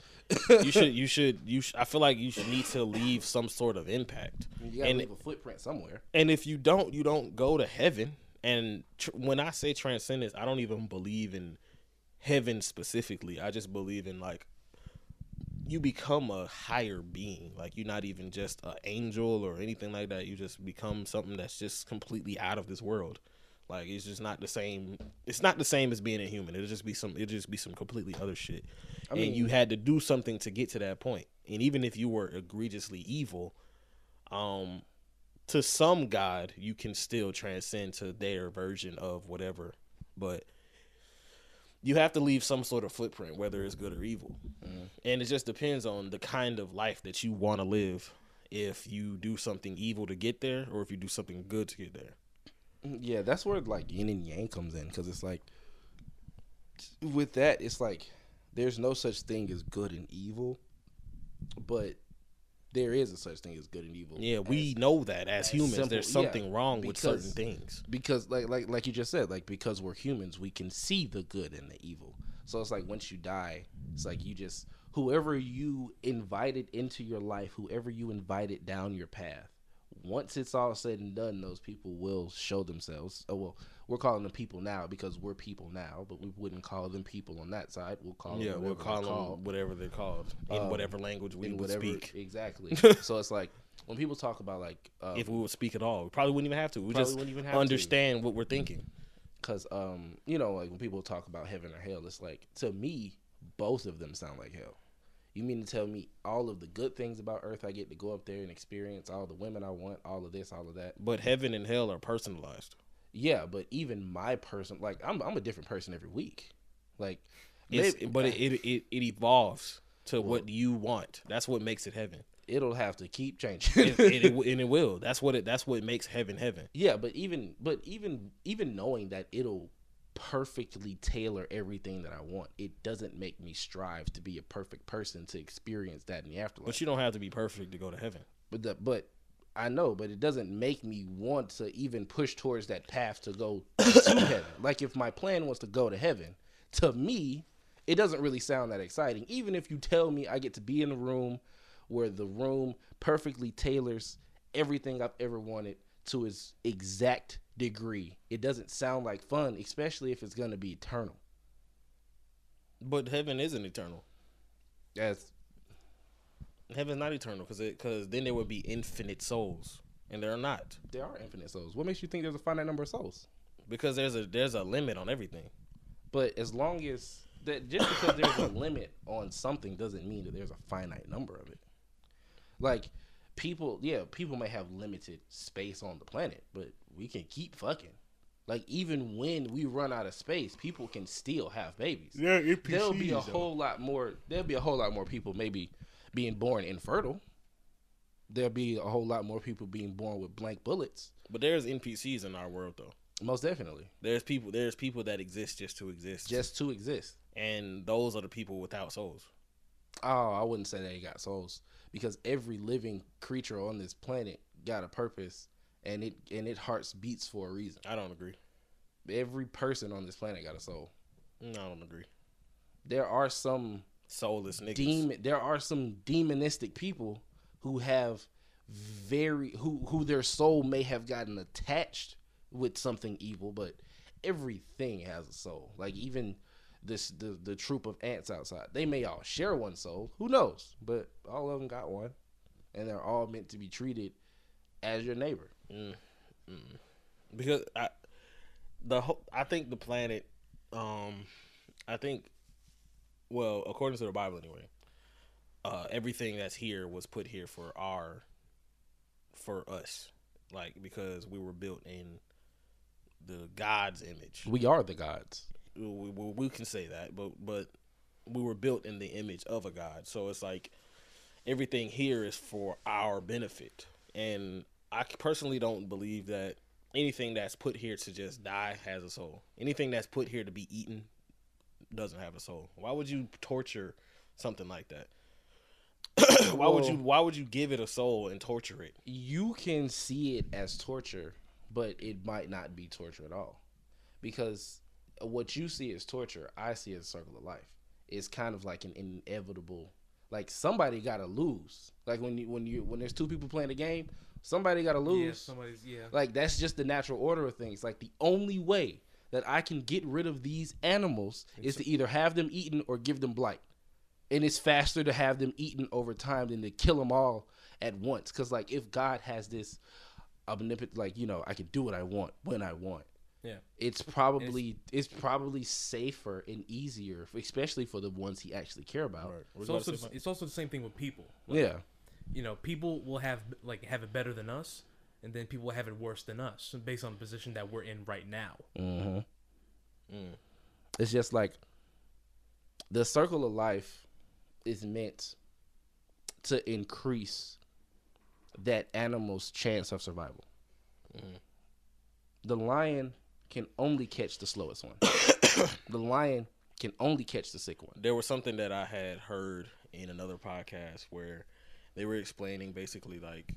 You, you should. You should. You. Sh- I feel like you should need to leave some sort of impact. You gotta and, leave a footprint somewhere. And if you don't, you don't go to heaven. And tr- when I say transcendence, I don't even believe in heaven specifically. I just believe in like you become a higher being. Like you're not even just an angel or anything like that. You just become something that's just completely out of this world. Like it's just not the same. It's not the same as being a human. It'll just be some. It'll just be some completely other shit. I mean, and you had to do something to get to that point. And even if you were egregiously evil, um, to some god, you can still transcend to their version of whatever. But you have to leave some sort of footprint, whether it's good or evil. Mm-hmm. And it just depends on the kind of life that you want to live. If you do something evil to get there, or if you do something good to get there. Yeah, that's where like yin and yang comes in, because it's like with that, it's like there's no such thing as good and evil, but there is a such thing as good and evil. Yeah, as, we know that as, as humans, simple, there's something yeah, wrong because, with certain things because, like, like, like you just said, like because we're humans, we can see the good and the evil. So it's like once you die, it's like you just whoever you invited into your life, whoever you invited down your path. Once it's all said and done, those people will show themselves. Oh, well, we're calling them people now because we're people now, but we wouldn't call them people on that side. We'll call yeah, them whatever we'll call them called. whatever they're called in um, whatever language we would whatever, speak. Exactly. So it's like when people talk about like um, if we would speak at all, we probably wouldn't even have to. We just wouldn't even have understand to. what we're thinking. Because um, you know, like when people talk about heaven or hell, it's like to me, both of them sound like hell. You mean to tell me all of the good things about Earth I get to go up there and experience, all the women I want, all of this, all of that? But heaven and hell are personalized. Yeah, but even my person, like, I'm I'm a different person every week. Like, it's, maybe, But I, it, it, it evolves to well, what you want. That's what makes it heaven. It'll have to keep changing. it, it, it, and it will. That's what it, that's what makes heaven heaven. Yeah, but even but even even knowing that it'll perfectly tailor everything that I want, it doesn't make me strive to be a perfect person to experience that in the afterlife. But you don't have to be perfect to go to heaven. But the, but I know, but it doesn't make me want to even push towards that path to go to heaven. Like, if my plan was to go to heaven, to me, it doesn't really sound that exciting. Even if you tell me I get to be in a room where the room perfectly tailors everything I've ever wanted to its exact degree, it doesn't sound like fun, especially if it's going to be eternal. But heaven isn't eternal. That's... Heaven's not eternal, because because then there would be infinite souls, and there are not. There are infinite souls. What makes you think there's a finite number of souls? Because there's a there's a limit on everything. But as long as that, just because there's a limit on something doesn't mean that there's a finite number of it. Like people, yeah, people may have limited space on the planet, but we can keep fucking. Like, even when we run out of space, people can still have babies. Yeah, N P Cs, there'll be a whole lot more. There'll be a whole lot more people maybe being born infertile. There'll be a whole lot more people being born with blank bullets. But there's N P Cs in our world, though. Most definitely. There's people There's people that exist just to exist. Just to exist. And those are the people without souls. Oh, I wouldn't say they got souls. Because every living creature on this planet got a purpose, and it and its heart beats for a reason. I don't agree. Every person on this planet got a soul. No, I don't agree. There are some... soulless niggas. Demon, there are some demonistic people who have very who who their soul may have gotten attached with something evil, but everything has a soul. Like, even this the the troop of ants outside, they may all share one soul. Who knows? But all of them got one, and they're all meant to be treated as your neighbor. Mm. Mm. Because I the whole, I think the planet, um, I think. Well, according to the Bible, anyway, uh, everything that's here was put here for our, for us, like, because we were built in the God's image. We are the gods. We, we, we can say that, but but we were built in the image of a God. So it's like everything here is for our benefit. And I personally don't believe that anything that's put here to just die has a soul. Anything that's put here to be eaten doesn't have a soul. Why would you torture something like that? why well, would you why would you give it a soul and torture it? You can see it as torture, but it might not be torture at all. Because what you see as torture, I see as a circle of life. It's kind of like an inevitable, like, somebody gotta lose. Like when you when you when there's two people playing a game, somebody gotta lose. Yeah, somebody's yeah. Like, that's just the natural order of things. Like, the only way that I can get rid of these animals is to either have them eaten or give them blight. And it's faster to have them eaten over time than to kill them all at once. Because, like, if God has this omnipotent, like, you know, I can do what I want when I want. Yeah, it's probably it's, it's probably safer and easier, especially for the ones he actually care about. Right. It's, also, it's also the same thing with people. Like, yeah, you know, people will have like have it better than us. And then people have it worse than us based on the position that we're in right now. Mm-hmm. Mm. It's just like the circle of life is meant to increase that animal's chance of survival. Mm. The lion can only catch the slowest one. The lion can only catch the sick one. There was something that I had heard in another podcast where they were explaining basically like,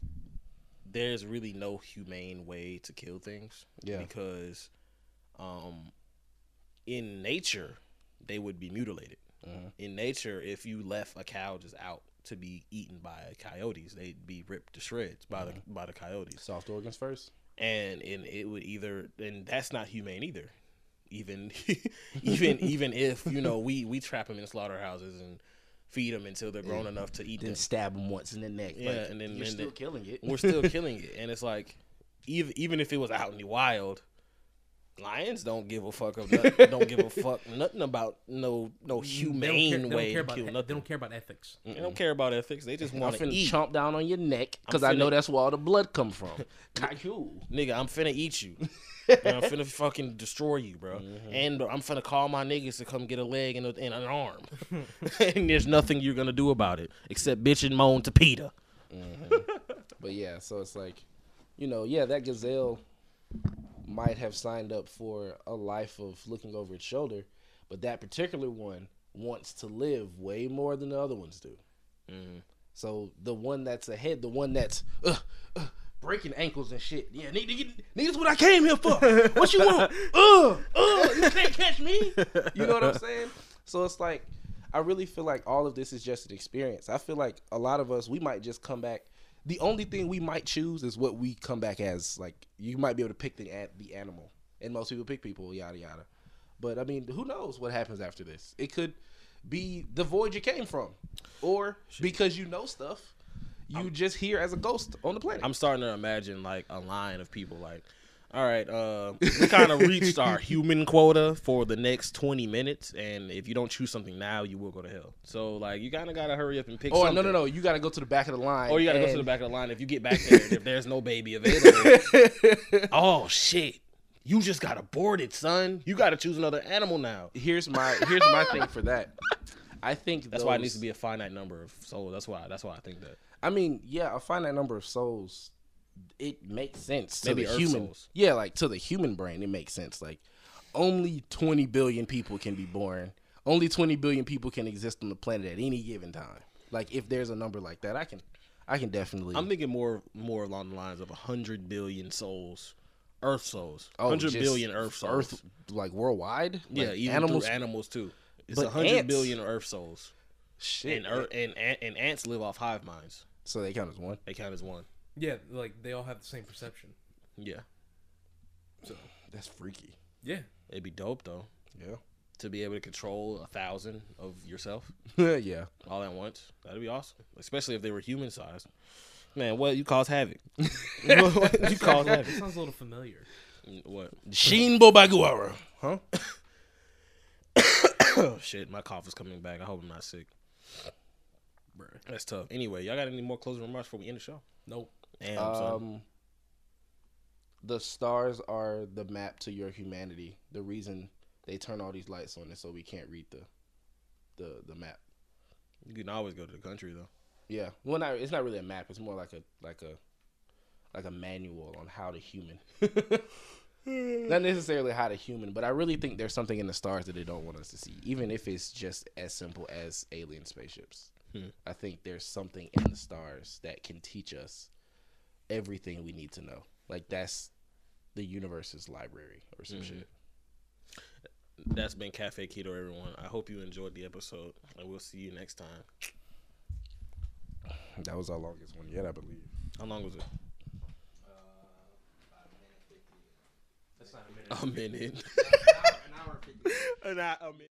there's really no humane way to kill things. Yeah. Because um, in nature, they would be mutilated. Uh-huh. In nature, if you left a cow just out to be eaten by coyotes, they'd be ripped to shreds by, uh-huh. the, by the coyotes. Soft organs first. And, and it would either... And that's not humane either. Even even even if, you know, we, we trap them in slaughterhouses and... feed them until they're grown yeah. enough to eat then them. Stab them once in the neck. Yeah, like, and then you're and still then, killing it. We're still killing it, and it's like, even even if it was out in the wild, lions don't give a fuck of nothing, don't give a fuck nothing about no no humane way to kill nothing. They don't care about ethics. Mm-mm. They don't care about ethics. They just want to eat. Chomp down on your neck because I know that's where all the blood come from. Nigga, I'm finna eat you. I'm finna fucking destroy you, bro. Mm-hmm. And I'm finna call my niggas to come get a leg and, a, and an arm. And there's nothing you're gonna do about it except bitch and moan to PETA. Mm-hmm. But yeah, so it's like, you know, yeah, that gazelle might have signed up for a life of looking over its shoulder, but that particular one wants to live way more than the other ones do. Mm-hmm. So the one that's ahead, the one that's uh, uh, breaking ankles and shit. Yeah, niggas, what I came here for. What you want? Ugh, ugh, you can't catch me. You know what I'm saying? So it's like, I really feel like all of this is just an experience. I feel like a lot of us, we might just come back. The only thing we might choose is what we come back as. Like, you might be able to pick the the animal, and most people pick people, yada yada. But I mean, who knows what happens after this? It could be the void you came from, or because you know stuff, you I'm, just here as a ghost on the planet. I'm starting to imagine like a line of people like, all right, uh, we kind of reached our human quota for the next twenty minutes, and if you don't choose something now, you will go to hell. So, like, you kind of got to hurry up and pick oh, something. Oh, no, no, no. You got to go to the back of the line. Or you got to and... go to the back of the line. If you get back there, if there's no baby available, oh, shit. You just got aborted, son. You got to choose another animal now. Here's my here's my thing for that. I think that's those... why it needs to be a finite number of souls. That's why, that's why I think that. I mean, yeah, a finite number of souls. It makes sense to Maybe the human souls. Yeah, like to the human brain it makes sense. Like only twenty billion people can be born, only twenty billion people can exist on the planet at any given time. Like if there's a number like that, I can I can definitely I'm thinking more more along the lines of one hundred billion souls, earth souls. Oh, one hundred billion earth souls. Earth, like worldwide? Yeah, like even animals, animals too. It's one hundred billion earth souls. Shit. And earth, and, and and ants live off hive minds. So they count as one. They count as one. Yeah, like they all have the same perception. Yeah. So that's freaky. Yeah. It'd be dope though. Yeah. To be able to control a thousand of yourself. Yeah. All at once. That'd be awesome. Especially if they were human sized. Man, what you cause havoc. What you cause havoc. That sounds a little familiar. What? Shin Bobaguara. Huh? Oh shit, my cough is coming back. I hope I'm not sick. Bruh. That's tough. Anyway, y'all got any more closing remarks before we end the show? Nope. Damn, um, the stars are the map to your humanity. The reason they turn all these lights on is so we can't read the the the map. You can always go to the country though. Yeah, well, not, it's not really a map. It's more like a like a like a manual on how to human. Not necessarily how to human, but I really think there's something in the stars that they don't want us to see, even if it's just as simple as alien spaceships. Hmm. I think there's something in the stars that can teach us everything we need to know. Like that's the universe's library or some mm-hmm. shit. That's been Cafe Keto, everyone. I hope you enjoyed the episode, and we'll see you next time. That was our longest one yet, I believe. How long was it? Uh, about a minute fifty. That's not a minute. A minute. An hour, an hour fifty. An hour, a minute.